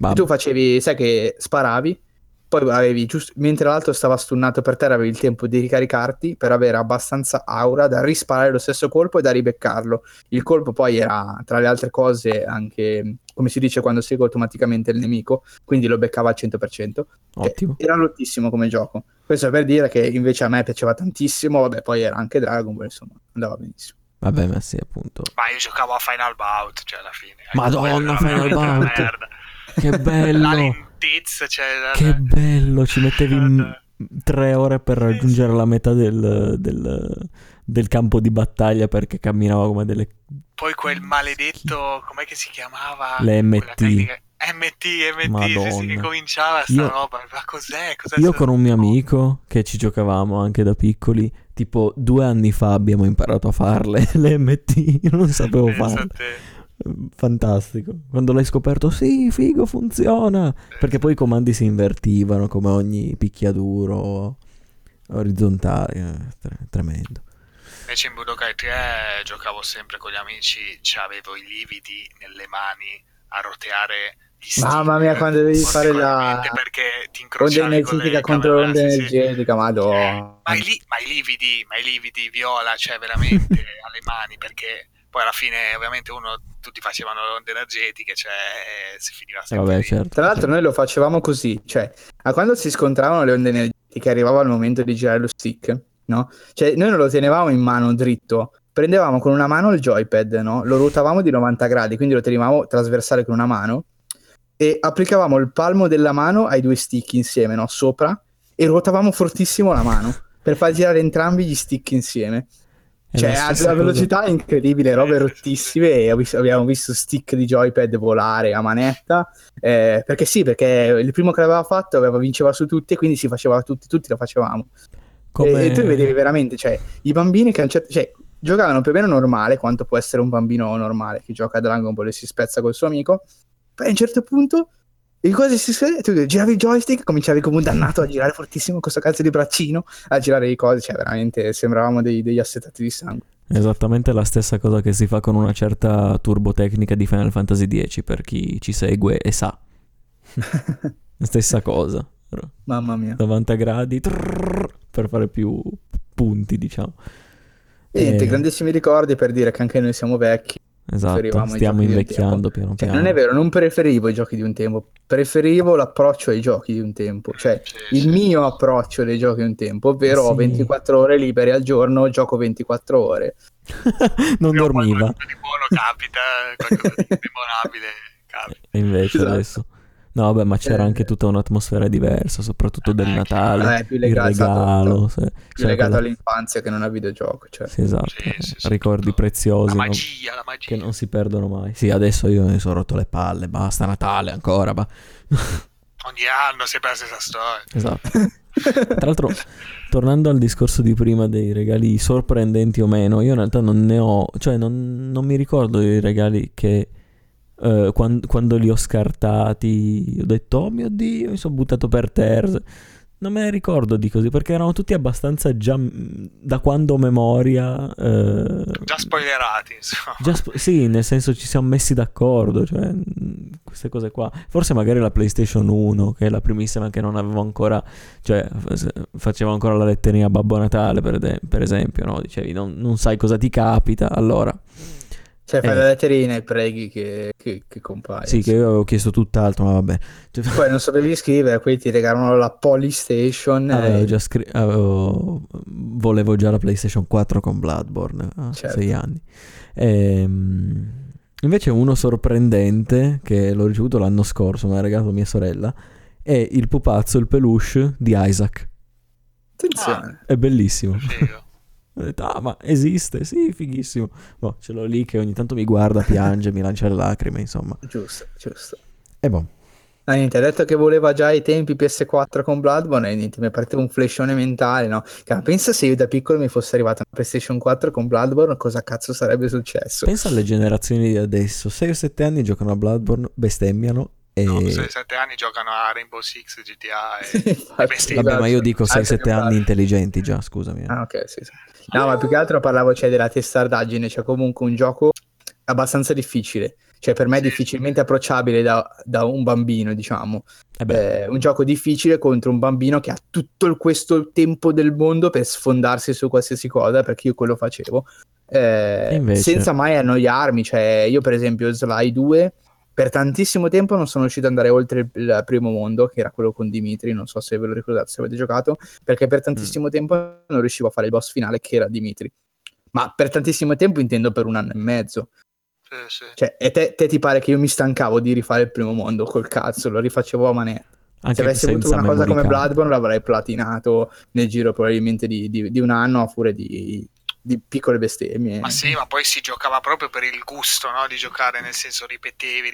E tu facevi, sai che sparavi, poi avevi giusto, mentre l'altro stava stunnato per terra, avevi il tempo di ricaricarti per avere abbastanza aura da risparare lo stesso colpo e da ribeccarlo. Il colpo poi era, tra le altre cose, anche, come si dice, quando segue automaticamente il nemico, quindi lo beccava al 100%. Ottimo. Era rottissimo come gioco. Questo per dire che invece a me piaceva tantissimo. Vabbè, poi era anche Dragon Ball, insomma, andava benissimo. Vabbè, ma sì, appunto. Ma io giocavo a Final Bout, cioè alla fine. Madonna, Final Bout! Che bello! Cioè, che bello, ci mettevi 3 ore per raggiungere la metà del campo di battaglia, perché camminava come delle... Poi quel maledetto, com'è che si chiamava? Le MT, sì, che cominciava sta roba, ma cos'è? Io con un mio amico, che ci giocavamo anche da piccoli, tipo 2 anni fa abbiamo imparato a farle, le MT, io non sapevo farle. Fantastico. Quando l'hai scoperto, sì, figo, funziona. Perché poi i comandi si invertivano come ogni picchiaduro orizzontale. Tremendo. Invece in Budokai 3 giocavo sempre con gli amici, avevo i lividi nelle mani a roteare gli stick. Mamma mia, quando devi fare la perché ti onda energetica contro onda energetica, madonna. Ma i lividi viola, cioè veramente alle mani, perché poi alla fine ovviamente tutti facevano le onde energetiche, cioè si finiva sempre. Vabbè, certo, tra l'altro noi lo facevamo così, cioè a quando si scontravano le onde energetiche arrivava il momento di girare lo stick, no? Cioè noi non lo tenevamo in mano dritto, prendevamo con una mano il joypad, no? Lo ruotavamo di 90 gradi, quindi lo tenevamo trasversale con una mano e applicavamo il palmo della mano ai 2 stick insieme, no? Sopra, e ruotavamo fortissimo la mano per far girare entrambi gli stick insieme. Cioè, a velocità incredibile, robe rottissime, e abbiamo visto stick di joypad volare a manetta, perché il primo che l'aveva fatto vinceva su tutti, e quindi si faceva tutti lo facevamo. Come... E tu vedevi veramente, cioè, i bambini che giocavano più o meno normale, quanto può essere un bambino normale che gioca a Dragon Ball e si spezza col suo amico, poi a un certo punto... E quasi si succede, tu giravi il joystick, cominciavi come un dannato a girare fortissimo con questo cazzo di braccino, a girare le cose, cioè veramente sembravamo degli assetati di sangue. Esattamente la stessa cosa che si fa con una certa turbotecnica di Final Fantasy X, per chi ci segue e sa. La stessa cosa. Mamma mia. 90 gradi per fare più punti, diciamo. Niente, grandissimi ricordi, per dire che anche noi siamo vecchi. Esatto, stiamo invecchiando piano piano. Cioè, non è vero, non preferivo i giochi di un tempo, preferivo l'approccio ai giochi di un tempo, cioè il mio approccio dei giochi di un tempo, ovvero ho 24 ore libere al giorno, gioco 24 ore. Non dormiva. Qualcosa di buono capita, qualcosa di memorabile capita. E invece adesso... No, beh, ma c'era anche tutta un'atmosfera diversa, soprattutto del Natale, più legato, il regalo, più legato all'infanzia che non al videogioco, cioè. Sì, esatto, sì, ricordi preziosi, la magia che non si perdono mai. Sì, adesso io mi sono rotto le palle, basta Natale ancora, ogni anno sempre la stessa storia. Esatto. Tra l'altro, tornando al discorso di prima dei regali sorprendenti o meno, io in realtà non ne ho, cioè non mi ricordo i regali che... Quando li ho scartati ho detto oh mio Dio, mi sono buttato per terra, non me ne ricordo di così, perché erano tutti abbastanza già da quando ho memoria già spoilerati, insomma. Sì, nel senso ci siamo messi d'accordo, cioè queste cose qua, forse magari la PlayStation 1, che è la primissima che non avevo ancora, cioè facevo ancora la letterina a Babbo Natale per esempio, no? Dicevi non sai cosa ti capita, allora fai la letterina e preghi che compaia. Sì, che io avevo chiesto tutt'altro, ma vabbè. Poi non sapevi scrivere, quindi ti regalano la Polystation. Volevo già la PlayStation 4 con Bloodborne a 6 anni. Invece uno sorprendente, che l'ho ricevuto l'anno scorso, me l'ha regalato mia sorella, è il pupazzo, il peluche di Isaac. Attenzione. È bellissimo. Ho detto, ah, ma esiste? Sì, fighissimo. Boh, ce l'ho lì che ogni tanto mi guarda, piange, mi lancia le lacrime, insomma. Giusto, giusto. E boh. Ah, niente, ha detto che voleva già ai tempi PS4 con Bloodborne, e niente, mi è partito un flashone mentale, no? Pensa se io da piccolo mi fosse arrivata una PlayStation 4 con Bloodborne, cosa cazzo sarebbe successo? Pensa alle generazioni di adesso, 6 o 7 anni giocano a Bloodborne, bestemmiano. E... No, 6-7 anni giocano a Rainbow Six, GTA e bestemmiano. Vabbè, ma io dico 6-7 anni intelligenti già, scusami. Ah, ok, sì, sì. No, ma più che altro parlavo, cioè, della testardaggine, cioè comunque un gioco abbastanza difficile. Cioè, per me è difficilmente approcciabile da un bambino, diciamo. Un gioco difficile contro un bambino che ha tutto questo tempo del mondo per sfondarsi su qualsiasi cosa, perché io quello facevo. Invece... senza mai annoiarmi. Cioè, io per esempio Sly 2 per tantissimo tempo non sono riuscito ad andare oltre il primo mondo, che era quello con Dimitri, non so se ve lo ricordate, se avete giocato, perché per tantissimo tempo non riuscivo a fare il boss finale, che era Dimitri. Ma per tantissimo tempo intendo per un anno e mezzo. Sì. Cioè, e te ti pare che io mi stancavo di rifare il primo mondo? Col cazzo, lo rifacevo a manetta. Anche se avessi avuto una cosa come Bloodborne l'avrei platinato nel giro probabilmente di un anno, a furia di piccole bestemmie. Ma sì, ma poi si giocava proprio per il gusto, no? Di giocare, nel senso, ripetevi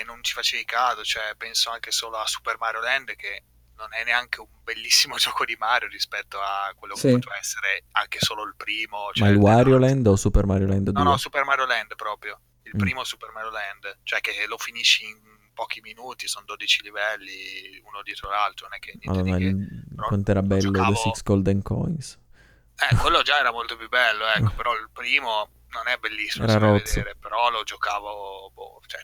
e non ci facevi caso. Cioè, penso anche solo a Super Mario Land, che non è neanche un bellissimo gioco di Mario rispetto a quello che poteva essere anche solo il primo. Cioè, ma il Wario Land o Super Mario Land 2? No, Super Mario Land proprio. Il primo Super Mario Land. Cioè, che lo finisci in pochi minuti, sono 12 livelli, uno dietro l'altro. Non è che niente Però, quanto era bello The Six Golden Coins. Quello già era molto più bello, ecco. Però il primo non è bellissimo da vedere. Però lo giocavo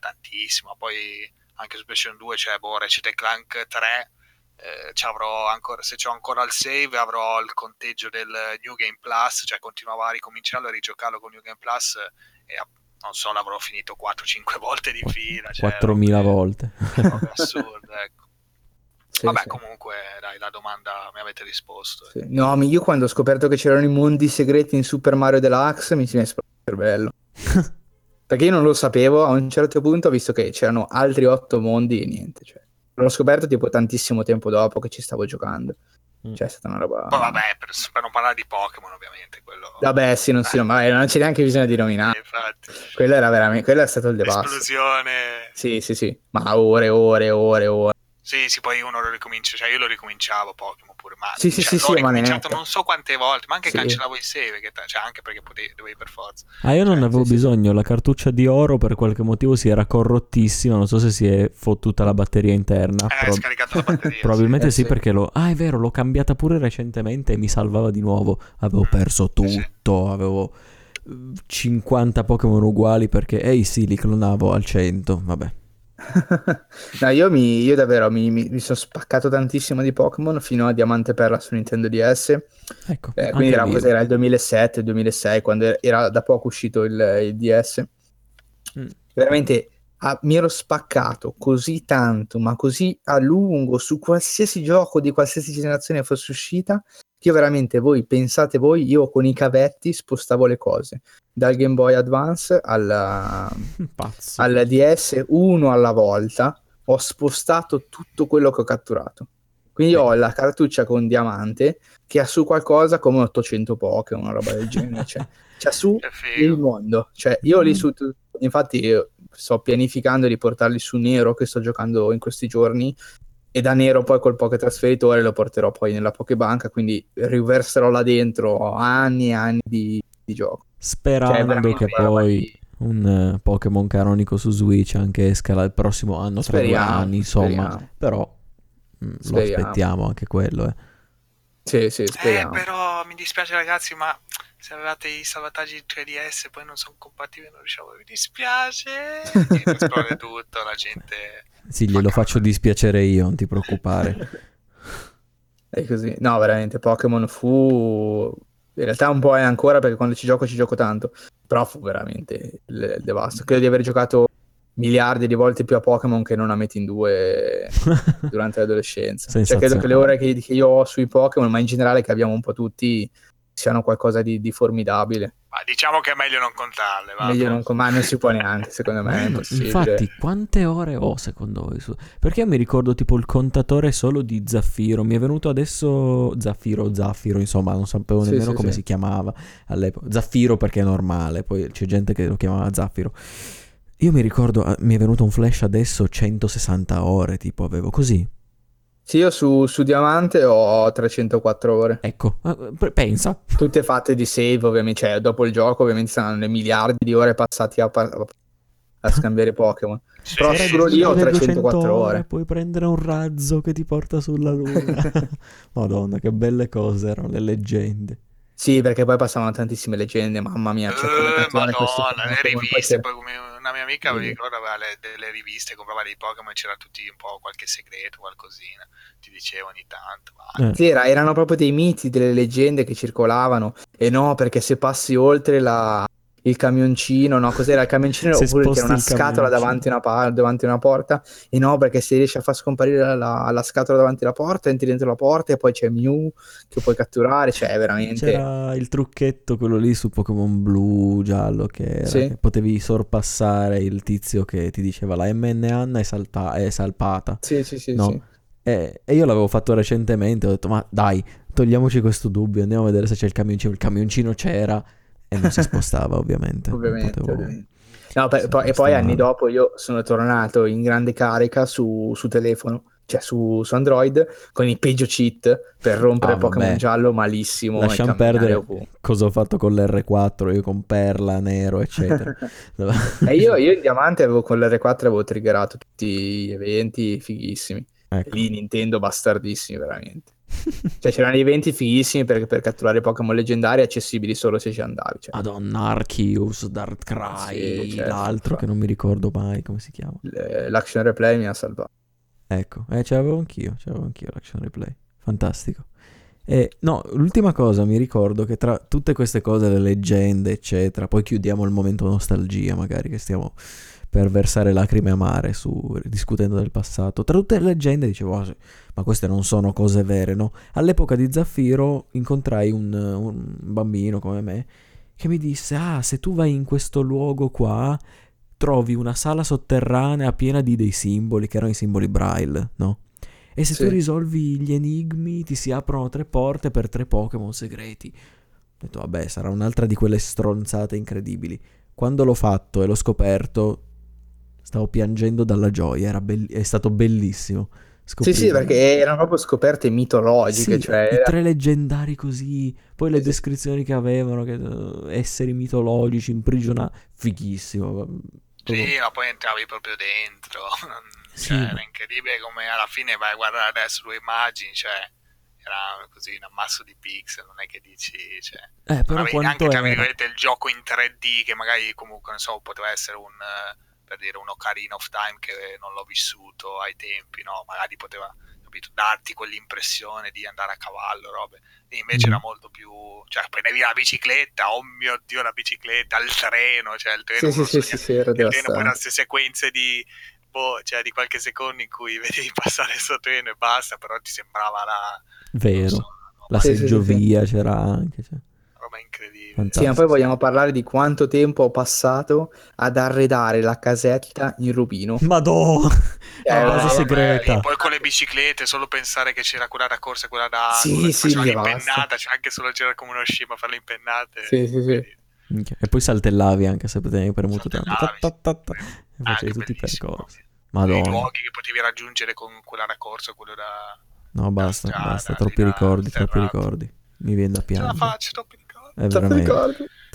tantissimo. Poi anche su PlayStation 2 c'è Ratchet & Clank 3. C'avrò ancora, se c'ho ancora il save, avrò il conteggio del New Game Plus, cioè continuavo a ricominciarlo e rigiocarlo con New Game Plus e non so, l'avrò finito 4-5 volte di fila, 4.000 volte. Assurdo, ecco. Sì, vabbè, sì. Comunque, dai, la domanda mi avete risposto. Sì. No, io quando ho scoperto che c'erano i mondi segreti in Super Mario Deluxe mi si è esploso il cervello. Perché io non lo sapevo, a un certo punto ho visto che c'erano altri 8 mondi e niente, l'ho scoperto tipo tantissimo tempo dopo che ci stavo giocando. Cioè, è stata una roba... Poi vabbè, per non parlare di Pokémon, ovviamente, quello... Vabbè, sì, ma non c'è neanche bisogno di nominare. Infatti. Quello è stato il devasto. Esplosione. Sì. Ma ore. Sì, poi uno lo ricomincia. Cioè, io lo ricominciavo Pokémon pure, ma... Sì, ma non so quante volte, ma anche cancellavo i save, anche perché dovevi per forza. Ah, io non avevo bisogno. La cartuccia di oro, per qualche motivo, si era corrottissima. Non so se si è fottuta la batteria interna. Scaricato la batteria. Probabilmente sì, perché è vero, l'ho cambiata pure recentemente e mi salvava di nuovo. Avevo perso tutto, avevo 50 Pokémon uguali perché, li clonavo al 100, vabbè. No, io davvero mi sono spaccato tantissimo di Pokémon fino a Diamante e Perla su Nintendo DS, ecco, quindi era il 2007-2006 quando era da poco uscito il DS. Veramente mi ero spaccato così tanto, ma così a lungo, su qualsiasi gioco di qualsiasi generazione fosse uscita, che io veramente, io con i cavetti spostavo le cose dal Game Boy Advance alla DS, uno alla volta. Ho spostato tutto quello che ho catturato, quindi ho la cartuccia con Diamante che ha su qualcosa come 800 Pokémon, una roba del genere, c'è su il mondo, io lì su, infatti io sto pianificando di portarli su Nero, che sto giocando in questi giorni, e da Nero poi col Poké Trasferitore lo porterò poi nella Pokébanca, quindi riverserò là dentro anni e anni di gioco, sperando che poi un Pokémon canonico su Switch anche esca il prossimo anno, tra 2 anni, insomma. Speriamo. Però lo aspettiamo anche quello. Sì, speriamo. Però mi dispiace ragazzi, ma se avevate i salvataggi 3DS poi non sono compatibili, non riusciamo, mi dispiace. Esplode tutto, la gente... Sì, glielo faccio dispiacere io, non ti preoccupare. È così. No, veramente, Pokémon fu... In realtà un po' è ancora, perché quando ci gioco tanto. Però fu veramente il devasto. Credo di aver giocato miliardi di volte più a Pokémon che non a Metin 2 durante l'adolescenza. Credo che le ore che io ho sui Pokémon, ma in generale che abbiamo un po' tutti, siano qualcosa di formidabile. Ma diciamo che è meglio non contarle. Vabbè. Meglio non ma non si può neanche, secondo me è impossibile. Infatti, quante ore ho secondo voi? Perché io mi ricordo tipo il contatore solo di Zaffiro. Mi è venuto adesso Zaffiro, insomma, non sapevo nemmeno come si chiamava all'epoca. Zaffiro perché è normale, poi c'è gente che lo chiamava Zaffiro. Io mi ricordo, mi è venuto un flash adesso, 160 ore tipo avevo così. Sì, io su Diamante ho 304 ore. Ecco, pensa. Tutte fatte di save, ovviamente, cioè dopo il gioco ovviamente saranno le miliardi di ore passate a scambiare Pokémon. Sì. Però solo lì ho 304 ore. Puoi prendere un razzo che ti porta sulla luna. Madonna, che belle cose erano le leggende. Sì, perché poi passavano tantissime leggende, mamma mia. Cioè, Madonna, le riviste, poi come una mia amica mi ricordo aveva delle riviste, comprava dei Pokémon, c'era tutti un po' qualche segreto, qualcosina, ti diceva ogni tanto. Ma... Sì, erano proprio dei miti, delle leggende che circolavano, e no, perché se passi oltre il camioncino, no, cos'era il camioncino, oppure c'era una scatola davanti una porta, e no, perché se riesci a far scomparire la scatola davanti alla porta, entri dentro la porta e poi c'è Mew che puoi catturare, cioè veramente... C'era il trucchetto quello lì su Pokémon blu, giallo, che potevi sorpassare il tizio che ti diceva la MNN è salpata. Sì. E io l'avevo fatto recentemente, ho detto ma dai, togliamoci questo dubbio, andiamo a vedere se c'è il camioncino. Il camioncino c'era, e non si spostava ovviamente. No, e poi anni dopo io sono tornato in grande carica su telefono, cioè su Android, con il peggio cheat per rompere Pokémon giallo malissimo. Lasciamo perdere cosa ho fatto con l'R4, io con Perla, Nero, eccetera. E io in Diamante con l'R4 avevo triggerato tutti gli eventi fighissimi, ecco. Lì Nintendo bastardissimi veramente. Cioè c'erano eventi fighissimi per catturare Pokémon leggendari accessibili solo se ci andavi, cioè. Madonna, Arceus, Darkrai, l'altro che non mi ricordo mai come si chiama. L'action replay mi ha salvato. Ecco, ce l'avevo anch'io l'action replay, fantastico. No, l'ultima cosa, mi ricordo che tra tutte queste cose, le leggende eccetera, poi chiudiamo il momento nostalgia magari, che stiamo per versare lacrime amare discutendo del passato. Tra tutte le leggende dicevo ma queste non sono cose vere, no? All'epoca di Zaffiro incontrai un bambino come me che mi disse se tu vai in questo luogo qua trovi una sala sotterranea piena di dei simboli che erano i simboli Braille, no? E se tu risolvi gli enigmi ti si aprono 3 porte per 3 Pokémon segreti. Ho detto vabbè, sarà un'altra di quelle stronzate incredibili. Quando l'ho fatto e l'ho scoperto stavo piangendo dalla gioia, è stato bellissimo scoprire. Sì, perché erano proprio scoperte mitologiche, cioè i 3 leggendari così, poi le descrizioni che avevano, che esseri mitologici imprigionati, fighissimo. Sì, ma poi entravi proprio dentro, era incredibile come alla fine vai a guardare adesso 2 immagini, cioè era così un ammasso di pixel, non è che dici, cioè però anche tra virgolette il gioco in 3D che magari comunque non so, poteva essere un per dire un Ocarina of Time che non l'ho vissuto ai tempi, no? Magari poteva, capito, darti quell'impressione di andare a cavallo, robe. E invece era molto più, cioè prendevi la bicicletta, oh mio Dio la biciclera, il treno, cioè il treno, il treno con queste sequenze di cioè di qualche secondo in cui vedevi passare il suo treno e basta, però ti sembrava la seggiovia, c'era anche, cioè. Roba incredibile. Fantastico. Sì, ma poi vogliamo parlare di quanto tempo ho passato ad arredare la casetta in Rubino. Madonna, è una cosa segreta. Poi con le biciclette, solo pensare che c'era quella da corsa, quella da l'impennata, cioè anche solo c'era come uno scemo a fare le impennate. Sì. Okay. E poi saltellavi anche se potevi premuto tanto. E facevi tutti i percorsi. Madonna. I luoghi che potevi raggiungere con quella da corsa, quello da... No, basta, troppi ricordi. Mi viene da piangere. Ce la faccio, troppi ricordi.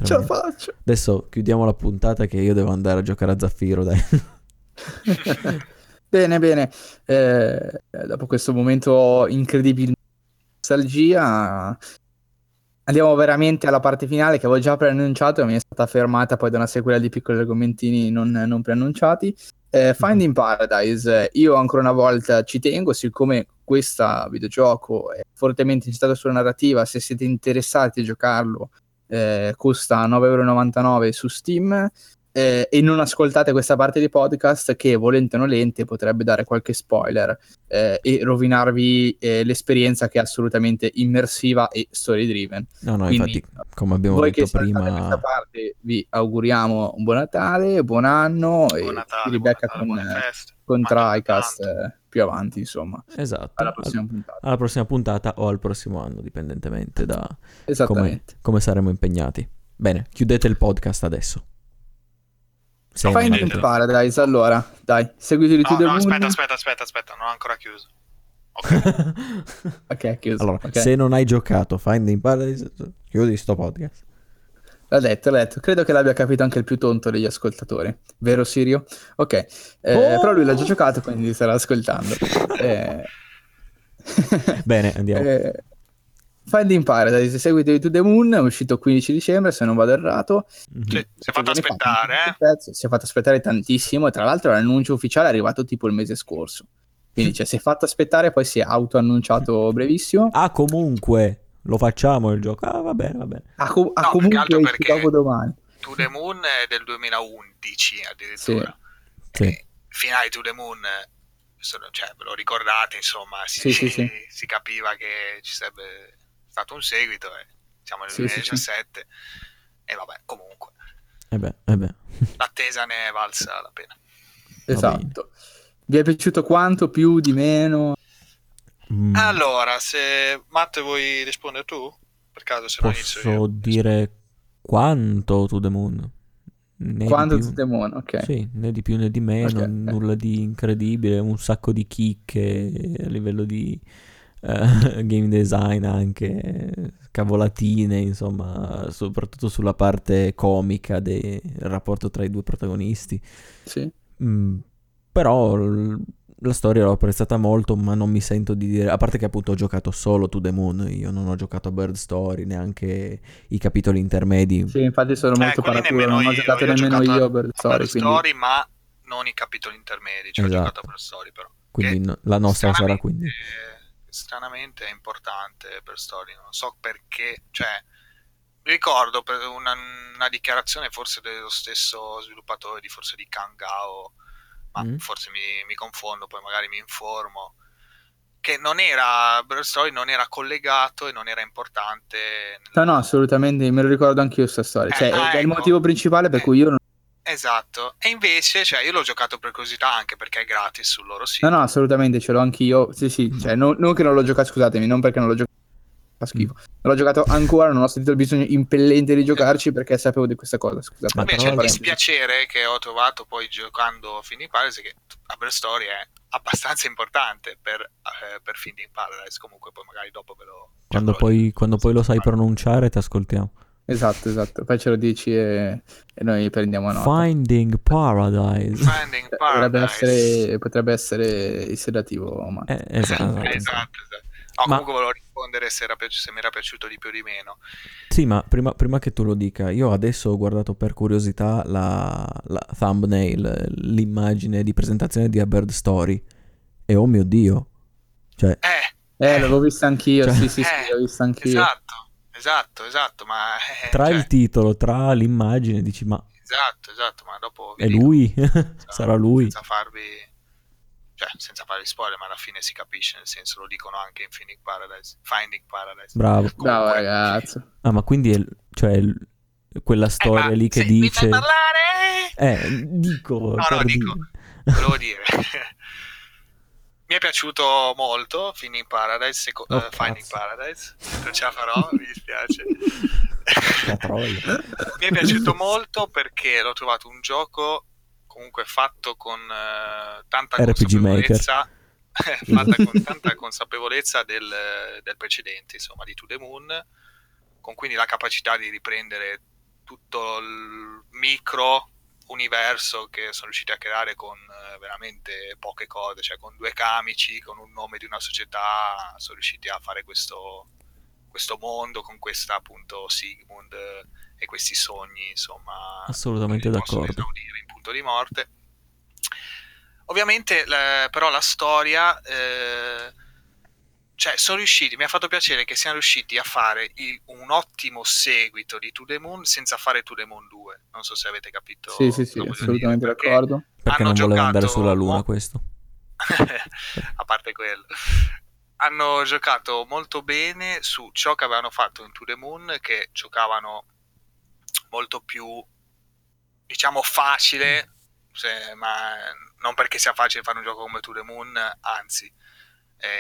Ce la faccio. Adesso chiudiamo la puntata che io devo andare a giocare a Zaffiro, dai. Bene. Dopo questo momento incredibile nostalgia... Andiamo veramente alla parte finale che avevo già preannunciato e mi è stata fermata poi da una sequela di piccoli argomentini non preannunciati. Finding Paradise, io ancora una volta ci tengo, siccome questo videogioco è fortemente incitato sulla narrativa, se siete interessati a giocarlo costa 9,99€ su Steam, e non ascoltate questa parte di podcast che, volente o nolente, potrebbe dare qualche spoiler e rovinarvi l'esperienza, che è assolutamente immersiva e story driven. No, quindi, infatti, come abbiamo detto prima, questa parte vi auguriamo un buon Natale, buon anno, e vi ribecca con TriCast più avanti, insomma. Esatto, alla prossima puntata o al prossimo anno, dipendentemente da come saremo impegnati. Bene, chiudete il podcast adesso. Finding Paradise, allora, dai, seguiteli tutti. No, aspetta, non ho ancora chiuso. Ok, chiuso. Allora, okay. Se non hai giocato Finding Paradise, chiudi sto podcast. L'ha detto. Credo che l'abbia capito anche il più tonto degli ascoltatori. Vero, Sirio? Ok, però lui l'ha già giocato, quindi starà ascoltando. Bene, andiamo. Finding Paradise, seguiteli To The Moon, è uscito il 15 dicembre, se non vado errato. Sì, si è fatto aspettare, si è fatto aspettare tantissimo, e tra l'altro l'annuncio ufficiale è arrivato tipo il mese scorso. Quindi si è fatto aspettare, poi si è autoannunciato brevissimo. Ah, comunque, lo facciamo il gioco. Ah, va bene. Comunque perché dopodomani. To The Moon è del 2011 addirittura. Sì. Finale To The Moon, cioè, ve lo ricordate, insomma, si capiva che ci sarebbe stato un seguito, siamo nel 2017 e vabbè, comunque l'attesa ne è valsa la pena. Esatto. Vi è piaciuto quanto? Più di meno? Allora, se Matte vuoi rispondere tu, per caso, se posso non dire quanto To The Moon, né quanto To The Moon, ok, sì, né di più né di meno, okay. Nulla di incredibile, un sacco di chicche a livello di game design, anche cavolatine, insomma, soprattutto sulla parte comica del rapporto tra i due protagonisti. Sì. Però la storia l'ho apprezzata molto, ma non mi sento di dire, a parte che appunto ho giocato solo To The Moon, io non ho giocato a Bird Story, neanche i capitoli intermedi. Sì, infatti sono molto paraculo, non ho giocato nemmeno io a Bird Story, quindi... ma non i capitoli intermedi, cioè esatto. Ho giocato a Bird Story, però. Quindi la nostra sarà quindi... stranamente è importante per storia, non so perché, cioè ricordo per una dichiarazione forse dello stesso sviluppatore di Kangao, ma forse mi confondo, poi magari mi informo, che non era collegato e non era importante. No, assolutamente, me lo ricordo anch'io questa storia, cioè è il motivo principale per cui io non... Esatto, e invece, cioè, io l'ho giocato per curiosità, anche perché è gratis sul loro sito. No, assolutamente, ce l'ho anch'io. Sì, cioè, non che non l'ho giocato, scusatemi, non perché non l'ho giocato, fa schifo. Non l'ho giocato ancora, non ho sentito il bisogno impellente di giocarci perché sapevo di questa cosa, scusate. Ma invece il dispiacere che ho trovato poi giocando a Finding Paradise è che la backstory è abbastanza importante per Finding Paradise, comunque poi magari dopo ve lo... Quando poi lo sai pronunciare ti ascoltiamo. Esatto, poi ce lo dici e noi prendiamo nota. Finding Paradise. Potrebbe essere il sedativo, ma... Esatto. Ma... comunque volevo rispondere se mi era piaciuto di più o di meno. Sì, ma prima che tu lo dica, io adesso ho guardato per curiosità la thumbnail, l'immagine di presentazione di A Bird Story, e oh mio Dio, cioè... l'avevo vista anch'io, cioè... sì, l'ho vista anch'io. Esatto, ma... tra il titolo, tra l'immagine, dici ma... Esatto, ma dopo... è lui, sarà lui. Senza farvi spoiler, ma alla fine si capisce, nel senso, lo dicono anche in Finding Paradise. Bravo ragazzo. Ah, ma quindi quella storia lì che dice... mi fai parlare? Volevo dire... mi è piaciuto molto Finding Paradise, non ce la farò, mi dispiace. Mi è piaciuto molto perché l'ho trovato un gioco comunque fatto con tanta consapevolezza, fatta con tanta consapevolezza del precedente, insomma, di To The Moon, con quindi la capacità di riprendere tutto il micro universo che sono riusciti a creare con veramente poche cose, cioè con due camici, con un nome di una società, sono riusciti a fare questo mondo con questa, appunto, Sigmund e questi sogni, insomma, assolutamente d'accordo, esaudire in punto di morte. Ovviamente però la storia cioè sono riusciti, mi ha fatto piacere che siano riusciti a fare un ottimo seguito di To The Moon senza fare To The Moon 2, non so se avete capito. Sì, assolutamente dire, d'accordo, perché non voleva andare sulla luna questo a parte quello hanno giocato molto bene su ciò che avevano fatto in To The Moon, che giocavano molto più, diciamo, facile, ma non perché sia facile fare un gioco come To The Moon, anzi,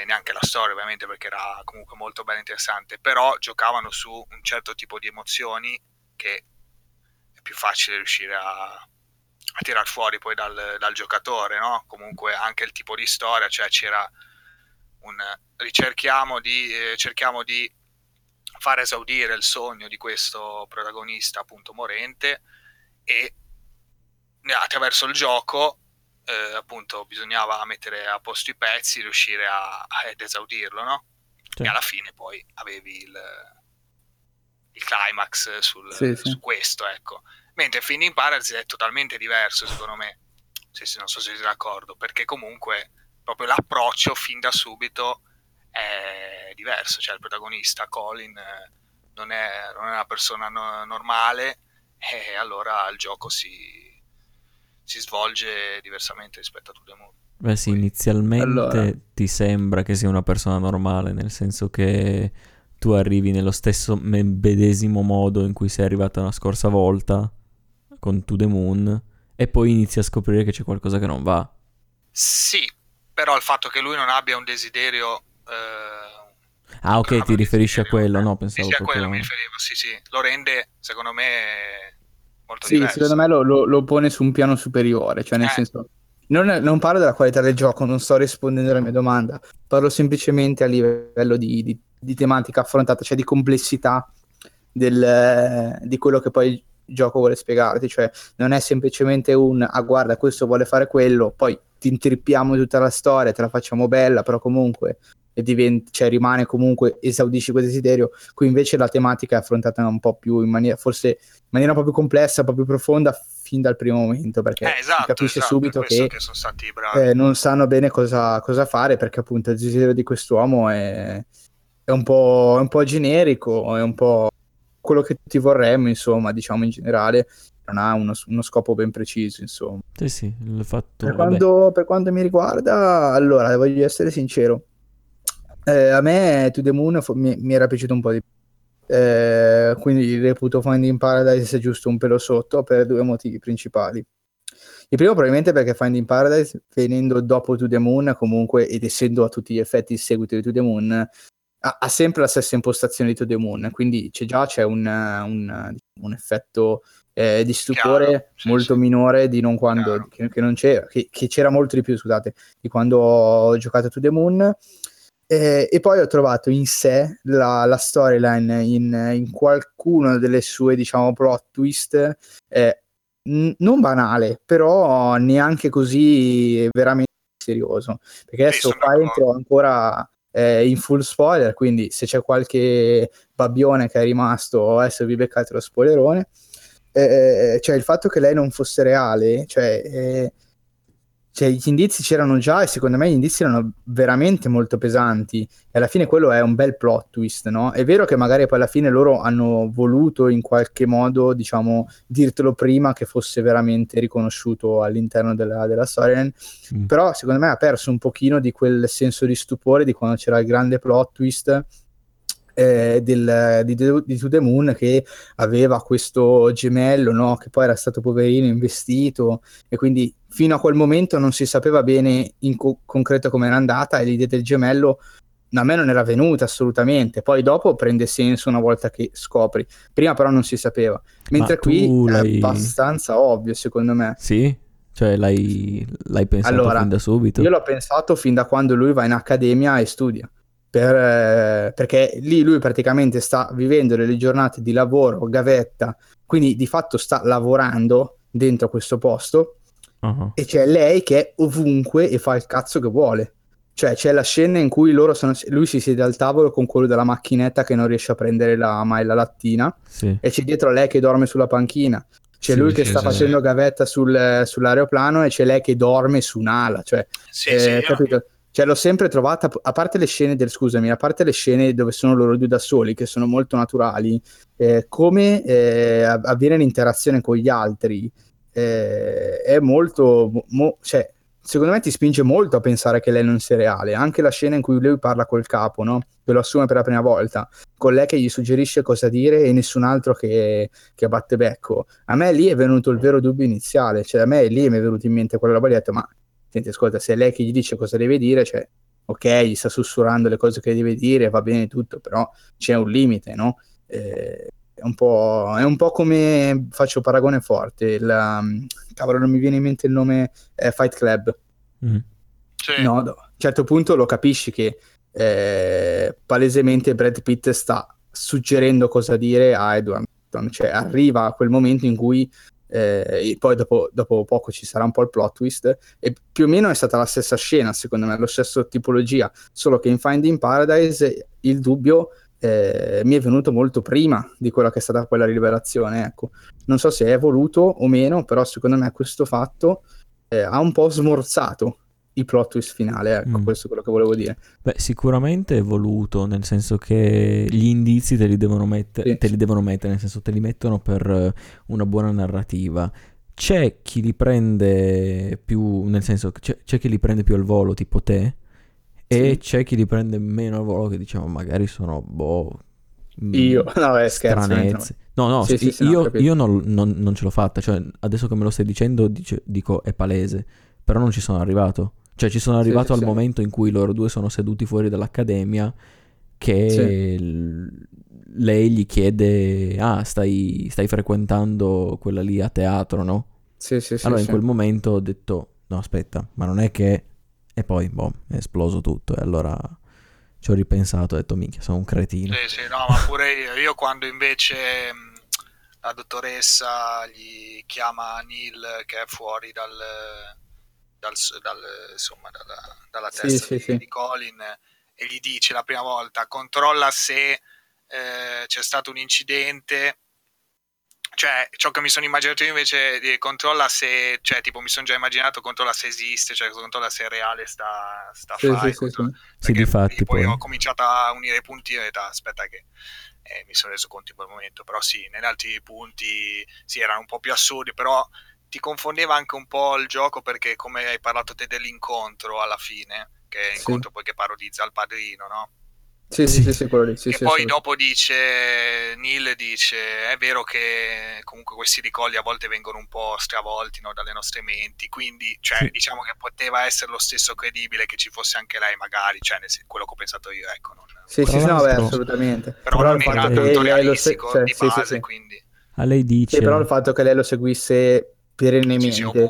neanche la storia ovviamente, perché era comunque molto bella, interessante, però giocavano su un certo tipo di emozioni che è più facile riuscire a tirar fuori poi dal giocatore, no? Comunque anche il tipo di storia, cioè c'era un cerchiamo di far esaudire il sogno di questo protagonista appunto morente, e attraverso il gioco appunto bisognava mettere a posto i pezzi, riuscire ad esaudirlo, no? Sì. E alla fine poi avevi il climax su questo, ecco. Mentre Finding Paradise è totalmente diverso, secondo me, sì, non so se siete d'accordo, perché comunque proprio l'approccio fin da subito è diverso, cioè il protagonista Colin non è una persona normale, e allora il gioco si svolge diversamente rispetto a To The Moon. Beh sì, inizialmente allora ti sembra che sia una persona normale, nel senso che tu arrivi nello stesso medesimo modo in cui sei arrivato la scorsa volta con To The Moon, e poi inizi a scoprire che c'è qualcosa che non va. Sì, però il fatto che lui non abbia un desiderio ah ok, ti riferisci a quello, no? Pensavo sì, a quello mi riferivo, sì, lo rende secondo me molto diverso. Secondo me lo pone su un piano superiore, cioè nel senso non parlo della qualità del gioco, non sto rispondendo alla mia domanda, parlo semplicemente a livello di tematica affrontata, cioè di complessità di quello che poi il gioco vuole spiegarti, cioè non è semplicemente guarda, questo vuole fare quello, poi ti intrippiamo tutta la storia, te la facciamo bella, però comunque cioè rimane comunque, esaudisci quel desiderio. Qui invece la tematica è affrontata un po' più in maniera un po' più complessa, un po' più profonda fin dal primo momento, perché esatto, capisce subito che sono stati bravi. Non sanno bene cosa fare, perché appunto il desiderio di quest'uomo è un po' generico, è un po' quello che tutti vorremmo, insomma, diciamo in generale. Non ha uno scopo ben preciso, insomma. Sì, l'ho fatto. Per quanto mi riguarda, allora, voglio essere sincero, a me To The Moon mi era piaciuto un po' di più, quindi reputo Finding Paradise giusto un pelo sotto per due motivi principali. Il primo probabilmente perché Finding Paradise, venendo dopo To The Moon comunque, ed essendo a tutti gli effetti il seguito di To The Moon, ha sempre la stessa impostazione di To The Moon, quindi c'è un effetto di stupore molto minore di non quando che non c'era, che c'era molto di più, scusate, di quando ho giocato a To The Moon, e poi ho trovato in sé la storyline in qualcuna delle sue, diciamo, plot twist non banale, però neanche così veramente serioso, perché adesso qua entro ancora in full spoiler, quindi se c'è qualche babbione che è rimasto adesso vi beccate lo spoilerone. Cioè il fatto che lei non fosse reale, cioè gli indizi c'erano già, e secondo me gli indizi erano veramente molto pesanti, e alla fine quello è un bel plot twist, no? È vero che magari poi alla fine loro hanno voluto in qualche modo, diciamo, dirtelo prima che fosse veramente riconosciuto all'interno della storyline, però secondo me ha perso un pochino di quel senso di stupore di quando c'era il grande plot twist di To The Moon, che aveva questo gemello, no? Che poi era stato poverino investito, e quindi fino a quel momento non si sapeva bene in concreto come era andata, e l'idea del gemello a me non era venuta assolutamente. Poi dopo prende senso una volta che scopri, prima però non si sapeva, mentre qui è abbastanza ovvio, secondo me. Sì? Cioè l'hai pensato fin da subito? Io l'ho pensato fin da quando lui va in accademia e studia, perché lì lui praticamente sta vivendo delle giornate di lavoro gavetta, quindi di fatto sta lavorando dentro questo posto, e c'è lei che è ovunque e fa il cazzo che vuole. Cioè c'è la scena in cui lui si siede al tavolo con quello della macchinetta che non riesce a prendere mai la lattina, sì, e c'è dietro lei che dorme sulla panchina, c'è lui che sta facendo gavetta sull'aeroplano, e c'è lei che dorme su un'ala, cioè capito? Cioè l'ho sempre trovata, a parte le scene del, scusami, a parte le scene dove sono loro due da soli, che sono molto naturali, come avviene l'interazione con gli altri, è molto, cioè secondo me ti spinge molto a pensare che lei non sia reale. Anche la scena in cui lui parla col capo, no? Che lo assume per la prima volta, con lei che gli suggerisce cosa dire e nessun altro che batte becco. A me lì è venuto il vero dubbio iniziale, cioè a me lì mi è venuto in mente quella roba lì, ho detto, ma senti, ascolta, se è lei che gli dice cosa deve dire, cioè ok, gli sta sussurrando le cose che deve dire, va bene tutto, però c'è un limite, no? È un po' come, faccio paragone forte, cavolo non mi viene in mente il nome, Fight Club. Mm. Sì. No, a un certo punto lo capisci che palesemente Brad Pitt sta suggerendo cosa dire a Edward, cioè arriva a quel momento in cui e poi dopo poco ci sarà un po' il plot twist, e più o meno è stata la stessa scena, secondo me, la stessa tipologia, solo che in Finding Paradise il dubbio mi è venuto molto prima di quella che è stata quella rivelazione, ecco. Non so se è voluto o meno, però secondo me questo fatto ha un po' smorzato il plot twist finale, ecco. Questo è quello che volevo dire. Beh, sicuramente è voluto, nel senso che gli indizi te li devono mettere, sì. Te li devono mettere, nel senso te li mettono per una buona narrativa. C'è chi li prende più, nel senso c'è chi li prende più al volo, tipo te, e sì. C'è chi li prende meno al volo, che diciamo magari sono io, no, scherzo. No, sì, sì, io non ce l'ho fatta, cioè adesso che me lo stai dicendo dico è palese, però non ci sono arrivato. Cioè ci sono arrivato al momento in cui loro due sono seduti fuori dall'accademia, che lei gli chiede, stai frequentando quella lì a teatro, no? Sì. Allora in quel momento ho detto, no aspetta, ma non è che... E poi, è esploso tutto, e allora ci ho ripensato, ho detto, minchia, sono un cretino. Sì, no, ma pure io quando invece... la dottoressa gli chiama Neil, che è fuori dalla testa di Colin, e gli dice la prima volta controlla se c'è stato un incidente, cioè ciò che mi sono immaginato io invece di controlla se, cioè tipo mi sono già immaginato controlla se esiste, cioè controlla se è reale sta file, sì, difatti poi ho cominciato a unire i punti e ho detto aspetta che mi sono reso conto in quel momento, però sì, negli altri punti sì, erano un po' più assurdi, però ti confondeva anche un po' il gioco, perché come hai parlato te dell'incontro alla fine, che è l'incontro poi che parodizza il padrino, no? Sì, quello lì. Sì, poi dopo dice, Neil dice, è vero che comunque questi ricolli a volte vengono un po' stravolti, no, dalle nostre menti, quindi cioè, diciamo che poteva essere lo stesso credibile che ci fosse anche lei magari, cioè quello che ho pensato io, ecco. Assolutamente. Però non era tanto realistico di base, quindi... A lei dice... Però il fatto che lei lo seguisse... perennemente,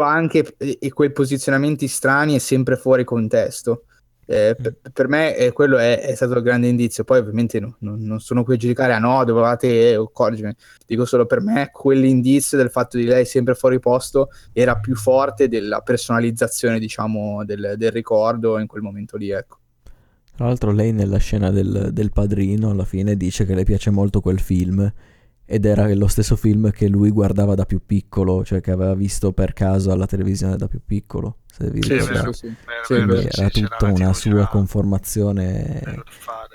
anche e quei posizionamenti strani e sempre fuori contesto, per me quello è stato il grande indizio. Poi ovviamente non sono qui a giudicare, dovevate accorgermi, dico solo per me quell'indizio del fatto di lei sempre fuori posto era più forte della personalizzazione, diciamo, del ricordo in quel momento lì, ecco. Tra l'altro lei nella scena del padrino alla fine dice che le piace molto quel film, ed era lo stesso film che lui guardava da più piccolo, cioè che aveva visto per caso alla televisione da più piccolo, se vi ricordate. Era tutta una sua conformazione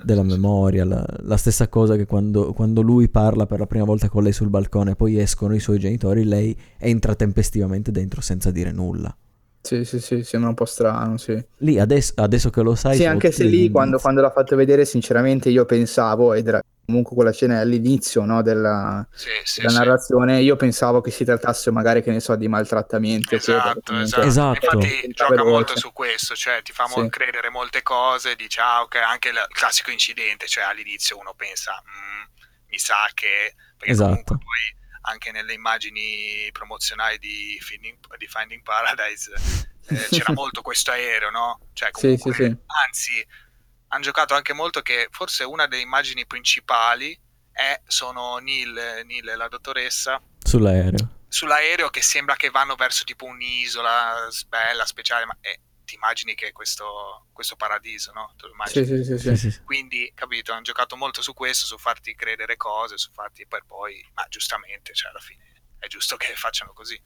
della memoria, la stessa cosa che quando lui parla per la prima volta con lei sul balcone, poi escono i suoi genitori, lei entra tempestivamente dentro senza dire nulla. Sì, sembra un po' strano, sì. Lì, adesso che lo sai... Sì, anche se lì, quando l'ha fatto vedere, sinceramente io pensavo, ed era comunque quella scena all'inizio, no, della narrazione, io pensavo che si trattasse magari, che ne so, di maltrattamento. Esatto. Infatti gioca molto su questo, cioè ti fa credere molte cose, dice, ok, anche il classico incidente, cioè all'inizio uno pensa, mi sa che... Perché comunque poi... anche nelle immagini promozionali di Finding Paradise c'era molto questo aereo, no? Cioè comunque, anzi, hanno giocato anche molto che forse una delle immagini principali sono Neil e la dottoressa sull'aereo che sembra che vanno verso tipo un'isola bella, speciale, ma ti immagini che è questo paradiso, no? Tu immagini? Sì. Quindi, capito, hanno giocato molto su questo, su farti credere cose, su farti poi, ma giustamente, cioè alla fine è giusto che facciano così.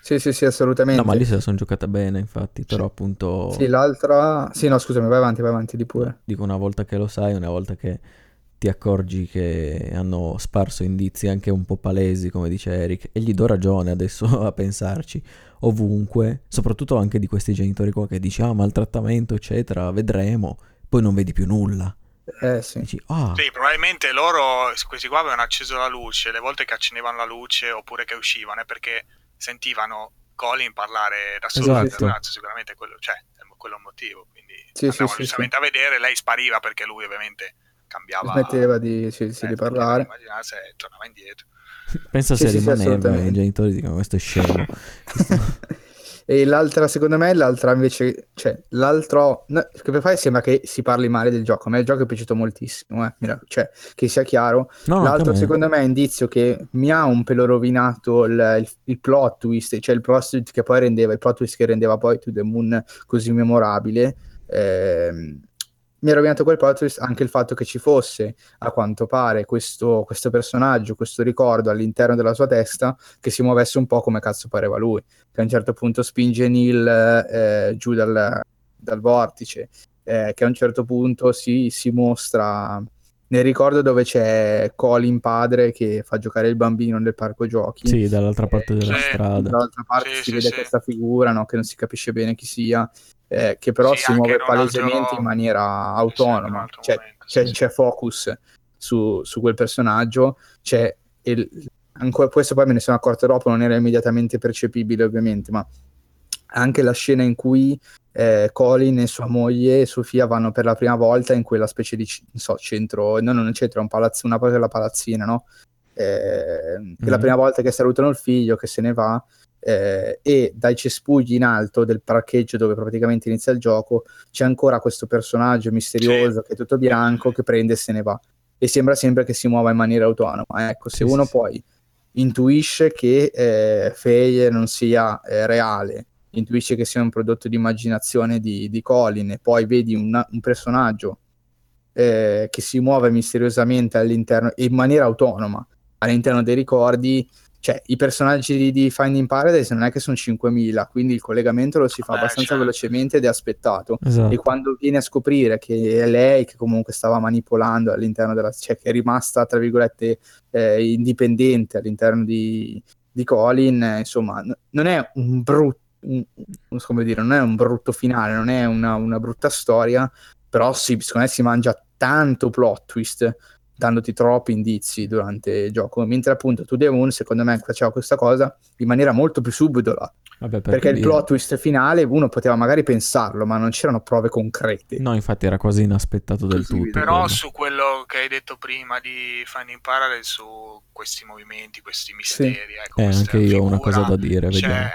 Sì, sì, sì, assolutamente. No, ma lì se la sono giocata bene, infatti, però appunto... Sì, l'altra... Sì, no, scusami, vai avanti di pure. Dico, una volta che lo sai, una volta che ti accorgi che hanno sparso indizi anche un po' palesi, come dice Eric, e gli do ragione adesso a pensarci, ovunque, soprattutto anche di questi genitori qua che dici, ah, maltrattamento, eccetera, vedremo, poi non vedi più nulla. Sì. Dici, ah. Sì, probabilmente loro, questi qua, avevano acceso la luce, le volte che accendevano la luce oppure che uscivano, perché... sentivano Colin parlare da solo al terrazzo, sicuramente quello, cioè, quello è un motivo, quindi sì, andavano giustamente a vedere, lei spariva perché lui ovviamente cambiava, smetteva di parlare, immaginarsi, tornava indietro. Pensa se rimaneva, i genitori dicono questo è scemo. E l'altra, secondo me, l'altra invece, cioè l'altro, no, che fai, sembra che si parli male del gioco, a me il gioco è piaciuto moltissimo, cioè, che sia chiaro, no, l'altro secondo me è indizio che mi ha un pelo rovinato il plot twist, cioè il plot twist che rendeva poi To The Moon così memorabile, mi ha rovinato quel plot twist anche il fatto che ci fosse, a quanto pare, questo personaggio, questo ricordo all'interno della sua testa che si muovesse un po' come cazzo pareva lui, che a un certo punto spinge Neil giù dal vortice, che a un certo punto si mostra nel ricordo dove c'è Colin padre che fa giocare il bambino nel parco giochi, sì, dall'altra parte della strada, dall'altra parte si vede questa figura, no, che non si capisce bene chi sia, che però si muove palesemente in maniera autonoma, c'è focus su quel personaggio, c'è ancora, questo poi me ne sono accorto dopo, non era immediatamente percepibile ovviamente, ma anche la scena in cui Colin e sua moglie e Sofia vanno per la prima volta in quella specie di centro, no, non è centro, è un palazzo, una parte della palazzina, no? La prima volta che salutano il figlio che se ne va, e dai cespugli in alto del parcheggio dove praticamente inizia il gioco c'è ancora questo personaggio misterioso che è tutto bianco, che prende e se ne va, e sembra sempre che si muova in maniera autonoma, ecco, se uno poi intuisce che Faye non sia reale, intuisce che sia un prodotto di immaginazione di Colin, e poi vedi un personaggio che si muove misteriosamente all'interno in maniera autonoma all'interno dei ricordi, cioè i personaggi di Finding Paradise non è che sono 5.000, quindi il collegamento lo si fa abbastanza velocemente ed è aspettato, esatto. E quando viene a scoprire che è lei che comunque stava manipolando all'interno della, cioè che è rimasta tra virgolette indipendente all'interno di Colin, insomma, non è un brutto finale, non è una brutta storia, però secondo me si mangia tanto plot twist dandoti troppi indizi durante il gioco, mentre appunto To The Moon secondo me faceva questa cosa in maniera molto più subdola. Vabbè, perché il plot twist finale uno poteva magari pensarlo, ma non c'erano prove concrete. No, infatti era quasi inaspettato del tutto. Però quello. Su quello che hai detto prima di Finding Paradise, su questi movimenti, questi misteri, ecco, anche io ho una cosa da dire. C'è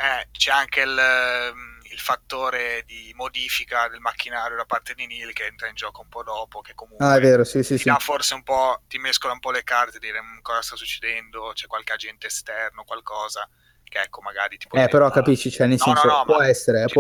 anche il fattore di modifica del macchinario da parte di Neil, che entra in gioco un po' dopo, che comunque è vero, sì, dà forse un po', ti mescola un po' le carte, dire cosa sta succedendo, c'è qualche agente esterno, qualcosa che, ecco, magari tipo però capisci, cioè nel senso può essere. Ti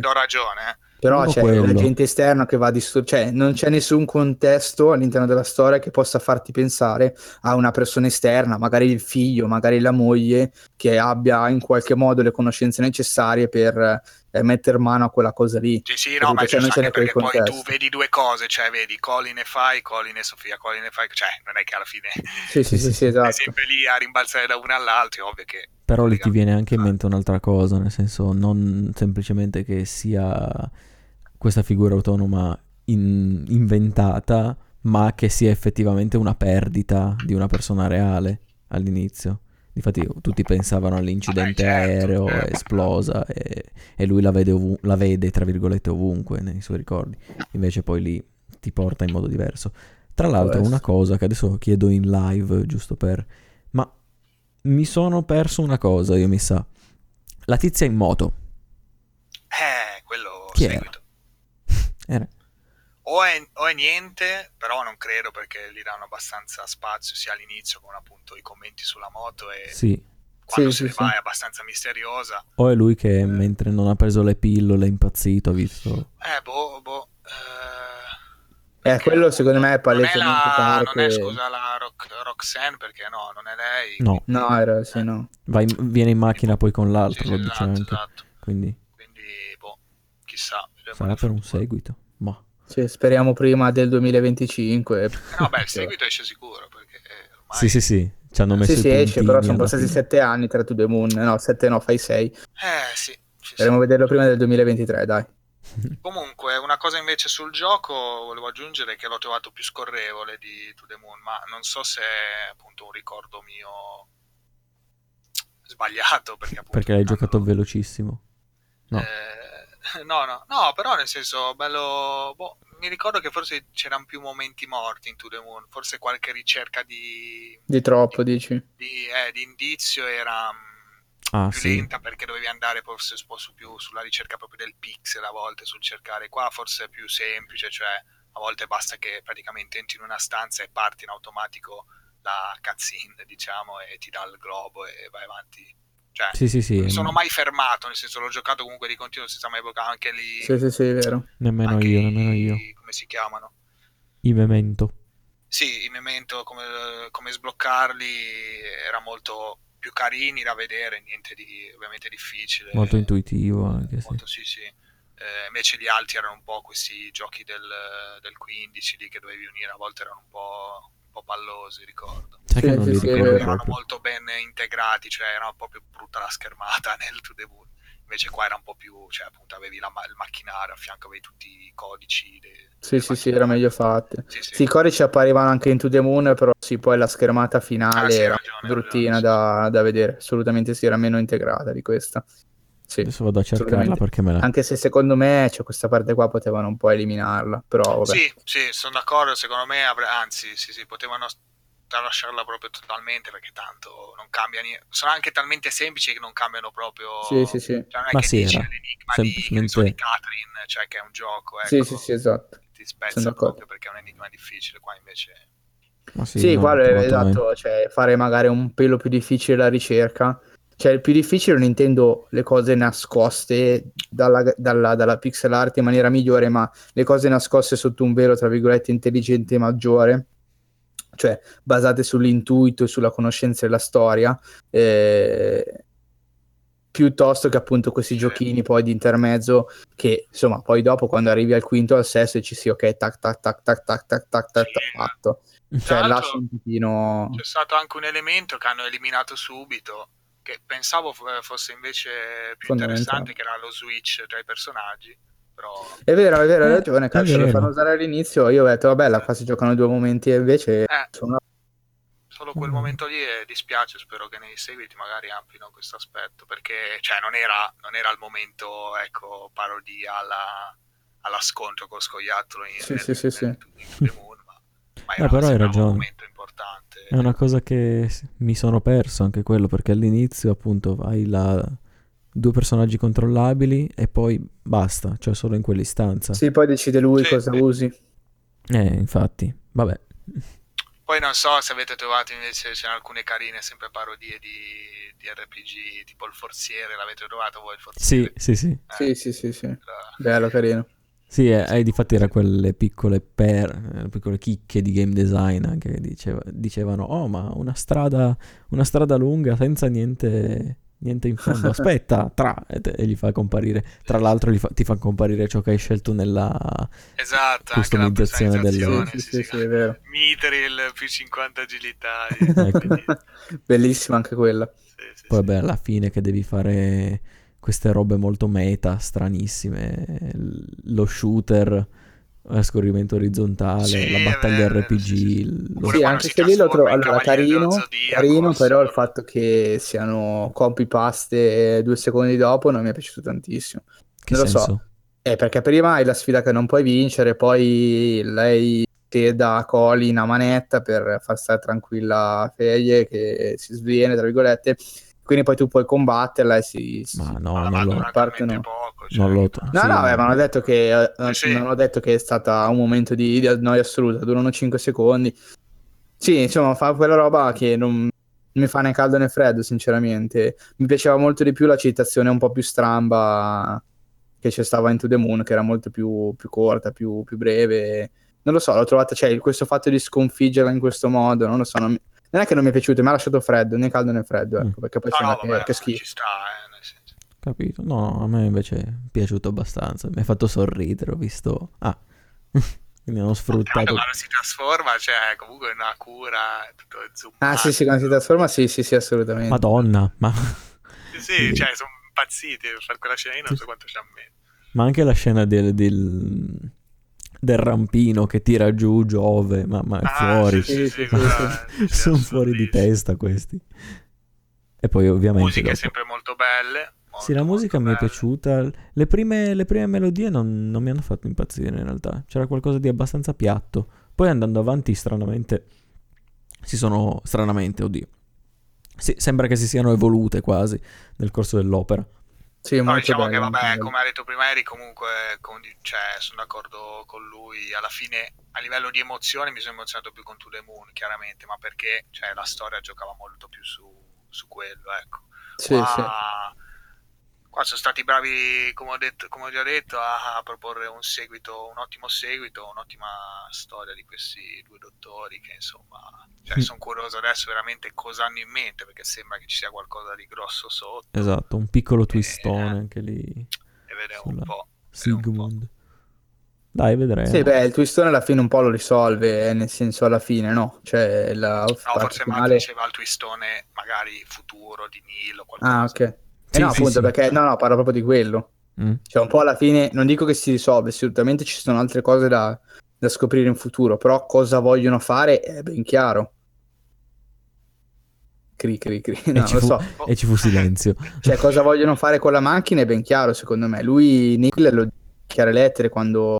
do ragione. Però c'è l'agente esterno che va a disturbare, cioè non c'è nessun contesto all'interno della storia che possa farti pensare a una persona esterna, magari il figlio, magari la moglie, che abbia in qualche modo le conoscenze necessarie per mettere mano a quella cosa lì. Sì, no, ma non c'è, perché poi tu vedi due cose, cioè vedi Colin e Fai, Colin e Sofia, Colin e Fai, cioè non è che alla fine sì, esatto. È sempre lì a rimbalzare da una all'altra, è ovvio che... Però lì ti viene anche in mente un'altra cosa, nel senso, non semplicemente che sia questa figura autonoma inventata, ma che sia effettivamente una perdita di una persona reale all'inizio. Difatti tutti pensavano all'incidente aereo, esplosa, e lui la vede tra virgolette ovunque nei suoi ricordi, invece poi lì ti porta in modo diverso. Tra l'altro una cosa che adesso chiedo in live, giusto per... ma mi sono perso una cosa, io mi sa. La tizia in moto. Quello chi seguito. Era? O è niente, però non credo, perché gli danno abbastanza spazio sia all'inizio con appunto i commenti sulla moto, e quando se ne va è abbastanza misteriosa. O è lui che mentre non ha preso le pillole è impazzito, ha visto? Quello secondo me è palesemente parco. Non è, scusa, la Roxanne, perché no, non è lei. No, no, era, sì, no. Viene in macchina poi con l'altro, sì, lo dice anche. Esatto. Quindi boh, chissà. Sarà per un seguito, ma... Cioè, speriamo prima del 2025. No, beh, il seguito esce sicuro, perché ormai... Sì, sì, sì, ci hanno messo, sì, esce, però sono passati 7 anni tra Two The Moon. No, 7 no, fai 6. Sì. Speriamo vederlo prima del 2023, dai. Comunque, una cosa invece sul gioco volevo aggiungere, che l'ho trovato più scorrevole di To The Moon, ma non so se è appunto un ricordo mio sbagliato, perché appunto l'hai giocato velocissimo. No. No, però nel senso, bello, boh, mi ricordo che forse c'erano più momenti morti in To The Moon, forse qualche ricerca di troppo, dici? Di indizio era più lenta, perché dovevi andare forse un po' più sulla ricerca proprio del pixel, a volte sul cercare. Qua forse è più semplice, cioè a volte basta che praticamente entri in una stanza e parti in automatico la cutscene, diciamo, e ti dà il globo e vai avanti. Cioè, sì, non sono mai fermato, nel senso, l'ho giocato comunque di continuo senza mai evocare anche lì. Sì, è vero. Nemmeno io. Come si chiamano? I Memento. Sì, i Memento, come sbloccarli, era molto più carini da vedere, niente di ovviamente difficile, molto intuitivo anche, molto, sì. Invece gli altri erano un po' questi giochi del 15 lì, che dovevi unire, a volte erano un po' pallosi, ricordo. Erano molto ben integrati, cioè era un po' più brutta la schermata nel To The Moon, invece qua era un po' più, cioè appunto avevi il macchinario a fianco, avevi tutti i codici sì, era meglio fatto. Sì, i codici apparivano anche in To The Moon, però sì, poi la schermata finale era bruttina da vedere, assolutamente sì, era meno integrata di questa. Sì, adesso vado a cercarla, perché anche se secondo me, cioè, questa parte qua potevano un po' eliminarla, però vabbè. Sì, sono d'accordo, secondo me potevano lasciarla proprio totalmente, perché tanto non cambia niente, sono anche talmente semplici che non cambiano proprio. Cioè, non è che dice l'enigma di Catherine, cioè che è un gioco, ecco, sì, esatto, ti spezza proprio perché è un enigma difficile. Qua invece esatto, cioè fare magari un pelo più difficile la ricerca. Cioè, il più difficile non intendo le cose nascoste dalla pixel art in maniera migliore, ma le cose nascoste sotto un velo, tra virgolette, intelligente maggiore, cioè basate sull'intuito e sulla conoscenza della storia, piuttosto che appunto questi giochini poi di intermezzo, che insomma poi dopo, quando arrivi al quinto, al sesto, e ci si ok, tac, fatto. Cioè, lascia un pochino... C'è stato anche un elemento che hanno eliminato subito, che pensavo fosse invece più interessante, che era lo switch tra i personaggi, però... È vero, hai ragione, cazzo, lo fanno usare all'inizio, io ho detto, vabbè, qua si giocano 2 momenti, e invece... Solo quel momento lì, e dispiace, spero che nei seguiti magari amplino questo aspetto, perché cioè, non era il momento, ecco, parodia alla scontro con Scoiattolo in The Moon, ma era, però hai ragione, un momento importante. È una cosa che mi sono perso anche quello, perché all'inizio appunto hai 2 personaggi controllabili e poi basta, cioè solo in quell'istanza. Sì, poi decide lui cosa usi. Infatti, vabbè. Poi non so se avete trovato invece, c'erano alcune carine, sempre parodie di RPG, tipo il Forziere, l'avete trovato voi il Forziere? Sì. Bello, carino. Sì, difatti era quelle piccole chicche di game design anche, che dicevano, oh, ma una strada lunga senza niente in fondo, aspetta, e gli fa comparire, tra l'altro ti fa comparire ciò che hai scelto nella customizzazione del... Sì, è vero. Mithril più 50 agilità. Bellissima anche quella. Poi alla fine che devi fare... queste robe molto meta, stranissime, lo shooter a scorrimento orizzontale, la battaglia RPG. Sì, anche se lì lo trovo carino, però il fatto che siano copy-paste 2 secondi dopo non mi è piaciuto tantissimo. Non lo so. Perché prima hai la sfida che non puoi vincere, poi lei ti dà Colin una manetta per far stare tranquilla Feye, che si sviene, tra virgolette, quindi poi tu puoi combatterla e ma hanno detto che non ho detto che è stata un momento di noia assoluta, durano 5 secondi. Sì, insomma, fa quella roba che non mi fa né caldo né freddo, sinceramente. Mi piaceva molto di più la citazione un po' più stramba che c'è stava in To The Moon, che era molto più corta, più breve. non lo so, l'ho trovata, cioè questo fatto di sconfiggerla in questo modo, non lo so, non è che non mi è piaciuto, mi ha lasciato freddo, né caldo né freddo, ecco, perché poi c'è una che schifo. Ci sta, nel senso. Capito? No, a me invece è piaciuto abbastanza, mi ha fatto sorridere, ho visto quindi hanno sfruttato. Quando si trasforma, cioè comunque è una cura, tutto zoomato. Ah sì, quando si trasforma sì, assolutamente. Madonna, ma sì, cioè sono impazziti per fare quella scena, io non so quanto ci ha messo. Ma anche la scena del rampino che tira giù Giove, ma fuori, sì, sono fuori di testa questi. E poi ovviamente musiche dopo. Sempre molto belle. Sì, la musica mi è piaciuta. Le prime melodie non mi hanno fatto impazzire in realtà. C'era qualcosa di abbastanza piatto. Poi andando avanti stranamente, oddio. Sì, sembra che si siano evolute quasi nel corso dell'opera. Sì, no, diciamo bello, che vabbè, come ha detto prima Eri, comunque sono d'accordo con lui. Alla fine, a livello di emozioni, mi sono emozionato più con To The Moon, chiaramente, ma perché la storia giocava molto più su quello, ecco. Sì, Qua sono stati bravi, come ho già detto, a proporre un seguito, un ottimo seguito, un'ottima storia di questi due dottori che insomma, sono curioso adesso veramente cosa hanno in mente, perché sembra che ci sia qualcosa di grosso sotto. Esatto, un piccolo twistone anche lì. E vediamo un po'. Sigmund. Dai, vedremo. Sì, beh, il twistone alla fine un po' lo risolve, nel senso alla fine, no? Cioè, forse Matt diceva il twistone magari futuro di Neil o qualcosa. Ah, ok. Appunto, perché no, parlo proprio di quello. Cioè, un po' alla fine, non dico che si risolve, sicuramente ci sono altre cose da scoprire in futuro, però cosa vogliono fare è ben chiaro. Cri. No, e ci fu silenzio. Cioè, cosa vogliono fare con la macchina è ben chiaro, secondo me. Lui, Neil, lo dice a chiare lettere quando...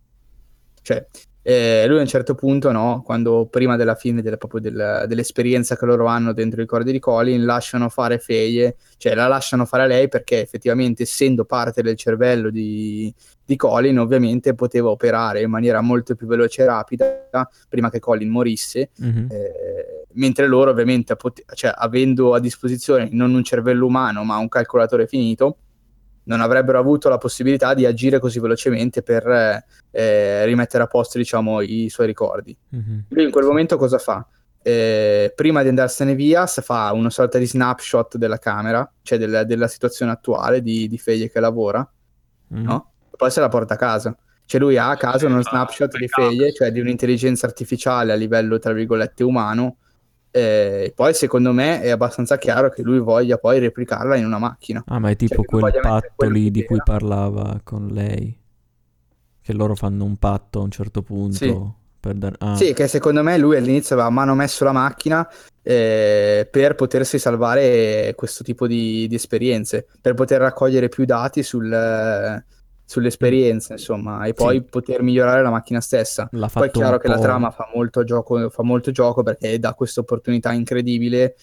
Cioè, lui a un certo punto, no, quando prima della fine dell'esperienza che loro hanno dentro i cordi di Colin, lasciano fare Faye, cioè la lasciano fare a lei perché effettivamente essendo parte del cervello di Colin ovviamente poteva operare in maniera molto più veloce e rapida prima che Colin morisse, mentre loro ovviamente avendo a disposizione non un cervello umano ma un calcolatore finito non avrebbero avuto la possibilità di agire così velocemente per rimettere a posto, diciamo, i suoi ricordi. Lui in quel momento cosa fa? Prima di andarsene via fa una sorta di snapshot della camera, cioè della situazione attuale di Faye che lavora, no? Poi se la porta a casa. Cioè lui ha a casa uno snapshot di Faye, cioè di un'intelligenza artificiale a livello, tra virgolette, umano, poi secondo me è abbastanza chiaro che lui voglia poi replicarla in una macchina. Ah, ma è tipo quel patto lì di cui parlava con lei, che loro fanno un patto a un certo punto. Sì. Sì, che secondo me lui all'inizio aveva manomesso la macchina per potersi salvare questo tipo di esperienze, per poter raccogliere più dati sull'esperienza, insomma, e poi poter migliorare la macchina stessa. Poi è chiaro che la trama fa molto gioco perché dà questa opportunità incredibile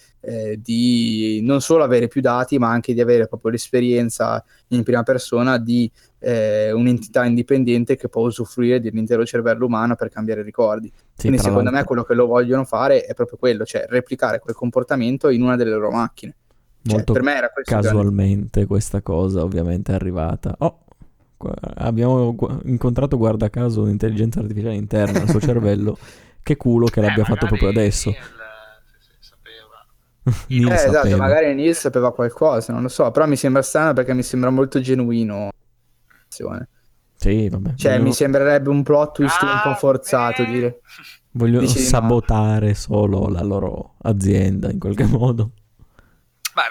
di non solo avere più dati, ma anche di avere proprio l'esperienza in prima persona di un'entità indipendente che può usufruire dell'intero cervello umano per cambiare ricordi. Sì, quindi secondo me quello che lo vogliono fare è proprio quello, cioè replicare quel comportamento in una delle loro macchine. Molto per me era casualmente questa cosa ovviamente è arrivata. Abbiamo incontrato, guarda caso, un'intelligenza artificiale interna al suo cervello. Che culo che l'abbia fatto proprio adesso. Sapeva. Esatto, magari Neil sapeva qualcosa, non lo so, però mi sembra strano perché mi sembra molto genuino. Sì, vabbè. Cioè, mi sembrerebbe un plot twist un po' forzato, dire. Vogliono sabotare solo la loro azienda in qualche modo. Beh,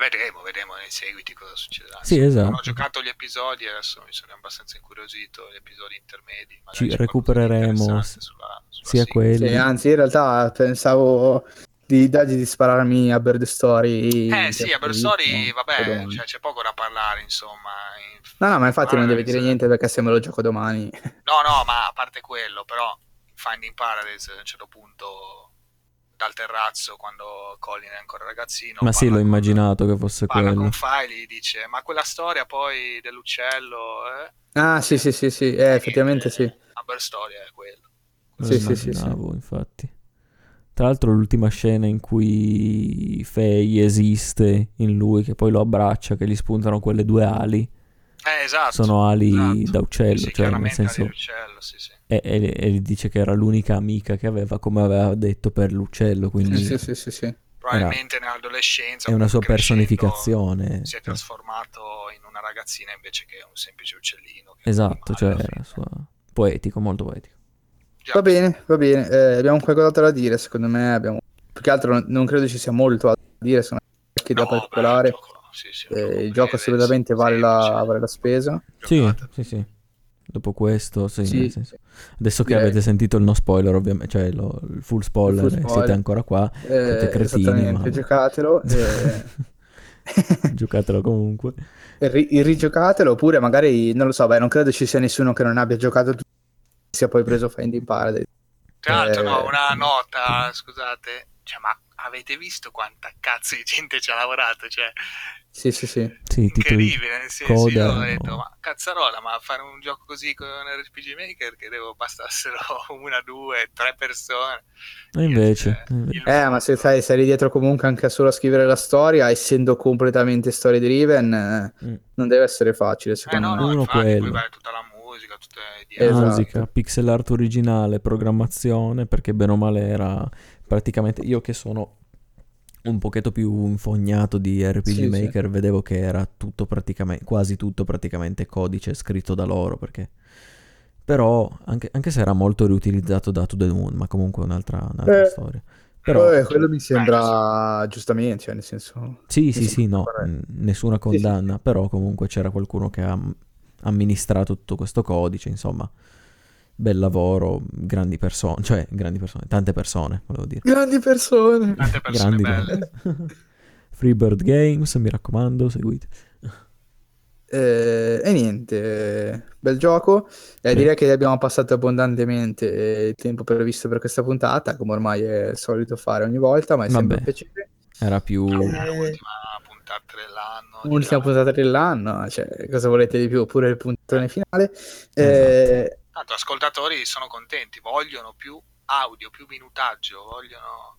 vedremo nei seguiti cosa succederà. Sì, esatto. Ho giocato gli episodi e adesso mi sono abbastanza incuriosito, gli episodi intermedi. Ci recupereremo sia quelli. Sì, anzi, in realtà pensavo di dargli di spararmi a Bird Story. A Bird Story, vabbè, cioè, c'è poco da parlare, insomma. No, ma infatti non deve dire niente perché se me lo gioco domani. No, ma a parte quello, però Finding Paradise a un certo punto... dal terrazzo quando Colin è ancora ragazzino. Ma sì, l'ho immaginato che fosse quello. Parla con File, dice, ma quella storia poi dell'uccello... Ah, sì, effettivamente sì. La bella storia è quello. Lo immaginavo, infatti. Tra l'altro l'ultima scena in cui Faye esiste in lui, che poi lo abbraccia, che gli spuntano quelle due ali. Esatto, sono ali da uccello, sì, cioè nel senso uccello, sì, sì. E dice che era l'unica amica che aveva, come aveva detto, per l'uccello, quindi sì. Probabilmente nell'adolescenza è una sua personificazione, si è trasformato in una ragazzina invece che un semplice uccellino. Esatto, cioè era sua... poetico, molto poetico. Già. Va bene, abbiamo qualcos'altro da dire, secondo me abbiamo... più che altro non credo ci sia molto da dire, sono anche da particolare. Il gioco assolutamente vale la spesa. Sì. Dopo questo, sì. Nel senso. Adesso che avete sentito il no spoiler, ovviamente, cioè il full spoiler, siete ancora qua, siete cretini, ma... giocatelo. Giocatelo comunque. Rigiocatelo, oppure magari, non lo so, non credo ci sia nessuno che non abbia giocato, sia poi preso Finding Paradise. Tra l'altro, una nota, scusate, cioè, ma avete visto quanta cazzo di gente ci ha lavorato? Cioè... Sì, incredibile, nel senso, io ho detto, ma cazzarola, ma fare un gioco così con un RPG Maker che devo bastassero una, due, tre persone. E invece... ma se stai lì dietro comunque anche solo a scrivere la storia, essendo completamente story driven, non deve essere facile, secondo me. No, infatti, poi vale tutta la musica, tutta la musica, pixel art originale, programmazione, perché bene o male era praticamente... Io che sono... un pochetto più infognato di RPG Maker, vedevo che era tutto praticamente, quasi tutto praticamente codice scritto da loro, perché però anche se era molto riutilizzato da To The Moon, ma comunque un'altra storia. Però quello mi sembra giustamente, cioè nel senso nessuna condanna, però comunque c'era qualcuno che ha amministrato tutto questo codice, insomma. Bel lavoro, tante persone belle. Freebird Games, mi raccomando, seguite. E niente, bel gioco. Direi che abbiamo passato abbondantemente il tempo previsto per questa puntata, come ormai è solito fare ogni volta, ma è sempre un piacere. Era più l'ultima puntata dell'anno, cioè cosa volete di più, oppure il puntone finale. Esatto. Tanto ascoltatori sono contenti, vogliono più audio, più minutaggio, vogliono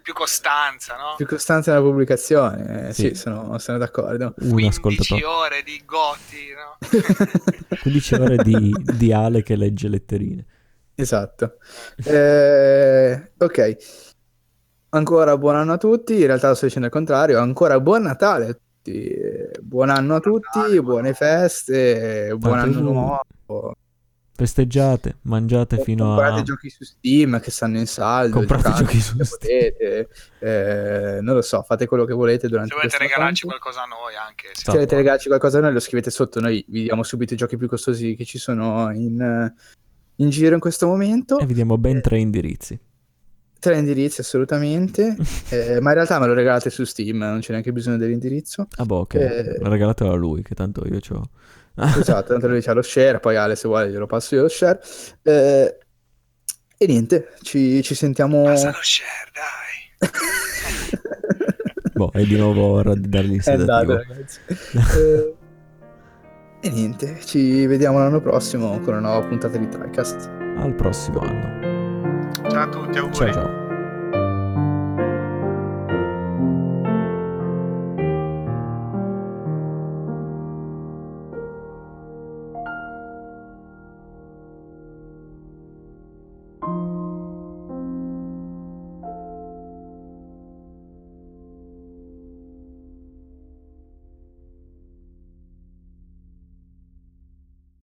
più costanza, no? Più costanza nella pubblicazione, sono d'accordo. 15 ore di Gotti, no? 15 ore di Ale che legge letterine. Esatto. Ok, ancora buon anno a tutti, in realtà lo sto dicendo al contrario, ancora buon Natale a tutti, buon anno a tutti, Natale, buone feste, buon anno nuovo. Festeggiate, mangiate fino a... Comprate giochi su Steam che stanno in saldo. Comprate giochi su Steam. Non lo so, fate quello che volete durante questa... Se volete regalarci qualcosa a noi anche. Se volete regalarci qualcosa a noi, lo scrivete sotto. Noi vi diamo subito i giochi più costosi che ci sono in giro in questo momento. E vi diamo ben 3 indirizzi. 3 indirizzi, assolutamente. Ma in realtà me lo regalate su Steam, non c'è neanche bisogno dell'indirizzo. Ah boh, ok. Regalatelo a lui, che tanto io c'ho... Esatto, tanto lui c'ha lo share, poi Ale se vuole glielo passo io lo share, e niente, ci sentiamo. Passa lo share, dai. Boh, è di nuovo ora di dargli il sedativo. E niente, ci vediamo l'anno prossimo con una nuova puntata di TriCast. Al prossimo anno. Ciao a tutti, auguri. Ciao.